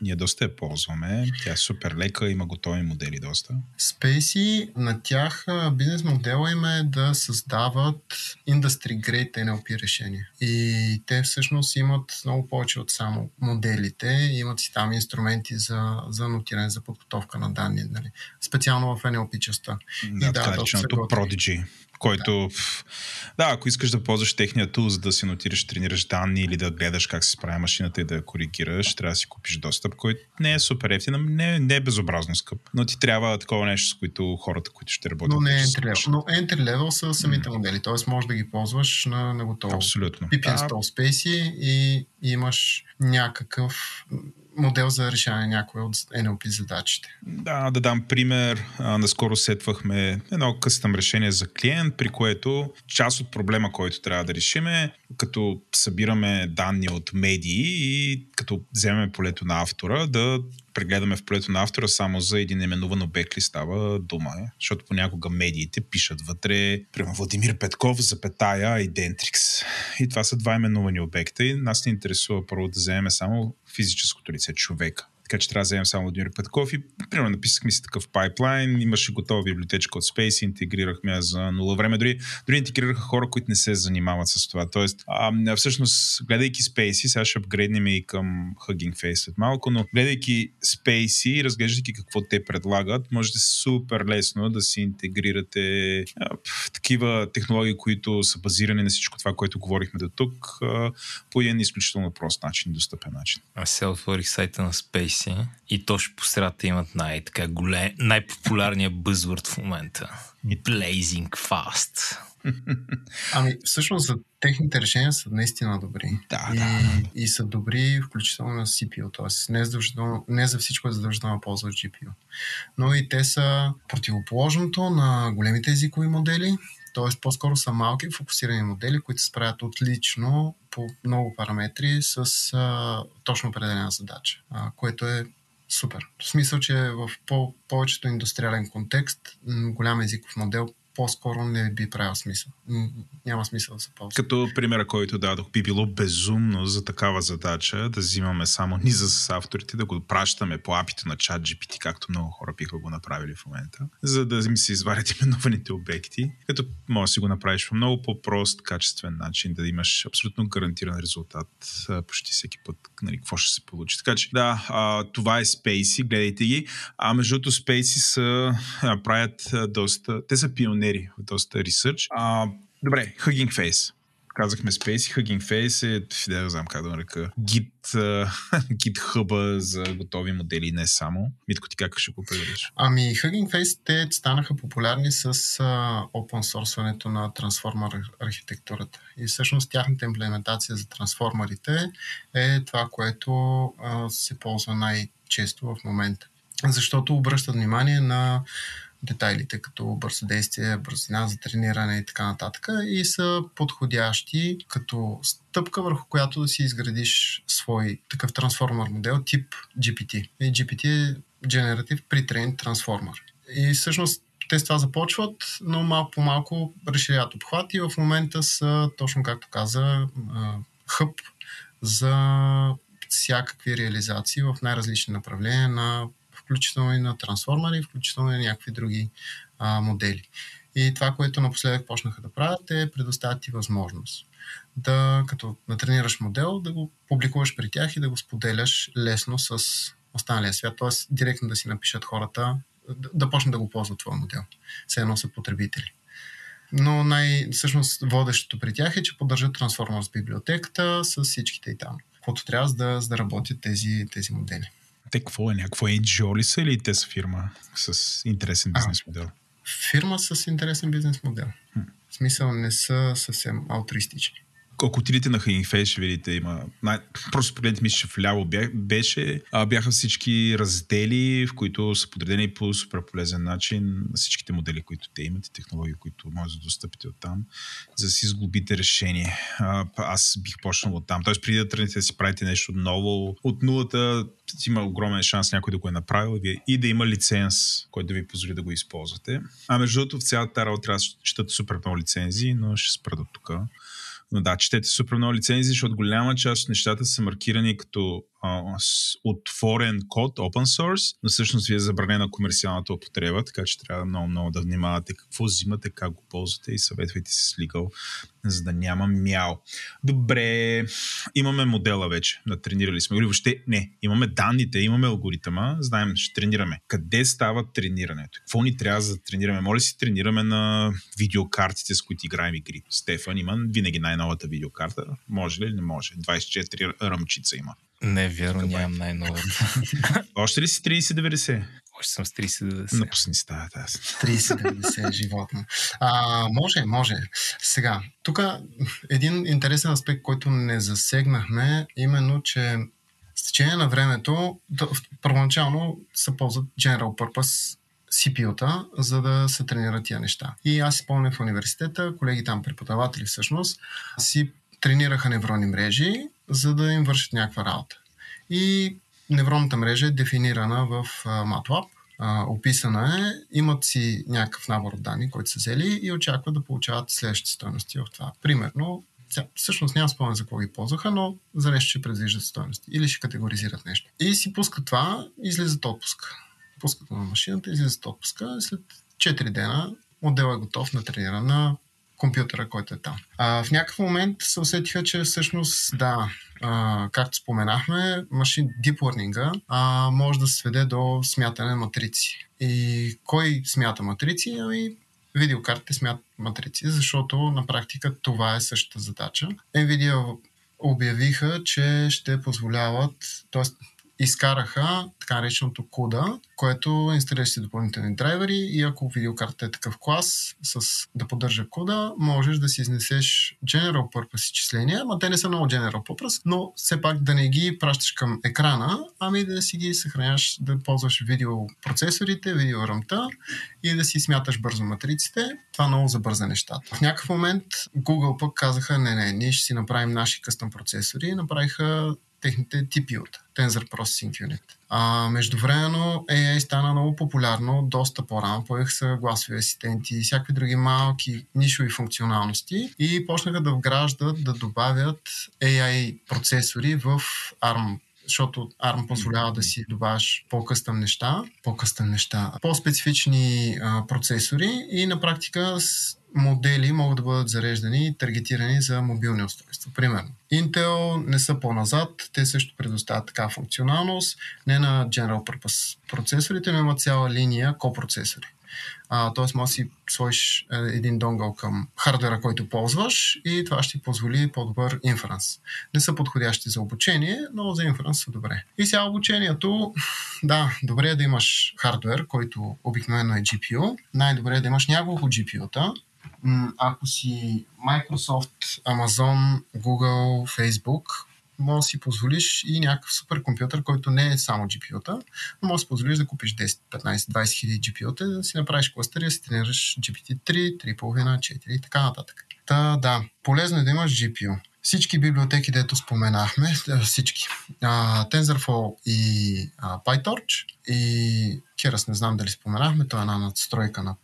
Ние доста я ползваме. Тя е супер лека, има готови модели доста. spaCy, на тях бизнес модела им е да създават industry-grade NLP решения. И те всъщност имат много повече от само моделите. Имат си там инструменти за нотиране, за подготовка на данни. Нали? Специално в NLP частта. Да, нареченото Prodigy. Който, да, ако искаш да ползваш техния тул, за да си нотираш, тренираш данни или да гледаш как се справя машината и да я коригираш, трябва да си купиш достъп, който не е супер ефтин, не е безобразно скъп. Но ти трябва такова нещо, с което хората, които ще работят. Но не е entry-level. Но entry-level са самите модели, т.е. можеш да ги ползваш на готово. Абсолютно. Pip install space и имаш някакъв... модел за решаване някоя от NLP задачите. Да дам пример. Наскоро сетвахме едно къстъм решение за клиент, при което част от проблема, който трябва да решим е, като събираме данни от медии и като вземем полето на автора, да прегледаме в полето на автора само за един именуван обект ли става дума. Защото понякога медиите пишат вътре примерно Владимир Петков, запетая и Dentrix. И това са два именувани обекта и нас ни интересува първо да вземем само физическото лице, човека. Така че трябва да вземем само Владимир Петков и примерно написахме си такъв пайплайн, имаше готова библиотечка от Space, интегрирахме за нула време, дори интегрираха хора, които не се занимават с това. Тоест, всъщност, гледайки Space, сега ще апгрейднем и към Hugging Face след малко, но гледайки Space и разглеждайки какво те предлагат, можете супер лесно да си интегрирате такива технологии, които са базирани на всичко това, което говорихме до тук, по един изключително прост начин, достъпен начин. Аз се отворих сайта на Space и точно по средата имат най-популярния бъзвърд в момента. Blazing fast. Ами всъщност техните решения са наистина добри. И са добри включително на CPU, т.е. не за всичко е задължително да ползва GPU. Но и те са противоположното на големите езикови модели, т.е. по-скоро са малки фокусирани модели, които се справят отлично по много параметри с точно определена задача, което е супер. В смисъл, че в повечето индустриален контекст голям езиков модел по-скоро не би правил смисъл. Няма смисъл да се ползва. Като примера, който дадох, би било безумно за такава задача да взимаме само низа с авторите, да го пращаме по апито на ChatGPT, както много хора биха го направили в момента, за да ми се извадят именованите обекти, като може да си го направиш по много по-прост, качествен начин, да имаш абсолютно гарантиран резултат почти всеки път, нали, какво ще се получи. Така че, това е Space, гледайте ги. А между другото, Space са правят доста, те са пионери в доста ресърч. Добре, Hugging Face. Казахме Space. Hugging Face е, да знам как да нарека, GitHub-а за готови модели, не само. Митко, ти как ще го определиш? Ами, Hugging Face, те станаха популярни с опенсорсването на Transformer архитектурата. И всъщност тяхната имплементация за трансформерите е това, което се ползва най-често в момента. Защото обръщат внимание на детайлите, като бързо действие, бързина за трениране и така нататък, и са подходящи като стъпка, върху която да си изградиш свой такъв трансформер модел тип GPT. И GPT е Generative Pre-trained Transformer. И всъщност те с това започват, но малко по малко разширяват обхват и в момента са, точно както каза, хъб за всякакви реализации в най-различни направления на включително и на трансформери, включително и на някакви други модели. И това, което напоследък почнаха да правят, е предоставят ти възможност да, като натренираш модел, да го публикуваш при тях и да го споделяш лесно с останалия свят, т.е. директно да си напишат хората, да почнат да го ползват твой модел. Все едно са потребители. Но всъщност водещото при тях е, че поддържат трансформер с библиотеката, с всичките и там, което трябва за да работят тези модели. Те какво е? Някакво NGO ли са или те са фирма с интересен бизнес модел? Фирма с интересен бизнес модел. В смисъл не са съвсем алтруистични. Ако отидете на Hugging Face, ще видите, има... Просто погледнете, мисля, че вляво бяха всички раздели, в които са подредени по супер полезен начин всичките модели, които те имат и технологии, които може да достъпите оттам, за да си сглобите решение. Аз бих почнал оттам. Тоест, преди да тръгнете да си правите нещо ново от нулата, има огромен шанс някой да го е направил и да има лиценз, който да ви позволи да го използвате. А между другото, в цялата работа трябва да четат супер много лицензии, но ще спра до тук. Но да, четете супер много лицензии, защото голяма част от нещата са маркирани като отворен код, open source, но всъщност ви е забранена комерциалната употреба, така че трябва много-много да внимавате какво взимате, как го ползвате и съветвайте си с legal, за да няма мял. Добре, имаме модела вече, натренирали сме. Или въобще не, имаме данните, имаме алгоритъма, знаем, ще тренираме. Къде става тренирането? Какво ни трябва за да тренираме? Може ли си тренираме на видеокартите, с които играем игри? Стефан има винаги най-новата видеокарта. Може ли или не може? 24 ръмчица има. Не, вярно, нямам най-новата. Още ли си 3090? Още съм с 3090. Напусни стаята аз. 3090 е животно. Може. Сега, тук един интересен аспект, който не засегнахме, именно, че С течение на времето, първоначално се ползват General Purpose CPU-та, за да се тренират тия неща. И аз спомням в университета, колеги там, преподаватели всъщност, си тренираха невронни мрежи, за да им вършат някаква работа. И невронната мрежа е дефинирана в MATLAB, описана е, имат си някакъв набор от данни, който са взели и очакват да получават следващите стойности в това. Примерно, всъщност нямам спомен за кого ги ползваха, но за нещо ще предвиждат стойности или ще категоризират нещо. И си пускат това, излизат отпуск. Пускат на машината, излизат отпуска и след 4 дена моделът е готов на трениране на компютъра, който е там. В някакъв момент се усетиха, че всъщност да, както споменахме, Deep Learning може да се сведе до смятане на матрици. И кой смята матрици? Ами видеокартите смятат матрици, защото на практика това е същата задача. NVIDIA обявиха, че ще позволяват, т.е. изкараха така нареченото CUDA, което инсталираш си допълнителни драйвери и ако видеокарта е такъв клас с да поддържа CUDA, можеш да си изнесеш General Purpose изчисления, но те не са много General Purpose, но все пак да не ги пращаш към екрана, ами да си ги съхраняш, да ползваш видеопроцесорите, видеоръмта и да си смяташ бързо матриците. Това много забърза нещата. В някакъв момент Google пък казаха, не, ние ще си направим наши къстъм процесори и направиха техните TPU-та, Tensor Processing Unit. Междувременно AI стана много популярно, доста по-рано, появиха се гласови асистенти и всякакви други малки нишови функционалности и почнаха да вграждат, да добавят AI процесори в ARM, защото ARM позволява да си добавиш по-къстъм неща, по-специфични процесори и на практика модели могат да бъдат зареждани и таргетирани за мобилни устройства. Примерно, Intel не са по-назад, те също предоставят такава функционалност, не на General Purpose процесорите, но има цяла линия ко-процесори. Тоест може да си сложиш един донгъл към хардвера, който ползваш и това ще ти позволи по-добър инферанс. Не са подходящи за обучение, но за инферанс са добре. И сега обучението, да, добре е да имаш хардвер, който обикновено е GPU, най-добре е да имаш няколко GPU-та. Ако си Microsoft, Amazon, Google, Facebook, може да си позволиш и някакъв суперкомпютър, който не е само GPU-та, но може да си позволиш да купиш 10, 15, 20 хиляди GPU-та, да си направиш клъстър и да си тренираш GPT-3, 3,5, 4 и така нататък. Да, полезно е да имаш GPU. Всички библиотеки, дето споменахме, всички. TensorFlow и PyTorch и Keras, не знам дали споменахме, това е една надстройка над...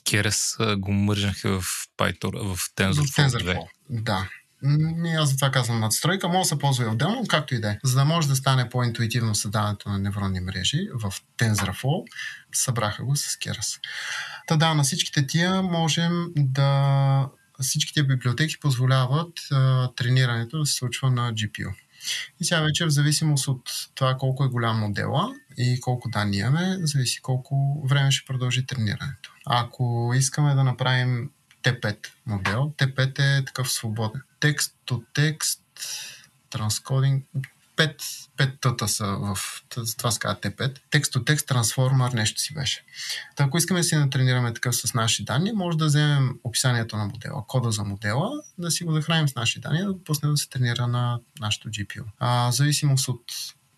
Keras го мържнахме в PyTorch, в TensorFlow 2. Да. Аз за това казвам надстройка, може да се ползва и отделно, както и да е. За да може да стане по-интуитивно създаването на невронни мрежи в TensorFlow, събраха го с Keras. Да, на всичките тия можем да... Всичките библиотеки позволяват тренирането да се случва на GPU. И сега вече в зависимост от това колко е голям модела и колко данни имаме, зависи колко време ще продължи тренирането. Ако искаме да направим T5 модел, T5 е такъв свободен. Текст от текст, транскодинг, 5 са в това се казва T5. Текст от текст, трансформер, нещо си беше. Та, ако искаме да си натренираме такъв с наши данни, може да вземем описанието на модела, кода за модела, да си го захраним с наши данни, да го пуснем да се тренира на нашото GPU. В зависимост от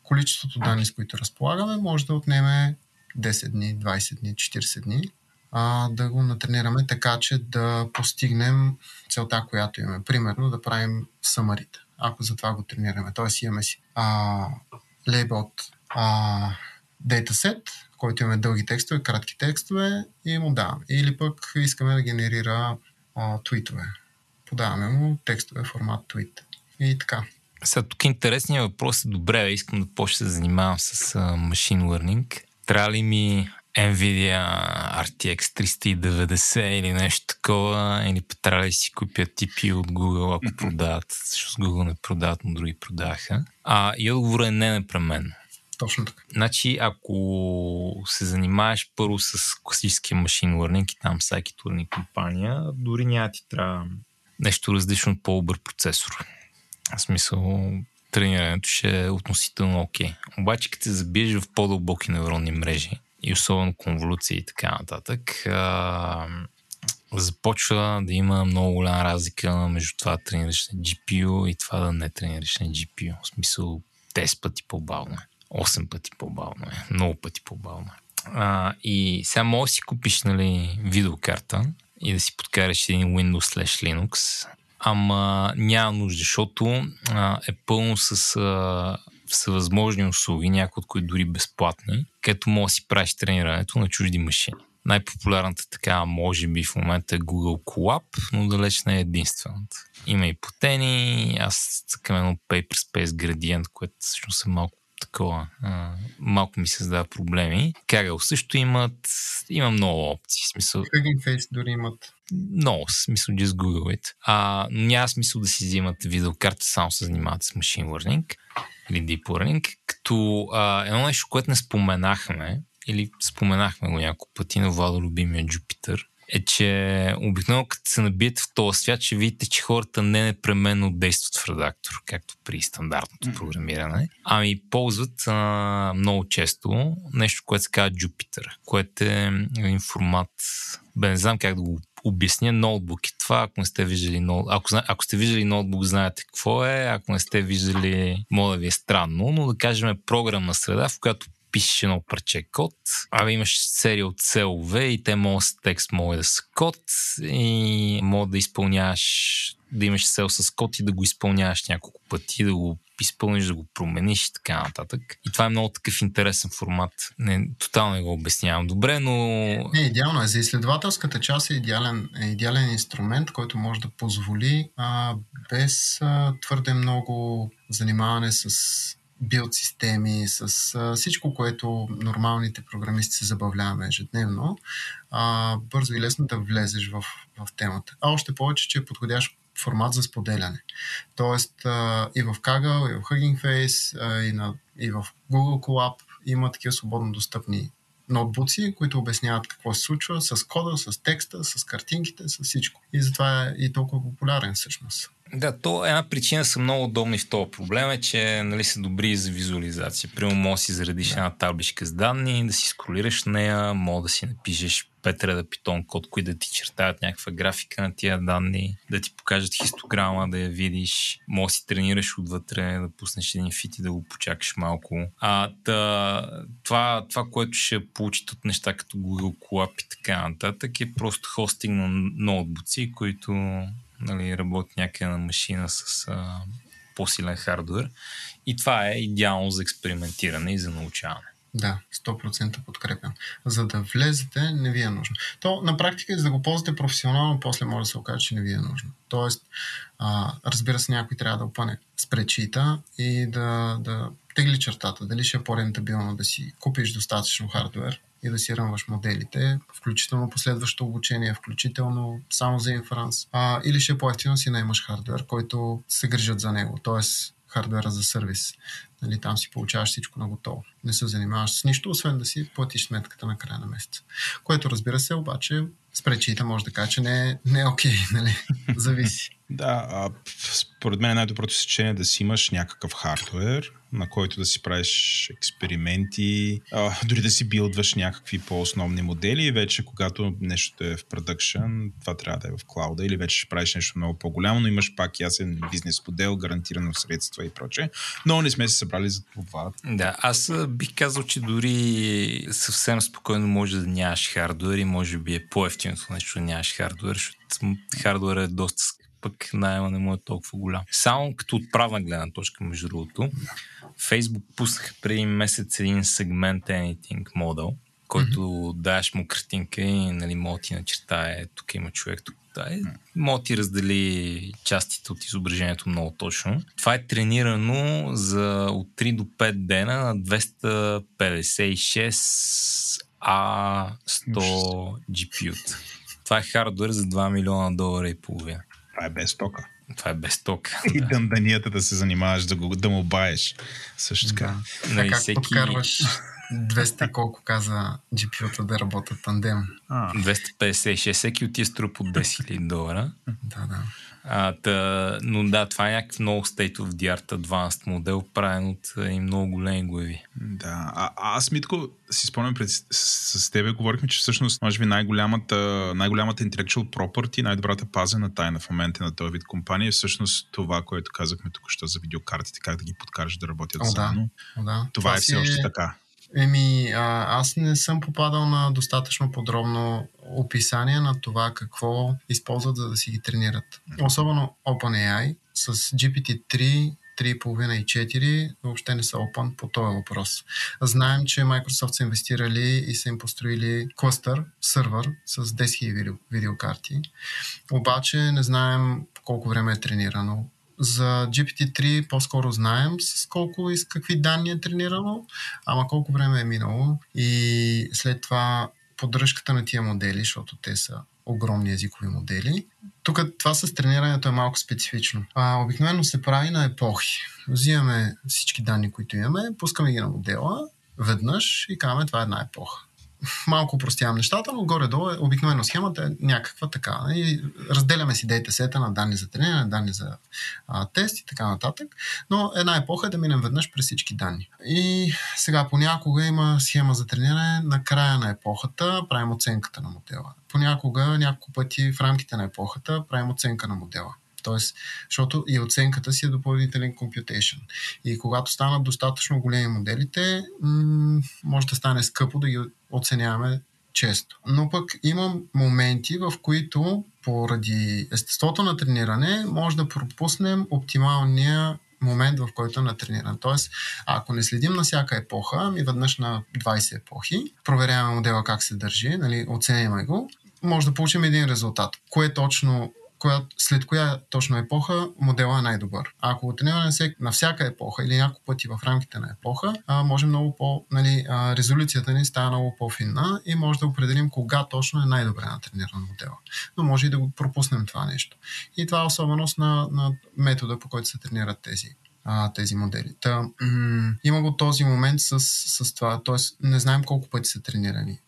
количеството данни, с които разполагаме, може да отнеме 10 дни, 20 дни, 40 дни, да го натренираме така, че да постигнем целта, която имаме. Примерно да правим самарите. Ако за това го тренираме. Тоест имаме си лейбъл от дейтасет, който имаме дълги текстове, кратки текстове и му даваме. Или пък искаме да генерира твитове. Подаваме му текстове формат твит. И така. Сега тук интересният въпрос е, добре, искам да почне да занимавам с Machine Learning. Трябва ли ми NVIDIA RTX 390 или нещо такова, или трябва да си купя TPU от Google, ако продават, защото Google не продават, но други продаха. И отговорът е не непременно. Точно така. Значи, ако се занимаеш първо с класическия Machine Learning и там Scikit-learn компания, дори няма ти трябва нещо различно от по-добър процесор. В смисъл, тренирането ще е относително окей. Обаче, като се забиеш в по-дълбоки невронни мрежи, и особено конволюции и така нататък, започва да има много голяма разлика между това да тренираш на GPU и това да не тренираш на GPU. В смисъл, 10 пъти по-бавно е, 8 пъти по-бавно е, много пъти по-бавно е. И сега може да си купиш, нали, видеокарта и да си подкараш един Windows/Linux, ама няма нужда, защото е пълно с всевъзможни услуги, някои от които дори безплатни, където може да си правиш тренирането на чужди машини. Най-популярната така, може би в момента е Google Colab, но далеч не е единствената. Има и Poteni, аз цъкам едно Paper Space Gradient, което всъщност е малко такова, малко ми създава проблеми. Kaggle също имат, има много опции. Смисъл... Hugging Face дори имат. Много, смисъл, just Google it. Но няма смисъл да си взимат видеокарта, само се занимават с Machine Learning или Deep Learning, като едно нещо, което не споменахме, или споменахме го няколко пъти на Владо любимия Jupyter, е, че обикновено като се набиете в този свят, ще видите, че хората не непременно действат в редактор, както при стандартното програмиране, ами ползват много често нещо, което се казва Jupyter, което е един формат, бе не знам как да го обясня, ноутбук е това, ако не сте виждали ноутбук, ако сте виждали ноутбук, знаете какво е, ако не сте виждали, може да ви е странно, но да кажем е програмна среда, в която пишеш едно парче код, имаш серия от целове и те могат с текст, могат да са код и могат да изпълняваш, да имаш цел с код и да го изпълняваш няколко пъти, да го изпълниш, да го промениш и така нататък. И това е много такъв интересен формат. Не, тотално не го обяснявам добре, но... Идеално е. За изследователската част е идеален инструмент, който може да позволи без твърде много занимаване с билд системи, с всичко, което нормалните програмисти се забавляваме ежедневно, бързо и лесно да влезеш в темата. А още повече, че е подходящ формат за споделяне. Тоест и в Kaggle, и в Hugging Face, и в Google Colab има такива свободно достъпни ноутбуци, които обясняват какво се случва с кода, с текста, с картинките, с всичко. И затова е и толкова популярен всъщност. Да, то една причина са много удобни в този проблем е, че нали, са добри за визуализация. Примерно може да си заредиш една табличка с данни, да си скролираш нея, може да си напишеш 5 реда Python код, които да ти чертаят някаква графика на тия данни, да ти покажат хистограма, да я видиш, може да си тренираш отвътре, да пуснеш един фит и да го почакаш малко. Това, което ще получите от неща като Google Colab и така нататък е просто хостинг на ноутбуци, които... Нали, работи някъде на машина с по-силен хардуер. И това е идеално за експериментиране и за научаване. Да, 100% подкрепям. За да влезете, не ви е нужно. То на практика, за да го ползвате професионално, после може да се окаже, че не ви е нужно. Тоест, разбира се, някой трябва да опъне спречита и да тегли чертата. Дали ще е по-рентабилно да си купиш достатъчно хардуер и да си рънваш моделите, включително последващо обучение, включително само за инферанс, или ще е по-ефтино си наймаш хардуер, който се грижат за него, т.е. хардуера за сервис. Нали, там си получаваш всичко на готово. Не се занимаваш с нищо, освен да си платиш сметката на края на месеца. Което разбира се, обаче, спречите може да кажа, че не е окей, нали? Зависи. Да, според мен най-доброто сечение е да си имаш някакъв хардуер, на който да си правиш експерименти, дори да си билдваш някакви по-основни модели и вече когато нещо е в продъкшън, това трябва да е в клауда или вече ще правиш нещо много по-голямо, но имаш пак ясен бизнес модел, гарантирано средства и прочее. Но не сме се събрали за това. Да, аз бих казал, че дори съвсем спокойно може да нямаш хардуер и може би е по-ефтиното нещо да нямаш хардуер, защото хардуер е доста пък найма не му е толкова голям. Само като отправна гледна точка, между другото, Facebook пуснаха преди месец един segment anything модел, който даваш му картинка и нали, мога ти начертае, тук има човек, тук мога ти раздели частите от изображението много точно. Това е тренирано за от 3 до 5 дена на 256 A100 GPU. Това е хардуер за $2 милиона и половина. Това е без тока. И дънданията да се занимаваш, да му баеш. Също така. Всеки... Подкарваш 200 колко каза GPU-та да работят тандем. 256, всеки от тия струва по $10,000. Да. Но да, това е някакъв много state of the art advanced модел, правен от и много големи глави. Да, аз, Митко, си спомням с тебе говорихме, че всъщност може би най-голямата intellectual property, най-добрата пазена тайна в момента на този вид компания е всъщност това, което казахме току-що за видеокартите, как да ги подкараш да работят заедно. Да. Това е все още така. Еми, аз не съм попадал на достатъчно подробно описание на това какво използват, за да си ги тренират. Особено OpenAI с GPT-3, 3,5 и 4 въобще не са open по този въпрос. Знаем, че Microsoft са инвестирали и са им построили клъстър, сървър с 10 000 видеокарти. Обаче не знаем колко време е тренирано. За GPT-3 по-скоро знаем с колко и с какви данни е тренирано, ама колко време е минало и след това поддръжката на тия модели, защото те са огромни езикови модели. Тук това с тренирането е малко специфично. Обикновено се прави на епохи. Взимаме всички данни, които имаме, пускаме ги на модела веднъж и казваме това е една епоха. Малко простявам нещата, но горе-долу обикновено схемата е някаква така. И разделяме си дейтасета на данни за трениране, на данни за тест и така нататък. Но една епоха е да минем веднъж през всички данни. И сега понякога има схема за трениране на края на епохата, правим оценката на модела. Понякога, няколко пъти в рамките на епохата правим оценка на модела. Тоест, защото и оценката си е допълнителен computation. И когато станат достатъчно големи моделите, може да стане скъпо да ги оценяваме често. Но пък има моменти, в които поради естеството на трениране може да пропуснем оптималния момент, в който е натрениран. Тоест, ако не следим на всяка епоха, ами веднъж на 20 епохи, проверяваме модела как се държи, нали, оценяме го, може да получим един резултат. След коя точно епоха моделът е най-добър. Ако оценяваме на всяка епоха или няколко пъти в рамките на епоха, може много резолюцията ни става много по-финна и може да определим кога точно е най-добре натрениран модела. Но може и да го пропуснем това нещо. И това е особеност на метода, по който се тренират тези модели. Има го този момент с това, т.е. не знаем колко пъти са тренирани.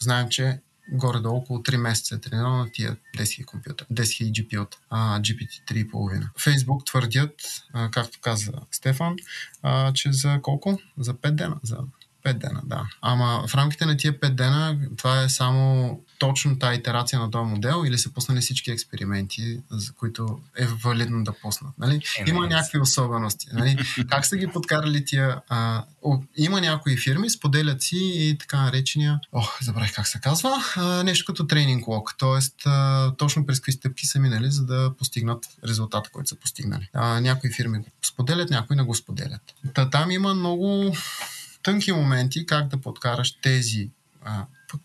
Знаем, че горе-долу около 3 месеца е тренирано на тия 10 компютъра, 10 GPU-та, GPT-3 и половина. Facebook твърдят, както каза Стефан, че за колко? За 5 дена. За 5 дена, да. Ама в рамките на тия 5 дена това е само точно тая итерация на този модел или са пуснали всички експерименти, за които е валидно да пуснат. Нали? Има някакви особености. Нали? Как са ги подкарали тия... Има някои фирми, споделят си и така наречения... забравих как се казва. Нещо като тренинг лог. Тоест, точно през какви стъпки са минали, за да постигнат резултата, който са постигнали. Някои фирми го споделят, някои не го споделят. Там има много... тънки моменти, как да подкараш тези,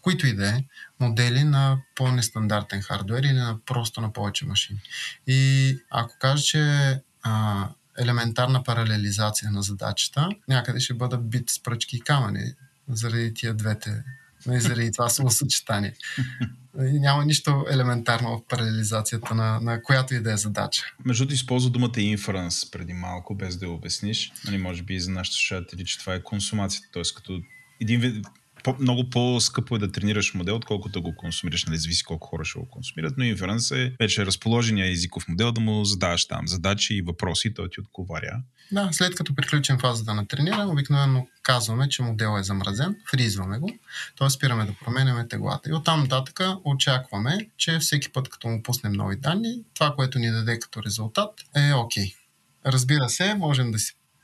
които и да е, модели на по-нестандартен хардуер или на просто на повече машини. И ако кажа, че елементарна паралелизация на задачата, някъде ще бъда бит с пръчки и камъни заради тия двете, заради това съчетание. Няма нищо елементарно в паралелизацията на която и да е задача. Между другото, използва думата inference преди малко, без да я обясниш. Нали, може би и за нашите слушатели, че това е консумацията. Тоест, като един вид, много по-скъпо е да тренираш модел, отколкото го консумираш, нали, зависи колко хора ще го консумират, но inference е вече разположения езиков модел, да му задаваш там задачи и въпроси, той ти отговаря. Да, след като приключим фазата на трениране, обикновено казваме, че моделът е замразен, фризваме го, т.е. спираме да променяме теглата. И оттам нататък очакваме, че всеки път, като му пуснем нови данни, това, което ни даде като резултат, е окей. Разбира се, можем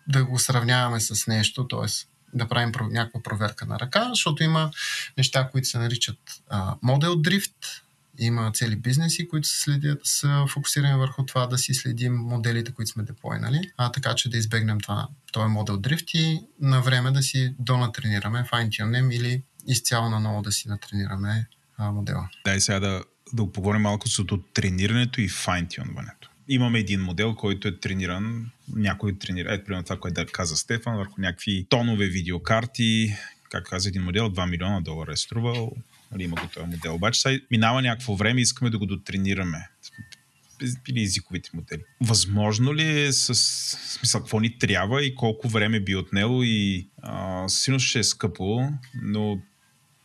да го сравняваме с нещо, т.е. да правим някаква проверка на ръка, защото има неща, които се наричат модел дрифт, има цели бизнеси, които са фокусирани върху това да си следим моделите, които сме деплойнали, така че да избегнем този модел дрифт и на време да си донатренираме, файн-тюнем или изцяло наново да си натренираме модела. Дай сега да поговорим малко за тренирането и файн-тюнването. Имаме един модел, който е трениран, някой тренира, примерно това, което каза Стефан, върху някакви тонове видеокарти, как каза един модел, $2 милиона е струвал, има го този модел. Обаче сега минава някакво време и искаме да го дотренираме. или езиковите модели. Възможно ли е с смисъл, какво ни трябва и колко време би отнело и силно ще е скъпо, но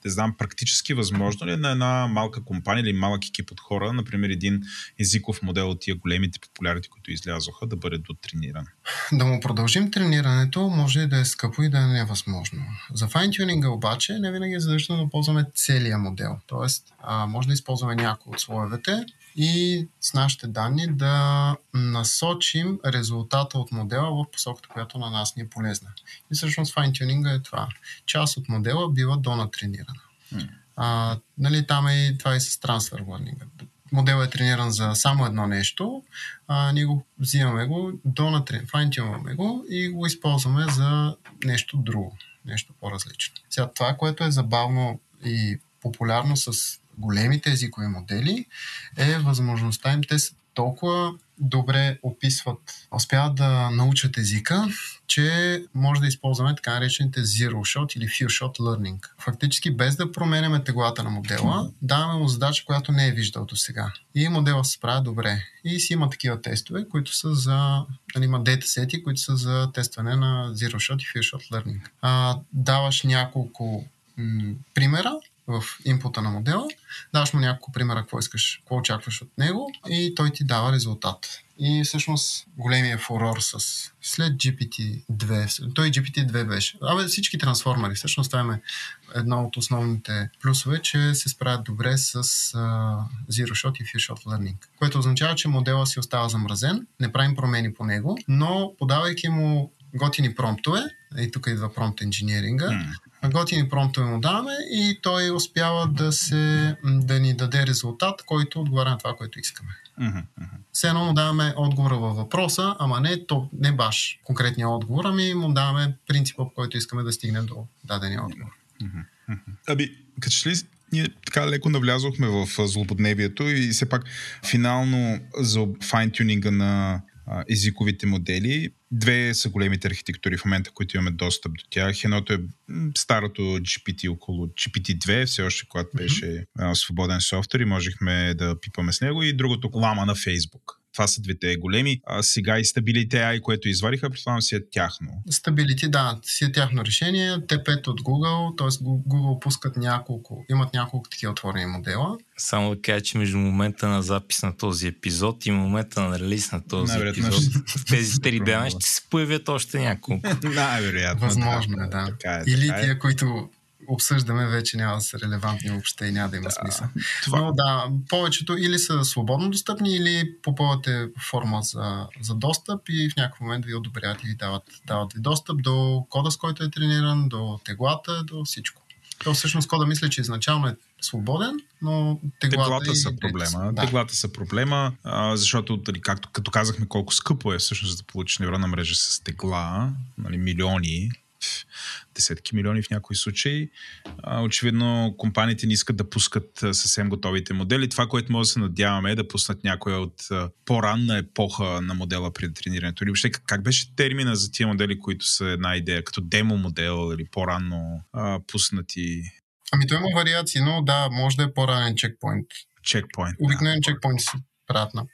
не знам, практически възможно ли е на една малка компания или малък екип от хора, например един езиков модел от тия големите популярите, които излязоха, да бъде дотрениран? Да му продължим тренирането може да е скъпо и да е невъзможно. За файн-тюнинга обаче не винаги е задължително да ползваме целия модел. Тоест, може да използваме някои от слоевете и с нашите данни да насочим резултата от модела в посоката, която на нас ни е полезна. И всъщност файн-тюнинга е това. Част от модела бива донатренирана. Нали, там е това и с Transfer Learning. Моделът е трениран за само едно нещо, ние го взимаме го, файн-тюнваме го и го използваме за нещо друго, нещо по-различно. Сега това, което е забавно и популярно с големите езикови модели, е възможността им, те толкова добре описват, успяват да научат езика, че може да използваме така наречените Zero Shot или Few Shot Learning. Фактически без да променяме теглата на модела, даваме му задача, която не е виждал до сега. И моделът се справя добре. И си има такива тестове, които са за... Има дейтасети, които са за тестване на Zero Shot и Few Shot Learning. Даваш няколко примера в импута на модела, даваш му няколко примера какво искаш, какво очакваш от него и той ти дава резултат. И всъщност големия фурор с след GPT-2, той GPT-2 беше. Всички трансформери, всъщност това е едно от основните плюсове, че се справят добре с Zero Shot и Few Shot Learning, което означава, че модела си остава замразен, не правим промени по него, но подавайки му готини промптове, и тук идва промпт инженеринга, готини промптове му даваме и той успява да ни даде резултат, който отговаря на това, което искаме. Все едно му даваме отговора във въпроса, ама не баш конкретния отговор, ами му даваме принципа, по който искаме да стигне до дадения отговор. Аби, като ли ние така леко навлязохме в злободневието и все пак финално за файн-тюнинга на езиковите модели. Две са големите архитектури в момента, които имаме достъп до тях. Едното е старото GPT около GPT-2, все още когато беше свободен софтуер и можехме да пипаме с него. И другото Lama на Facebook. Това са двете големи. А сега и Stability AI, което извадиха, предполагам си е тяхно. Stability, да, си е тяхно решение. T5 от Google, т.е. Google пускат имат няколко такива отворени модела. Само да кажа, че между момента на запис на този епизод и момента на релиз на този епизод, тези терибена ще се появят още няколко. Най-вероятно. Възможно, да. Или тия, които обсъждаме, вече няма да са релевантни въобще и няма да има смисъл. Това... Но да, повечето или са свободно достъпни, или попълвате форма за достъп и в някакъв момент ви одобряват и ви дават ви достъп до кода, с който е трениран, до теглата, до всичко. То всъщност кода мисля, че изначално е свободен, но теглата са проблема. Да. Теглата са проблема, защото, като казахме колко скъпо е всъщност да получиш неврона мрежа с тегла, милиони, десетки милиони в някои случаи. Очевидно, компаниите не искат да пускат съвсем готовите модели. Това, което може да се надяваме е да пуснат някоя от по-ранна епоха на модела при тренирането. Или въобще, как беше термина за тия модели, които са една идея, като демо модел или по-ранно пуснати? Той има вариации, но да, може да е по-ранен чекпоинт. Обикновен чекпоинт си пратна.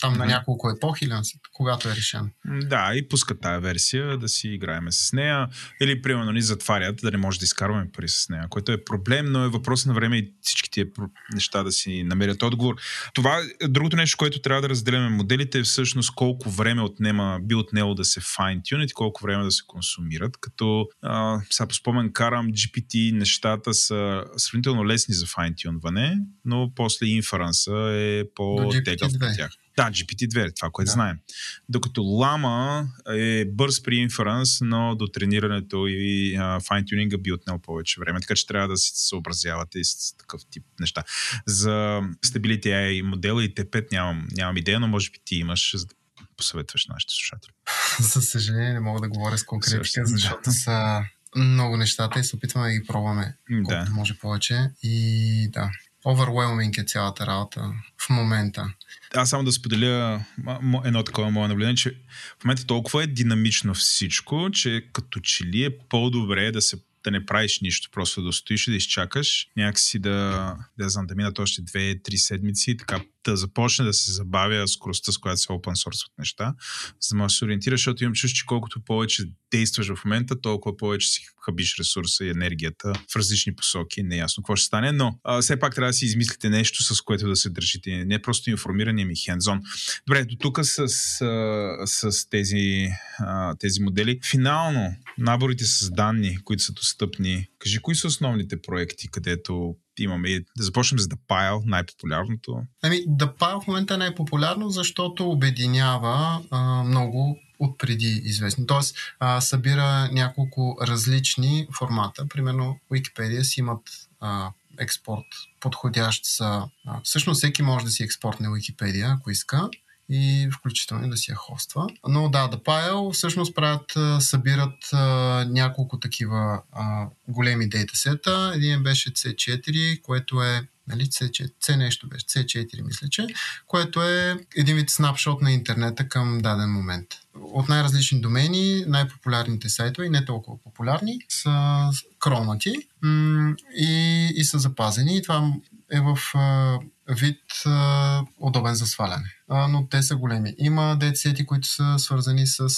Там на няколко епохи, когато е решен. Да, и пускат тая версия, да си играеме с нея. Или, примерно, ни затварят, да не може да изкарваме пари с нея, което е проблем, но е въпрос на време и всички тия неща да си намерят отговор. Това, другото нещо, което трябва да разделяме моделите, е всъщност колко време би отнело да се файн-тюнят и колко време да се консумират. Като, сега по спомен карам, GPT нещата са сравнително лесни за файн-тюнване, но после инферанса е по-тегъв на тях. Да, GPT-2 е това, което знаем. Докато Lama е бърз при инферанс, но до тренирането и файн-тюнинга би отнел повече време, така че трябва да си съобразявате и с такъв тип неща. За Stability AI модела и T5 нямам идея, но може би ти имаш, за да посъветваш нашите слушатели. За съжаление не мога да говоря с конкретика, защото са много нещата и се опитваме да ги пробваме колкото може повече. И да, overwhelming е цялата работа в момента. Аз само да споделя едно такова мое наблюдение, че в момента толкова е динамично всичко, че като че ли е по-добре да не правиш нищо, просто да стоиш и да изчакаш, някакси да минат още 2-3 седмици и така да започне да се забавя скоростта, с която се open source от неща, за да може да се ориентираш, защото имам чувство, че колкото повече действаш в момента, толкова повече си хабиш ресурса и енергията в различни посоки. Неясно какво ще стане, но все пак трябва да си измислите нещо, с което да се държите. Не просто информиране, ами хендзон. Добре, до тук с тези модели. Финално, наборите с данни, които са достъпни. Кажи, кои са основните проекти, където имаме? Да започнем с The Pile, най-популярното. The Pile в момента е най-популярно, защото обединява много от преди известни. Тоест, събира няколко различни формата. Примерно, Wikipedia си имат експорт подходящ за... Всъщност, всеки може да си експортне Wikipedia, ако иска, и включително да си я хоства. Но да, The Pile всъщност събират няколко такива големи дейтасета. Един беше C4, което е C4 мисля, че, което е един вид снапшот на интернета към даден момент. От най-различни домени, най-популярните сайтове и не толкова популярни са кронати и са запазени. И това е в вид удобен за сваляне. Но те са големи. Има дейтасети, които са свързани с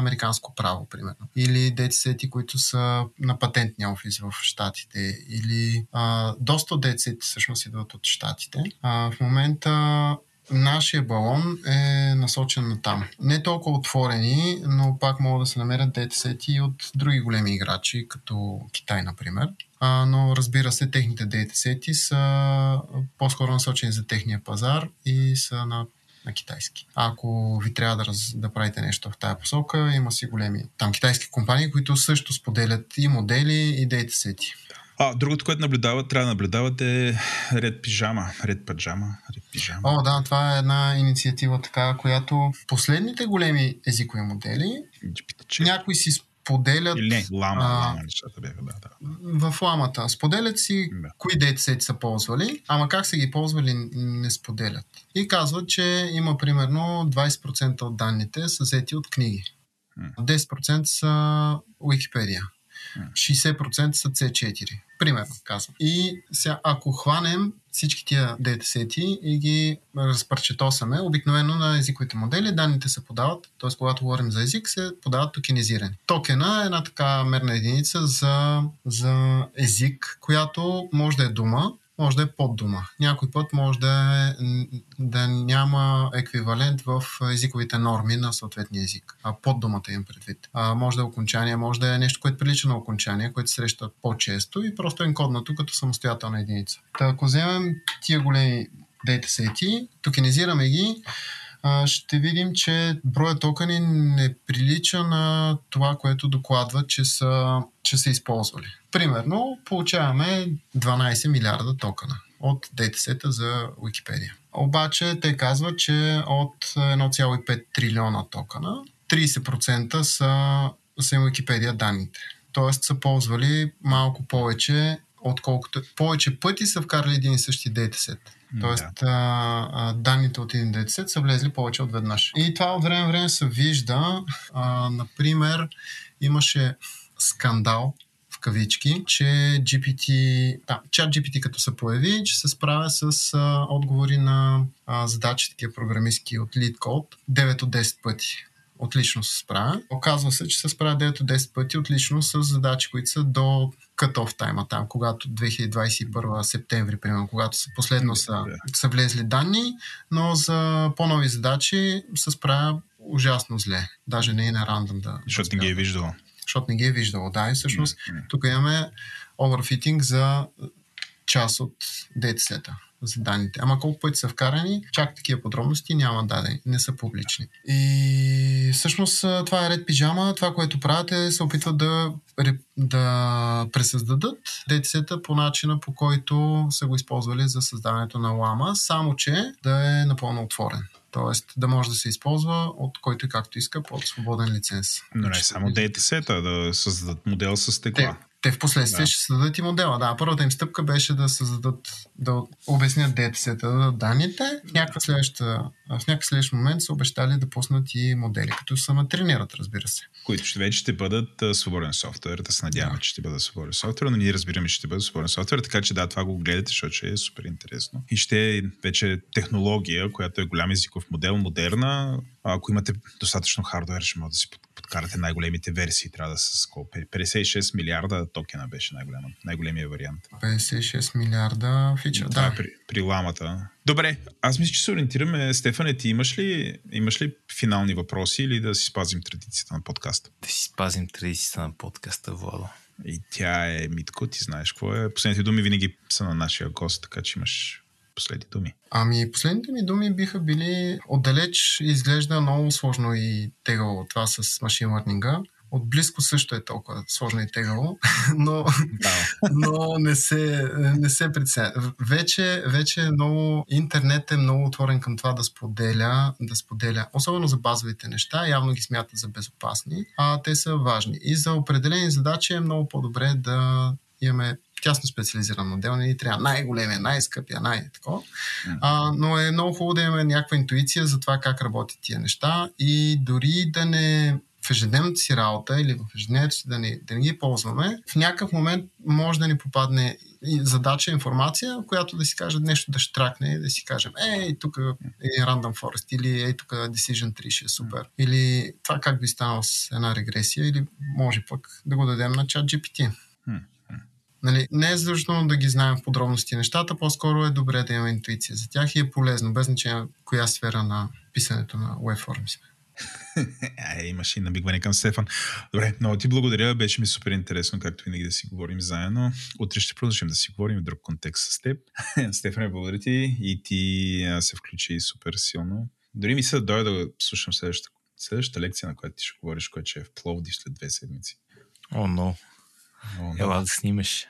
американско право, примерно. Или дейтасети, които са на патентния офис в щатите. Или доста дейтасети всъщност идват от щатите. В момента нашия балон е насочен на там. Не толкова отворени, но пак могат да се намерят дейтасети от други големи играчи, като Китай, например. Но разбира се, техните дейтасети са по-скоро насочени за техния пазар и са на китайски. Ако ви трябва да правите нещо в тая посока, има си големи там китайски компании, които също споделят и модели, и дейтасети. Другото, което трябва да наблюдават е Red Pyjama. Да, това е една инициатива така, която последните големи езикови модели някои си споделят... Или не, Lama нещата бяха, да. В Ламата. Споделят си кои дейтасети са ползвали, ама как са ги ползвали не споделят. И казват, че има примерно 20% от данните са взети от книги. 10% са Wikipedia. 60% са C4. Примерно, казвам. И сега, ако хванем всички тия дейтасети и ги разпарчетосаме, обикновено на езиковите модели данните се подават, т.е. когато говорим за език, се подават токенизирани. Токена е една така мерна единица за език, която може да е дума, може да е поддума. Някой път може да няма еквивалент в езиковите норми на съответния език. Поддумата имам предвид. Може да е окончание, може да е нещо, което прилича на окончание, което се среща по-често и просто е коднато като самостоятелна единица. Та, ако вземем тия големи дейтасети, токенизираме ги, ще видим, че броя токени не прилича на това, което докладва, че са използвали. Примерно, получаваме 12 милиарда токена от дейтасета за Wikipedia. Обаче, те казват, че от 1,5 трилиона токена, 30% са Wikipedia данните. Тоест, са ползвали малко повече, отколкото повече пъти са вкарали един и същи дейтасет. Тоест, данните от един дейтасет са влезли повече от веднъж. И това от време на време се вижда. Например, имаше скандал, в кавички, че ChatGPT като се появи, че се справя с отговори на задачи, такива програмистки от lead code 9 от 10 пъти. Отлично се справя. Оказва се, че се справя 9 от 10 пъти отлично с задачи, които са до cut-off тайма там, когато 2021 септември, примерно, когато последно са влезли данни, но за по-нови задачи се справя ужасно зле. Даже не е на рандъм да... Защото не ги е виждал. Да, и всъщност тук имаме оверфитинг за част от дейтасета, за данните. Ама колко пъти са вкарани, чак такива подробности няма дадени, не са публични. И всъщност това е Red Pyjama, това, което правят се опитват да пресъздадат дейтасета по начина, по който са го използвали за създаването на Lama, само че да е напълно отворен. Тоест да може да се използва от който и както иска под свободен лиценз. Но не само дейтасета, да създадат модел с текла. Те в последствие ще създадат и модела. Да, първата им стъпка беше да обяснят дейтасета, да дадат данните. В някаква следваща в някакъв следващ момент са обещали да пуснат и модели, като се натренират, разбира се. Които вече ще бъдат свободен софтуер, да се надяваме, че ще бъдат свободен софтуер, но ние разбираме, че ще бъдат свободен софтуер, така че да, това го гледате, защото е супер интересно. И ще е вече технология, която е голям езиков модел, модерна. Ако имате достатъчно хардуер, ще може да си подкарате най-големите версии. Трябва да са с 56 милиарда токена беше най-големия вариант. 56 милиарда фичър, да. При ламата. Добре, аз мисля, че се ориентираме. Стефане, ти имаш ли финални въпроси или да си спазим традицията на подкаста? Да си спазим традицията на подкаста, Владо. И тя е, Митко, ти знаеш какво е. Последните думи винаги са на нашия гост, така че имаш последните думи. Ами последните ми думи биха били: отдалеч изглежда много сложно и тегало това с machine learning-а. Отблизко също е толкова сложно и тегало, но не се притесня. Вече е много, интернет е много отворен към това да споделя, особено за базовите неща, явно ги смятат за безопасни, а те са важни. И за определени задачи е много по-добре да имаме тясно специализиран модел, не ни трябва най-големия, най-скъпия, най-такова. Но е много хубаво да имаме някаква интуиция за това как работят тия неща и дори да не в ежедневната си работа или в ежедневието си да не ги ползваме, в някакъв момент може да ни попадне задача, информация, която да си каже нещо да штракне и да си кажем: ей, тук е Random Forest, или ей, тук Decision Tree ще е супер, или това как би станало с една регресия, или може пък да го дадем на ChatGPT. Нали, не е задължително да ги знаем в подробности нещата, по-скоро е добре да имаме интуиция за тях и е полезно, без значение коя сфера на писането на уебформи сме. Имаш и набигване към Стефан. Добре, много ти благодаря, беше ми супер интересно, както винаги, да си говорим заедно. Утре ще продължим да си говорим в друг контекст с теб. Стефан, благодаря ти, и ти се включи супер силно. Дори ми се дойде да слушам следващата лекция, на която ти ще говориш, която ще е в Пловдив след 2 седмици. О, но... Ела да снимаш.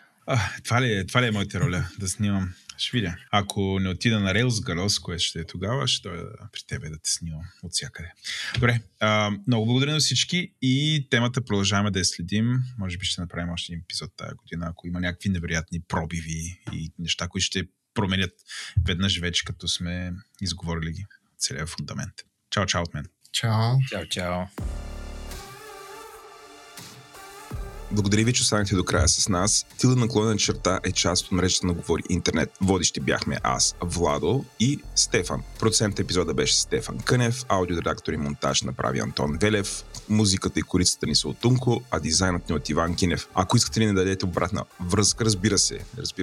Това ли е моята роля? Да снимам. Ще видя. Ако не отида на Rails Galos, което ще е тогава, ще дойда при тебе да те снимам от всякъде. Добре, много благодаря на всички и темата продължаваме да я следим. Може би ще направим още един епизод тази година, ако има някакви невероятни пробиви и неща, които ще променят веднъж вече, като сме изговорили ги целият фундамент. Чао от мен. Чао. Благодаря ви, че останахте до края с нас. Тила наклонена черта е част от мрежата на Говори Интернет. Водещи бяхме аз, Владо и Стефан. Процент епизода беше Стефан Кънев, аудиоредактор и монтаж направи Антон Велев, музиката и корицата ни са от Тунко, а дизайнът ни от Иван Кинев. Ако искате ли да дадете обратна връзка, разбира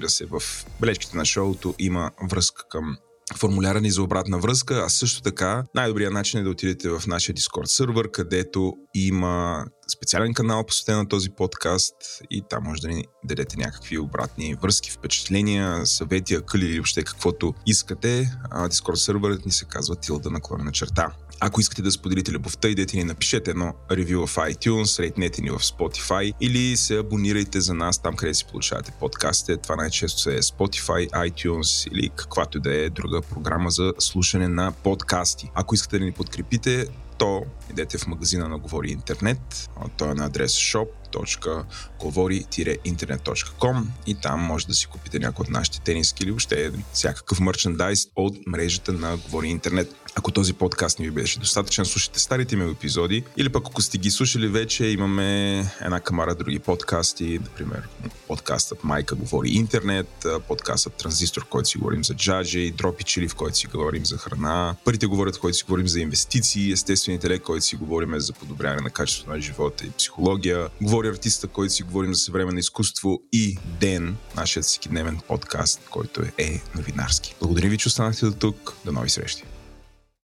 се, в бележките на шоуто има връзка към формуляра ни за обратна връзка, а също така най-добрият начин е да отидете в нашия Discord сервер, където има специален канал, посветен на този подкаст, и там може да ни дадете някакви обратни връзки, впечатления, съвети, акъли или въобще каквото искате. Discord серверът ни се казва _. Ако искате да споделите любовта, идете ни напишете едно ревю в iTunes, рейтнете ни в Spotify или се абонирайте за нас там, къде си получавате подкастите. Това най-често е Spotify, iTunes или каквато и да е друга програма за слушане на подкасти. Ако искате да ни подкрепите, то идете в магазина на Говори Интернет, той е на адрес shop.govori-internet.com и там може да си купите някои от нашите тениски или въобще всякакъв мерчендайз от мрежата на Говори Интернет. Ако този подкаст не ви беше достатъчен, слушайте старите ми епизоди или пък ако сте ги слушали вече, имаме една камара други подкасти, например подкастът Майка Говори Интернет, подкастът Транзистор, в който си говорим за джаджи, Дропи Чили, в който си говорим за храна, Парите говорят, в който си говорим за инвестиции, Естествен интелект, който си говорим за подобряване на качеството на живота и психология, Говори артиста, който си говорим за съвременно изкуство, и Ден, нашият всекидневен подкаст, който е новинарски. Благодаря ви, че останахте до тук. До нови срещи!